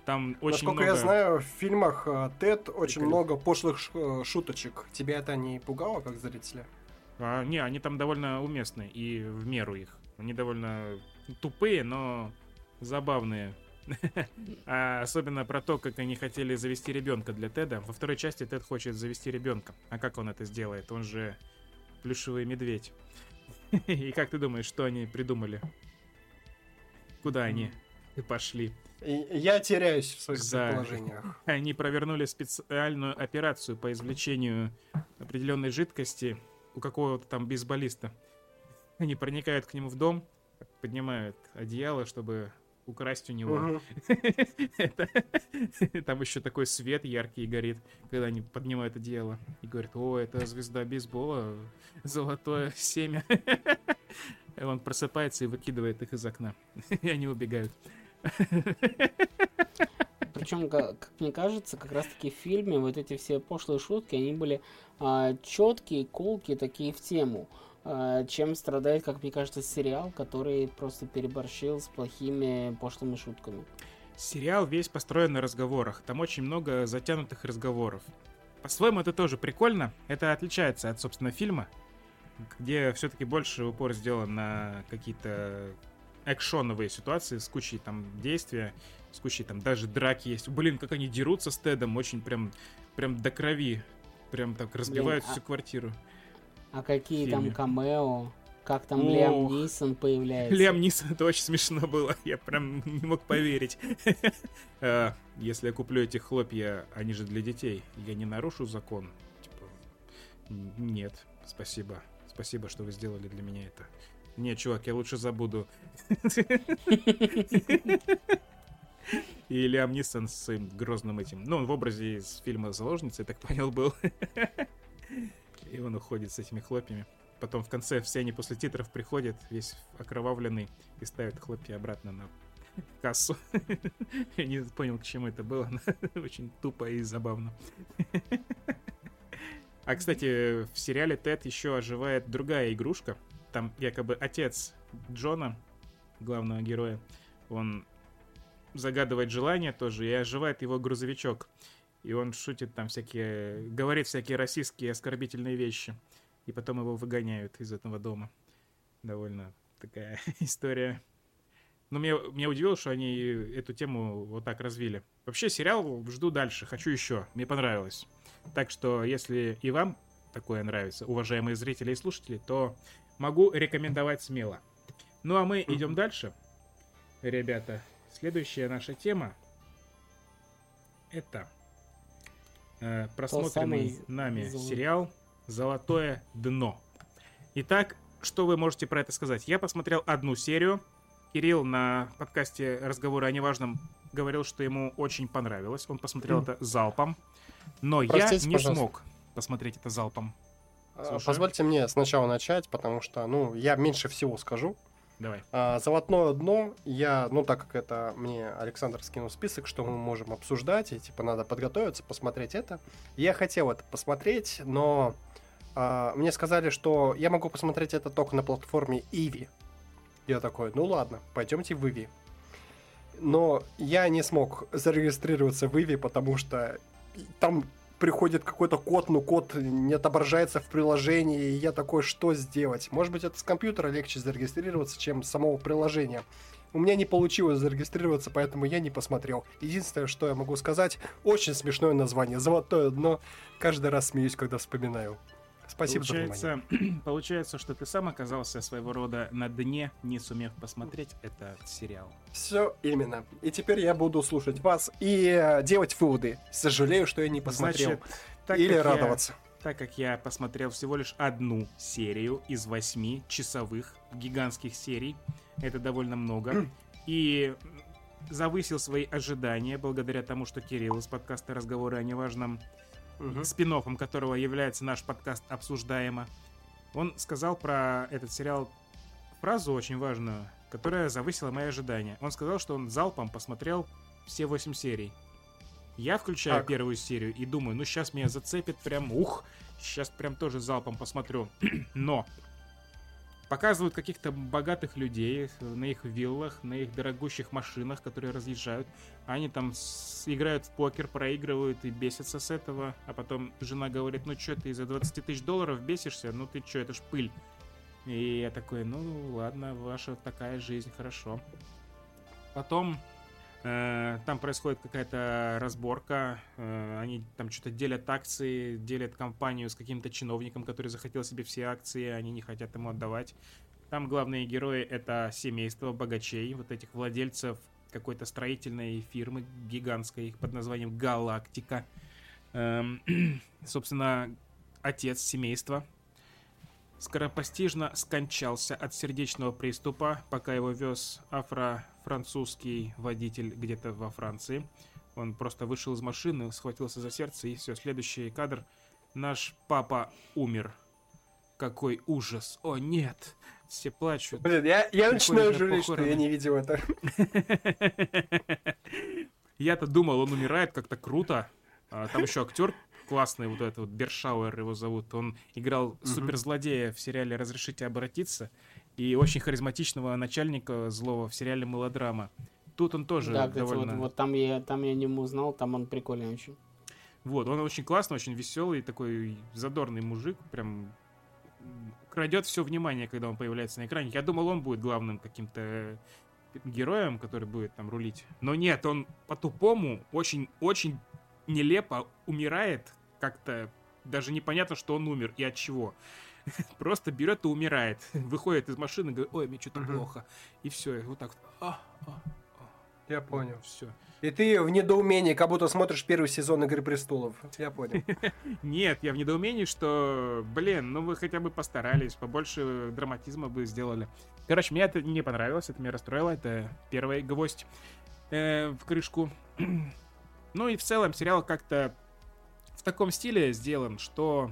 Там очень Насколько много... я знаю, в фильмах Тед очень Прикольно. много пошлых шуточек. Тебя это не пугало, как зрителя? А, не, они там довольно уместны и в меру их. Они довольно... тупые, но забавные. А особенно про то, как они хотели завести ребенка для Теда. Во второй части Тед хочет завести ребенка. А как он это сделает? Он же плюшевый медведь. И как ты думаешь, что они придумали? Куда они пошли? Я теряюсь в своих предположениях. Они провернули специальную операцию по извлечению определенной жидкости у какого-то там бейсболиста. Они проникают к нему в дом, поднимают одеяло, чтобы украсть у него. Там еще такой свет яркий горит, когда они поднимают одеяло. И говорят: о, это звезда бейсбола, золотое семя. Он просыпается и выкидывает их из окна. И они убегают. причем, как, как мне кажется, как раз-таки в фильме вот эти все пошлые шутки, они были а, четкие, колкие, такие в тему. А, чем страдает, как мне кажется, сериал, который просто переборщил с плохими пошлыми шутками. Сериал весь построен на разговорах. Там очень много затянутых разговоров. По-своему, это тоже прикольно. Это отличается от, собственно, фильма, где все-таки больше упор сделан на какие-то экшоновые ситуации с кучей там действия, с кучей там даже драки есть. Блин, как они дерутся с Тедом, очень прям, прям до крови, прям так разбивают Блин, всю а... квартиру. А какие там камео, как там Ох. Лиам Нисон появляется. Лиам Нисон, это очень смешно было, я прям не мог поверить. Если я куплю эти хлопья, они же для детей, я не нарушу закон? Нет, спасибо, спасибо, что вы сделали для меня это. Не, чувак, я лучше забуду. И Лиам Нисон с своим грозным этим... Ну, он в образе из фильма «Заложница», я так понял, был. И он уходит с этими хлопьями. Потом в конце все они после титров приходят, весь окровавленный, и ставят хлопья обратно на кассу. Я не понял, к чему это было. Очень тупо и забавно. А, кстати, в сериале «Тед» еще оживает другая игрушка. Там якобы отец Джона, главного героя, он загадывает желание тоже, и оживает его грузовичок. И он шутит там всякие, говорит всякие российские оскорбительные вещи. И потом его выгоняют из этого дома. Довольно такая история. Но меня, меня удивило, что они эту тему вот так развили. Вообще сериал жду дальше, хочу еще, мне понравилось. Так что если и вам такое нравится, уважаемые зрители и слушатели, то... могу рекомендовать смело. Ну а мы идем дальше. Ребята, следующая наша тема — это э, просмотренный нами сериал «Золотое дно». Итак, что вы можете про это сказать? Я посмотрел одну серию. Кирилл на подкасте «Разговоры о неважном» говорил, что ему очень понравилось. Он посмотрел это залпом. Но Простите, я не пожалуйста. смог посмотреть это залпом. Слушаю. Позвольте мне сначала начать, потому что, ну, я меньше всего скажу. Давай. «Золотое дно», я, ну, так как это мне Александр скинул список, что мы можем обсуждать, и, типа, надо подготовиться, посмотреть это. Я хотел это посмотреть, но а, мне сказали, что я могу посмотреть это только на платформе Иви. Я такой, ну, ладно, пойдемте в Иви. Но я не смог зарегистрироваться в Иви, потому что там... приходит какой-то код, но код не отображается в приложении, и я такой, что сделать? Может быть, это с компьютера легче зарегистрироваться, чем с самого приложения. У меня не получилось зарегистрироваться, поэтому я не посмотрел. Единственное, что я могу сказать, очень смешное название — «Золотое дно». Каждый раз смеюсь, когда вспоминаю. Спасибо получается, за внимание. Получается, что ты сам оказался своего рода на дне, не сумев посмотреть этот сериал. Все именно. И теперь я буду слушать вас и делать выводы. Сожалею, что я не посмотрел. Значит, или радоваться. Я, так как я посмотрел всего лишь одну серию из восьми часовых гигантских серий, это довольно много, и завысил свои ожидания благодаря тому, что Кирилл из подкаста «Разговоры о неважном», Uh-huh. спин-оффом которого является наш подкаст «Обсуждаемо», он сказал про этот сериал фразу очень важную, которая завысила мои ожидания. Он сказал, что он залпом посмотрел все восемь серий. Я включаю так. первую серию и думаю, ну сейчас меня зацепит прям, ух, сейчас прям тоже залпом посмотрю. Но показывают каких-то богатых людей на их виллах, на их дорогущих машинах, которые разъезжают. Они там с... играют в покер, проигрывают и бесятся с этого. А потом жена говорит, ну что ты за двадцать тысяч долларов бесишься? Ну ты что, это ж пыль. И я такой, ну ладно, ваша такая жизнь, хорошо. Потом э, там происходит какая-то разборка. Э, они там что-то делят акции, делят компанию с каким-то чиновником, который захотел себе все акции, они не хотят ему отдавать. Там главные герои — это семейство богачей, вот этих владельцев какой-то строительной фирмы гигантской под названием «Галактика». Эм, собственно, отец семейства скоропостижно скончался от сердечного приступа, пока его вез афро-французский водитель где-то во Франции. Он просто вышел из машины, схватился за сердце, и все, следующий кадр. Наш папа умер. Какой ужас! О, нет! Все плачут. Блин, я, я начинаю жалеть, что я не видел это. Я-то думал, он умирает как-то круто. А, там еще актер классный, вот этот вот Бершауэр его зовут. Он играл суперзлодея в сериале «Разрешите обратиться» и очень харизматичного начальника злого в сериале «Мелодрама». Тут он тоже да, довольно... Да, кстати, вот, вот там, я, там я не узнал, там он прикольный очень. Вот, он очень классный, очень веселый, такой задорный мужик, прям крадет все внимание, когда он появляется на экране. Я думал, он будет главным каким-то героем, который будет там рулить. Но нет, он по-тупому очень-очень нелепо умирает как-то. Даже непонятно, что он умер и от чего. Просто берет и умирает. Выходит из машины, говорит, ой, мне что-то плохо. И все, вот так вот. Я понял. Все. И ты в недоумении, как будто смотришь первый сезон «Игры престолов». Я понял. Нет, я в недоумении, что, блин, ну вы хотя бы постарались, побольше драматизма бы сделали. Короче, мне это не понравилось, это меня расстроило. Это первый гвоздь э, в крышку. Ну и в целом сериал как-то в таком стиле сделан, что...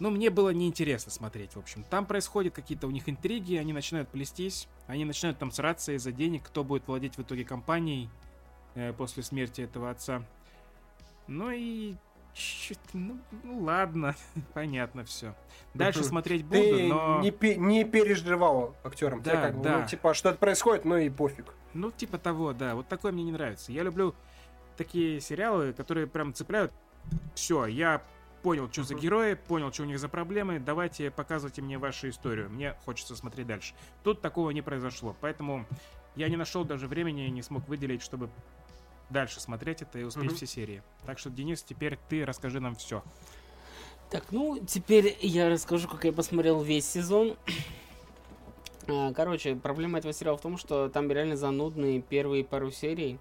Ну, мне было неинтересно смотреть, в общем. Там происходят какие-то у них интриги, они начинают плестись, они начинают там сраться из-за денег, кто будет владеть в итоге компанией э, после смерти этого отца. Ну и... Ну, ну ладно, понятно все. Дальше смотреть буду, ты но... не, пе- не переживал актером. Да, как бы, да. Ну, типа, что-то происходит, ну и пофиг. Ну, типа того, да. Вот такое мне не нравится. Я люблю такие сериалы, которые прям цепляют. Все, я понял, что за герои, понял, что у них за проблемы. Давайте показывайте мне вашу историю. Мне хочется смотреть дальше. Тут такого не произошло. Поэтому я не нашел даже времени, не смог выделить, чтобы дальше смотреть это и успеть все серии. Так что, Денис, теперь ты расскажи нам все. Так, ну, теперь я расскажу, как я посмотрел весь сезон. Короче, проблема этого сериала в том, что там реально занудные первые пару серий.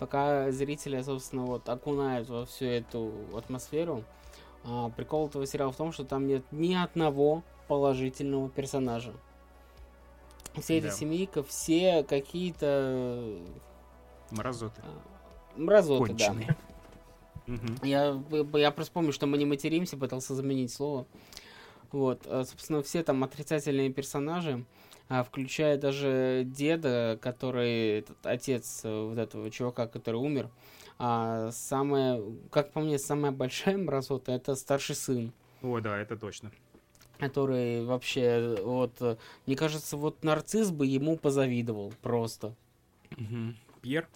Пока зрители, собственно, вот окунают во всю эту атмосферу. А, прикол этого сериала в том, что там нет ни одного положительного персонажа. Вся эта семейка, все какие-то... Мразоты. А, мразоты, конченые. Да. Угу. Я, я просто помню, что мы не материмся, пытался заменить слово. Вот, а, собственно, все там отрицательные персонажи, а, включая даже деда, который, этот, отец вот этого чувака, который умер. А самая, как по мне, самая большая мразота — это старший сын. О, да, это точно. Который вообще, вот, мне кажется, вот нарцисс бы ему позавидовал просто. Угу. Пьер?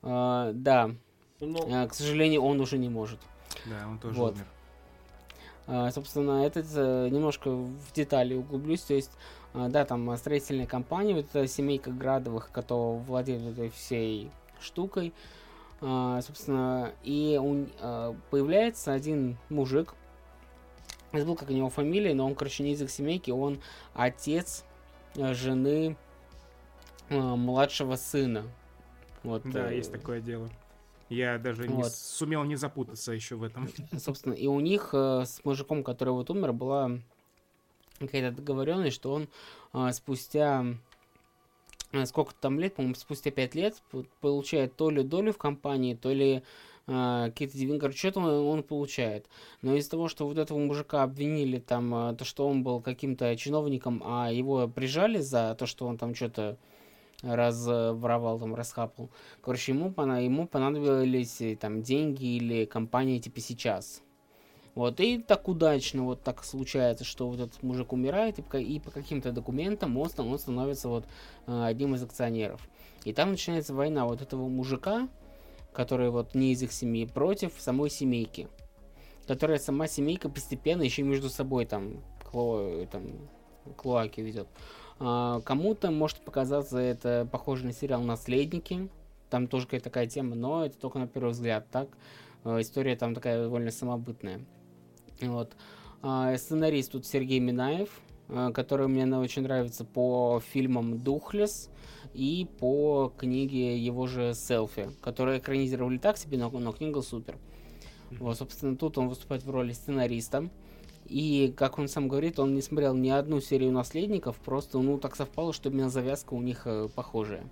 А, да. Но... А, к сожалению, он уже не может. Да, он тоже вот. Умер. А, собственно, этот немножко в детали углублюсь. То есть, да, там строительная компания, вот эта семейка Градовых, кто владеет этой всей штукой. Uh, собственно, и он, uh, появляется один мужик, я забыл, как у него фамилия, но он, короче, не из их семейки, он отец жены uh, младшего сына. Вот, да, uh, есть такое дело. Я даже вот. не сумел не запутаться еще в этом. Собственно, и у них uh, с мужиком, который вот умер, была какая-то договоренность, что он uh, спустя... сколько там лет, по-моему, спустя пять лет, получает то ли долю в компании, то ли э, какие-то дивиденды, короче, что-то он, он получает. Но из-за того, что вот этого мужика обвинили, там, то, что он был каким-то чиновником, а его прижали за то, что он там что-то разворовал, там, расхапал, короче, ему, ему понадобились там деньги или компания типа сейчас. Вот, и так удачно вот так случается, что вот этот мужик умирает, и по, и по каким-то документам он, он становится вот одним из акционеров. И там начинается война вот этого мужика, который вот не из их семьи, против самой семейки. Которая сама семейка постепенно еще между собой там, кло, там клоаки ведет. А, кому-то может показаться это похоже на сериал «Наследники». Там тоже какая-то такая тема, но это только на первый взгляд. Так, история там такая довольно самобытная. Вот. Сценарист тут Сергей Минаев, который мне очень нравится по фильмам «Духлес» и по книге его же «Селфи», которую экранизировали так себе, но, но книга супер. Вот, собственно, тут он выступает в роли сценариста. И, как он сам говорит, он не смотрел ни одну серию «Наследников», просто, ну, так совпало, что именно завязка у них похожая.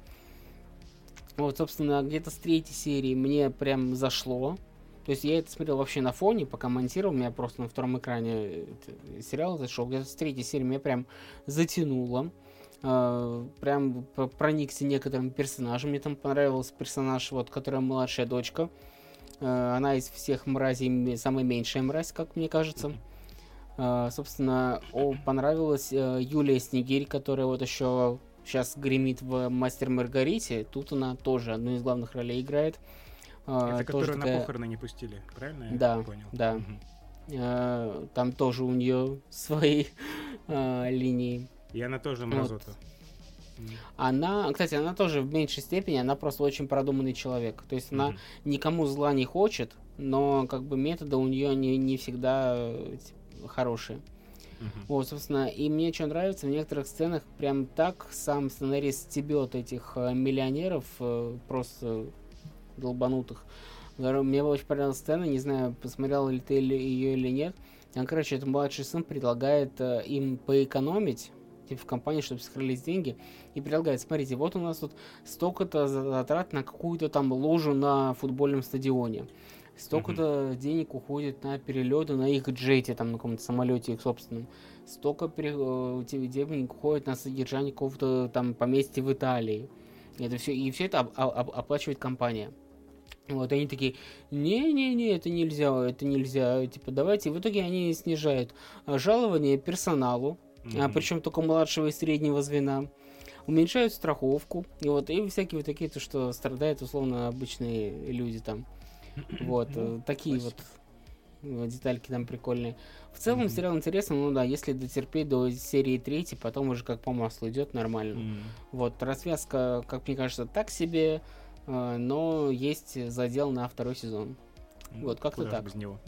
Вот, собственно, где-то с третьей серии мне прям зашло. То есть я это смотрел вообще на фоне, пока монтировал, у меня просто на втором экране сериал зашел. Где-то с третьей серии меня прям затянуло. прям проникся некоторыми персонажами. Мне там понравился персонаж, вот, которая младшая дочка. Она из всех мразей самая меньшая мразь, как мне кажется. Собственно, понравилась Юлия Снегирь, которая вот еще сейчас гремит в «Мастер Маргарите». Тут она тоже одну из главных ролей играет. Это которую такая... на похороны не пустили, правильно? Да, я понял? Да. Угу. Там тоже у нее свои линии. И она тоже мразота. Вот. Она, кстати, она тоже в меньшей степени, она просто очень продуманный человек. То есть она mm-hmm. никому зла не хочет, но как бы методы у нее не, не всегда типа, хорошие. Mm-hmm. Вот, собственно, и мне что нравится, в некоторых сценах прям так сам сценарист стебет этих миллионеров, просто долбанутых. Мне очень понравилась сцена, не знаю, посмотрел ли ты ее или нет. Она, короче, этот младший сын предлагает им поэкономить в компании, чтобы сохранились деньги, и предлагает, смотрите, вот у нас тут столько-то затрат на какую-то там лужу на футбольном стадионе, столько-то mm-hmm. денег уходит на перелеты на их джете, там, на каком-то самолете их собственном, столько денег уходит на содержание какого-то там поместья в Италии. Это все, и все это оп- оп- оплачивает компания. Вот, они такие, не-не-не, это нельзя, это нельзя, типа, давайте. И в итоге они снижают жалование персоналу, Mm-hmm. причем только младшего и среднего звена, уменьшают страховку, и вот и всякие вот такие, то что страдают условно обычные люди там, вот mm-hmm. такие вот, вот детальки там прикольные. В целом mm-hmm. сериал интересный, ну да, если дотерпеть до серии третьей, потом уже как по маслу идет нормально. Mm-hmm. Вот развязка, как мне кажется, так себе, но есть задел на второй сезон. Mm-hmm. Вот как-то Куда так. Без него?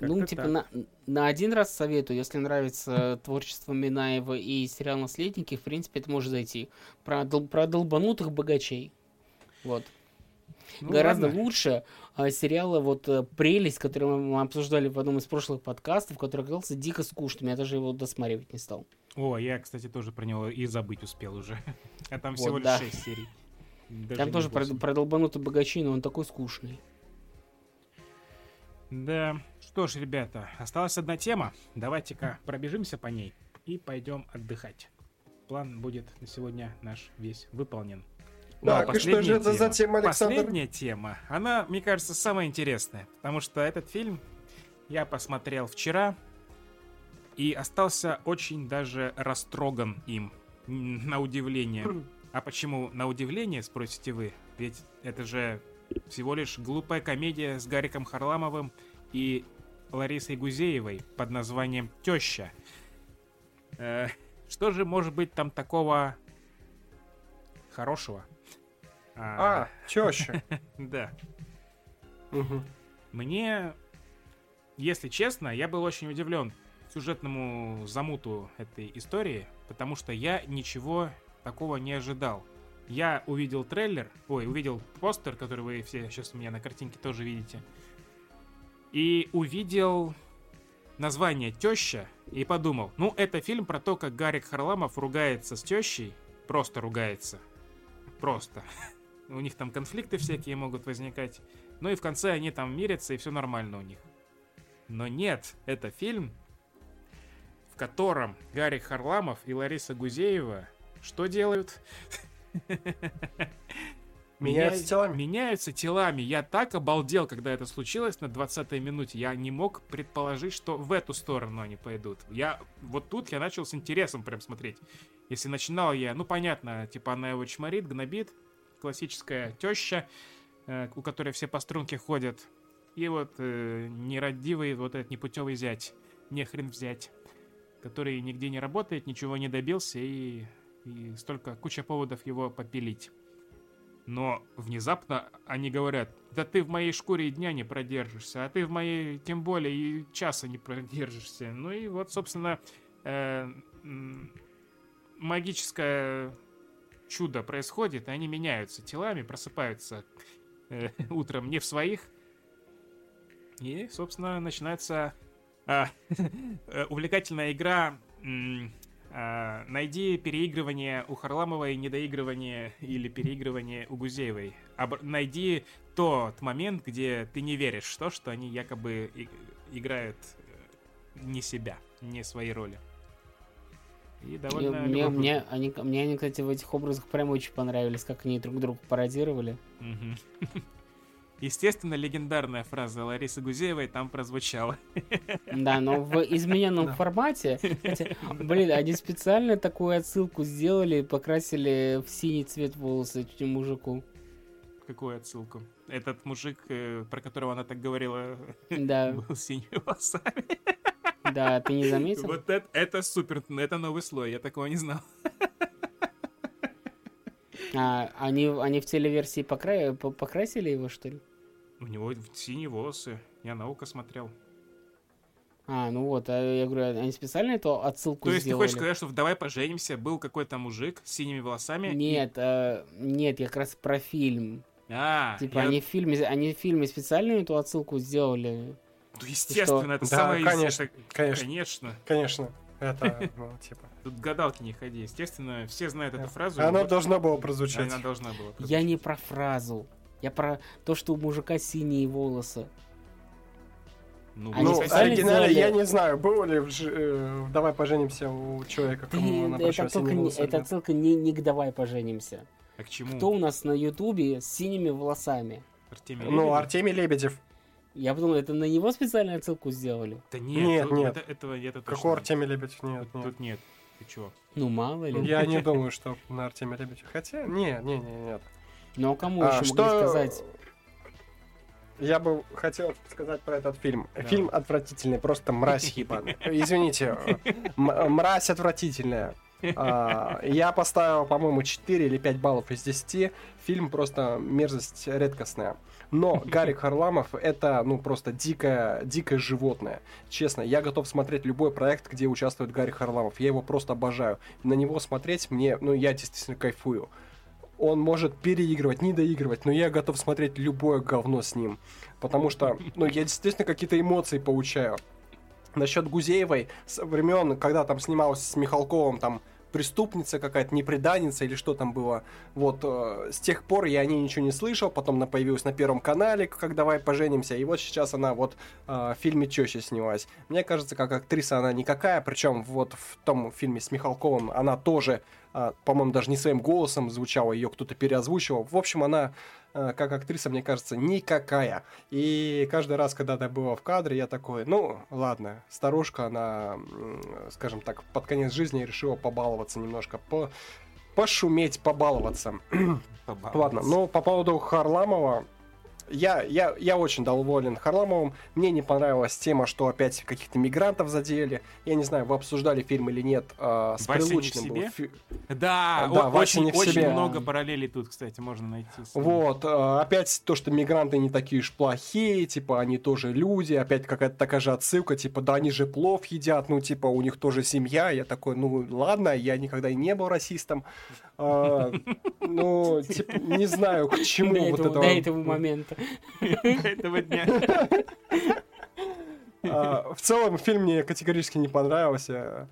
Как-то ну, типа, так. на, на один раз советую, если нравится творчество Минаева и сериал «Наследники», в принципе, это может зайти. Про, дол, про долбанутых богачей. Вот. Ну, гораздо ладно. Лучше а, сериала вот «Прелесть», который мы обсуждали в одном из прошлых подкастов, который оказался дико скучным. Я даже его досматривать не стал. О, я, кстати, тоже про него и забыть успел уже. А там всего вот, лишь да. шесть серий. Даже там тоже про, про долбанутых богачей, но он такой скучный. Да... Что ж, ребята, осталась одна тема. Давайте-ка пробежимся по ней и пойдем отдыхать. План будет на сегодня наш весь выполнен. Так, ну, а и что же это тема, за тема, Александр? Последняя тема, она, мне кажется, самая интересная, потому что этот фильм я посмотрел вчера и остался очень даже растроган им, на удивление. А почему на удивление, спросите вы? Ведь это же всего лишь глупая комедия с Гариком Харламовым и Ларисой Гузеевой под названием «Теща». Э, что же может быть там такого хорошего? А, а теща. Да. Угу. Мне, если честно, я был очень удивлен сюжетному замуту этой истории, потому что я ничего такого не ожидал. Я увидел трейлер, ой, увидел постер, который вы все сейчас у меня на картинке тоже видите, и увидел название «Теща» и подумал, ну, это фильм про то, как Гарик Харламов ругается с тещей, просто ругается, просто. У них там конфликты всякие могут возникать, ну и в конце они там мирятся, и все нормально у них. Но нет, это фильм, в котором Гарик Харламов и Лариса Гузеева что делают? Меняются телами. Меняются телами. Я так обалдел, когда это случилось на двадцатой минуте. Я не мог предположить, что в эту сторону они пойдут. Я вот тут я начал с интересом прям смотреть. Если начинал я, ну понятно, типа она его чморит, гнобит. Классическая теща, э, у которой все по струнке ходят. И вот э, нерадивый, вот этот непутевый зять, не хрен взять, который нигде не работает, ничего не добился и, и столько куча поводов его попилить. Но внезапно они говорят, да ты в моей шкуре и дня не продержишься, а ты в моей, тем более, и часа не продержишься. Ну и вот, собственно, э, магическое чудо происходит, и они меняются телами, просыпаются э, утром не в своих. И, собственно, начинается э, увлекательная игра... Uh, найди переигрывание у Харламовой, недоигрывание или переигрывание у Гузеевой. Об... Найди тот момент, где ты не веришь в то, что они якобы и... играют не себя, не свои роли. И довольно и мне, мне, они, мне они, кстати, в этих образах прям очень понравились, как они друг друга пародировали. Естественно, легендарная фраза Ларисы Гузеевой там прозвучала. Да, но в измененном формате. Хотя, блин, они специально такую отсылку сделали, покрасили в синий цвет волосы мужику. Какую отсылку? Этот мужик, про которого она так говорила, да. был синими волосами. Да, ты не заметил? Вот это, это супер, это новый слой, я такого не знал. А они, они в телеверсии покра... покрасили его, что ли? У него синие волосы, я «Наука» смотрел. А, ну вот, я говорю, они специально эту отсылку сделали? То есть сделали? Ты хочешь сказать, что в «Давай поженимся» был какой-то мужик с синими волосами? Нет, и... э, нет, я как раз про фильм. А, типа я... они, в фильме, они в фильме специально эту отсылку сделали? Ну, естественно, это да, самое... Конечно, это... конечно, конечно. Конечно, это, ну, типа... Тут гадалки не ходи. Естественно, все знают эту фразу. Она вот... должна была прозвучать. Она должна была прозвучать. Я не про фразу. Я про то, что у мужика синие волосы. Ну, они ну оригинально я не знаю, было ли в ж... э, «Давай поженимся» у человека, кому она пришла синие волосы. Это отсылка не, не к «Давай поженимся». А к чему? Кто у нас на Ютубе с синими волосами? Артемий Лебедев. Ну, Артемий Лебедев. Я подумал, это на него специально отсылку сделали? Да нет, нет, ну, нет. Это, этого нет. Какой Артемий Лебедев? Нет, нет. Тут нет. Ты чего? Ну, мало ли. Я не думаю, что на Артемия Лебедева. Хотя, не, не, не, нет. Ну, а кому а, еще что... могли сказать? Я бы хотел сказать про этот фильм. Да. Фильм отвратительный, просто мразь ебаная. Извините, м- мразь отвратительная. А, я поставил, по-моему, четыре или пять баллов из десяти. Фильм просто мерзость редкостная. Но Гарик Харламов — это, ну, просто дикое, дикое животное. Честно, я готов смотреть любой проект, где участвует Гарик Харламов. Я его просто обожаю. На него смотреть мне, ну, я действительно кайфую. Он может переигрывать, не доигрывать, но я готов смотреть любое говно с ним. Потому что, ну, я действительно какие-то эмоции получаю. Насчет Гузеевой, со времен, когда там снималась с Михалковым, там, преступница какая-то, непреданница или что там было. Вот, э, с тех пор я о ней ничего не слышал, потом она появилась на Первом канале, как «Давай поженимся», и вот сейчас она вот э, в фильме «Тёща» снялась. Мне кажется, как актриса она никакая, причем вот в том фильме с Михалковым она тоже, э, по-моему, даже не своим голосом звучала, ее кто-то переозвучивал. В общем, она э, как актриса, мне кажется, никакая. И каждый раз, когда она была в кадре, я такой, ну, ладно, старушка, она, э, скажем так, под конец жизни решила побаловать немножко, по, пошуметь, побаловаться. побаловаться. Ладно, ну, по поводу Харламова, я, я, я очень доволен Харламовым. Мне не понравилась тема, что опять каких-то мигрантов задели. Я не знаю, вы обсуждали фильм или нет. Э, с Вася Прилучным был фи... Да, да о- очень, очень много параллелей тут, кстати, можно найти. Вот, э, опять то, что мигранты не такие уж плохие, типа, они тоже люди. Опять какая-то такая же отсылка, типа, да они же плов едят, ну, типа, у них тоже семья. Я такой, ну, ладно, я никогда и не был расистом. Э, ну, типа, не знаю, к чему вот этого... До этого момента. этого дня. В целом, фильм мне категорически не понравился.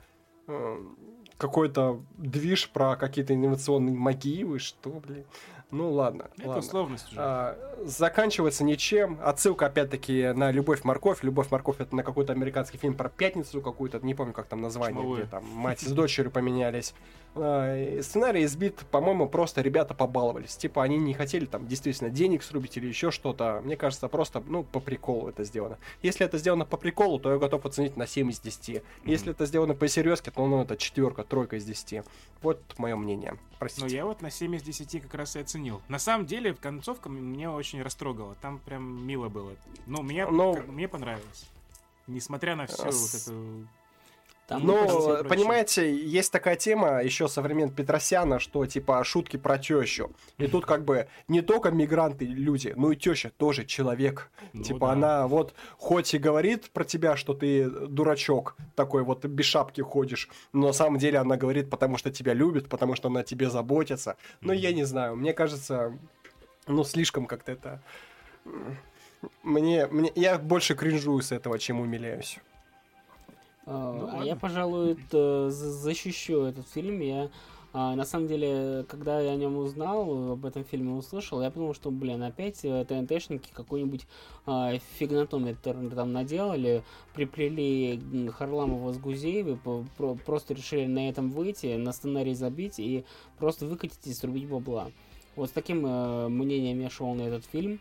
Какой-то движ про какие-то инновационные могилы, что, блин. Ну, ладно. Это ладно. Условность уже. А, заканчивается ничем. Отсылка, опять-таки, на «Любовь-морковь». «Любовь-морковь» — это на какой-то американский фильм про пятницу какую-то, не помню, как там название, Шмовое. Где там мать с дочерью поменялись. А, сценарий избит, по-моему, просто ребята побаловались. Типа, они не хотели там действительно денег срубить или еще что-то. Мне кажется, просто, ну, по приколу это сделано. Если это сделано по приколу, то я готов оценить на семь из десяти. Mm-hmm. Если это сделано по-серьезке, то, ну, это четверка, тройка из десяти. Вот мое мнение. Простите. Ну, я вот на семь из десяти как раз и оценил. На самом деле, концовка меня очень растрогала. Там прям мило было. Но мне, Но... Как, мне понравилось. Несмотря на всю С... вот эту... Там, ну, понимаете, есть такая тема еще со времен Петросяна, что типа шутки про тещу. И тут как бы не только мигранты люди, но и теща тоже человек. Ну, типа да. Она вот хоть и говорит про тебя, что ты дурачок, такой вот без шапки ходишь, но на самом деле она говорит, потому что тебя любит, потому что она о тебе заботится. Но mm-hmm. я не знаю, мне кажется, ну слишком как-то это... Мне, мне... Я больше кринжую с этого, чем умиляюсь. Uh, ну, а ладно. Я, пожалуй, это, защищу этот фильм. Я А, на самом деле, когда я о нем узнал, об этом фильме услышал, я подумал, что, блин, опять ТНТшники какую-нибудь а, фигнатомию там наделали, приплели Харламова с Гузеевой, по- просто решили на этом выйти, на сценарий забить и просто выкатить и срубить бабла. Вот с таким а, мнением я шел на этот фильм.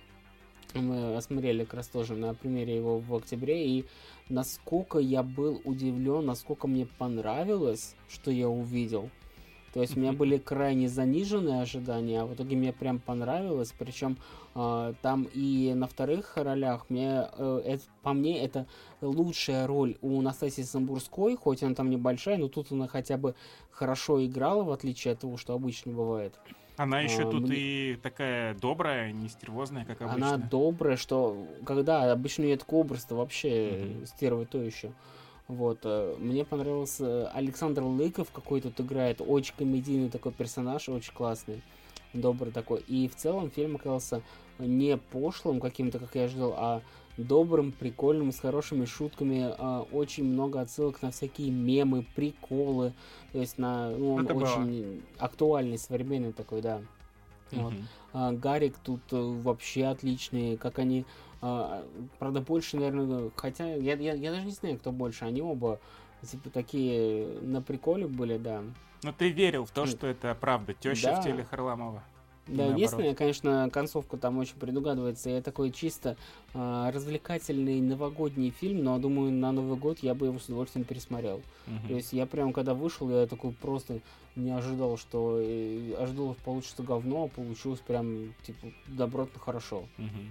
Мы осмотрели как раз тоже на примере его в октябре, и насколько я был удивлен, насколько мне понравилось, что я увидел. То есть у меня были крайне заниженные ожидания, а в итоге мне прям понравилось. Причем э, там и на вторых ролях, мне, э, это, по мне, это лучшая роль у Настасьи Самбурской, хоть она там небольшая, но тут она хотя бы хорошо играла, в отличие от того, что обычно бывает. Она еще а, тут мне... и такая добрая, не стервозная, как обычно. Она добрая, что когда обычно ее такой образ-то вообще mm-hmm. стерва то еще. Вот, мне понравился Александр Лыков, какой тут играет, очень комедийный такой персонаж, очень классный, добрый такой. И в целом фильм оказался не пошлым каким-то, как я ждал, а добрым, прикольным, с хорошими шутками, очень много отсылок на всякие мемы, приколы, то есть на, ну, он Это очень было. актуальный, современный такой, да. Вот. Mm-hmm. Гарик тут вообще отличный, как они, правда, больше, наверное, хотя, я, я, я даже не знаю, кто больше, они оба, типа, такие на приколе были, да. Но ты верил в то, что это правда, теща да. в теле Харламова. Да, наоборот. Единственное, конечно, концовка там очень предугадывается, и такой чисто э, развлекательный новогодний фильм, но, думаю, на Новый год я бы его с удовольствием пересмотрел. Uh-huh. То есть я прям, когда вышел, я такой просто не ожидал, что э, ожидал, что получится говно, а получилось прям, типа, добротно хорошо. Uh-huh.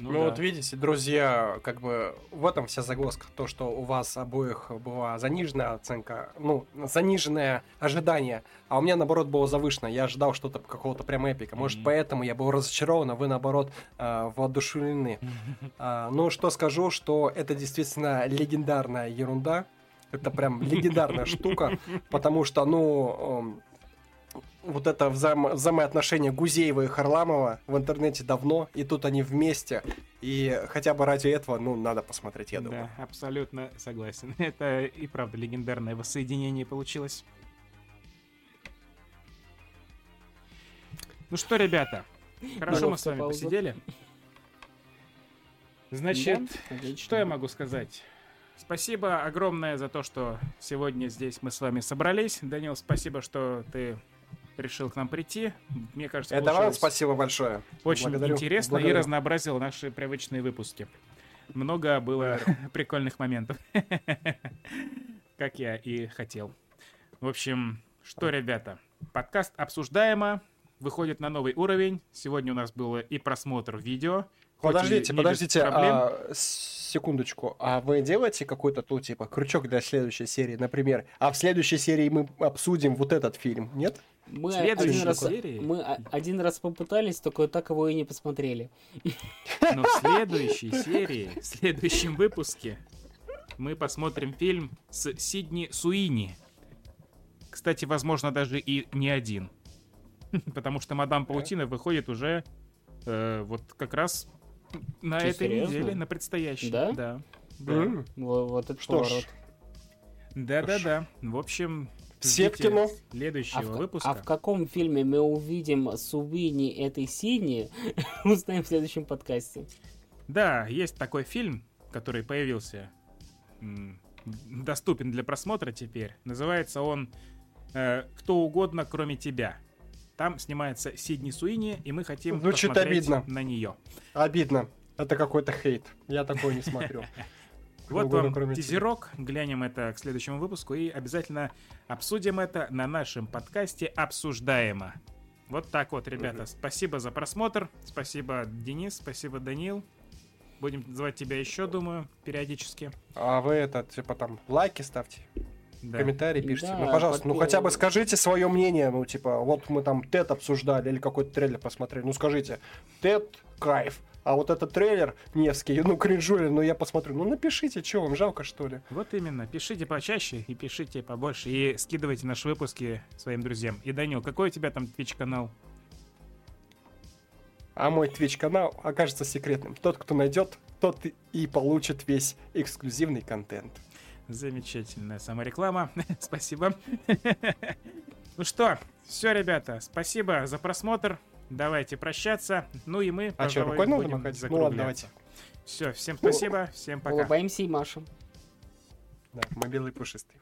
Ну, ну да. Вот видите, друзья, как бы в этом вся загвоздка, то, что у вас обоих была заниженная оценка, ну, заниженное ожидание, а у меня, наоборот, было завышено, я ожидал что-то какого-то прям эпика, может, mm-hmm. поэтому я был разочарован, а вы, наоборот, э, воодушевлены. Mm-hmm. А, ну, что скажу, что это действительно легендарная ерунда, это прям легендарная штука, потому что, ну... Вот это взаимо- взаимоотношение Гузеева и Харламова в интернете давно, и тут они вместе, и хотя бы ради этого, ну, надо посмотреть, я думаю. Да, абсолютно согласен. Это и правда легендарное воссоединение получилось. Ну что, ребята, хорошо мы с вами посидели. Значит, что я могу сказать? Спасибо огромное за то, что сегодня здесь мы с вами собрались. Данил, спасибо, что ты решил к нам прийти. Мне кажется, это вам спасибо большое. Очень Благодарю. интересно Благодарю. и разнообразил наши привычные выпуски. Много было прикольных моментов, как я и хотел. В общем, что, ребята, подкаст «Обсуждаемо» выходит на новый уровень. Сегодня у нас было и просмотр видео. Подождите, подождите, а, секундочку. А вы делаете какой-то, ну, типа, крючок для следующей серии, например? А в следующей серии мы обсудим вот этот фильм, нет? Мы, один раз, мы один раз попытались, только так его и не посмотрели. Но в следующей серии, в следующем выпуске мы посмотрим фильм с Сидни Суини. Кстати, возможно, даже и не один. Потому что «Мадам Паутина» выходит уже э, вот как раз... На Че, этой серьезно? неделе, на предстоящей. Да? Да. да. Mm. Вот, вот это что поворот. Да-да-да. В общем, все в кино. Следующего а в, выпуска. А в каком фильме мы увидим Суини этой Сидни, узнаем в следующем подкасте. Да, есть такой фильм, который появился, м- доступен для просмотра теперь. Называется он э, «Кто угодно, кроме тебя». Там снимается Сидни Суини, и мы хотим ну, посмотреть обидно. на нее. Обидно. Это какой-то хейт. Я такое не смотрю. Вот вам тизерок. Глянем это к следующему выпуску и обязательно обсудим это на нашем подкасте «Обсуждаемо». Вот так вот, ребята. Спасибо за просмотр. Спасибо, Денис. Спасибо, Данил. Будем звать тебя еще, думаю, периодически. А вы это, типа там, лайки ставьте. Да. Комментарии пишите. Да, ну, пожалуйста, под... ну хотя бы скажите свое мнение. Ну, типа, вот мы там Тед обсуждали или какой-то трейлер посмотрели. Ну, скажите, Тед кайф. А вот этот трейлер Невский, ну, кринжули, ну, я посмотрю. Ну, напишите, что вам, жалко, что ли? Вот именно. Пишите почаще и пишите побольше. И скидывайте наши выпуски своим друзьям. И, Данил, какой у тебя там Twitch-канал? А мой Twitch-канал окажется секретным. Тот, кто найдет, тот и получит весь эксклюзивный контент. Замечательная самореклама. Спасибо. Ну что, все, ребята, спасибо за просмотр. Давайте прощаться. Ну и мы, а пожалуй, что, будем закругляться. Ну, ладно, давайте. Все, всем спасибо, всем пока. Улыбаемся и машем. Да, мобильный пушистый.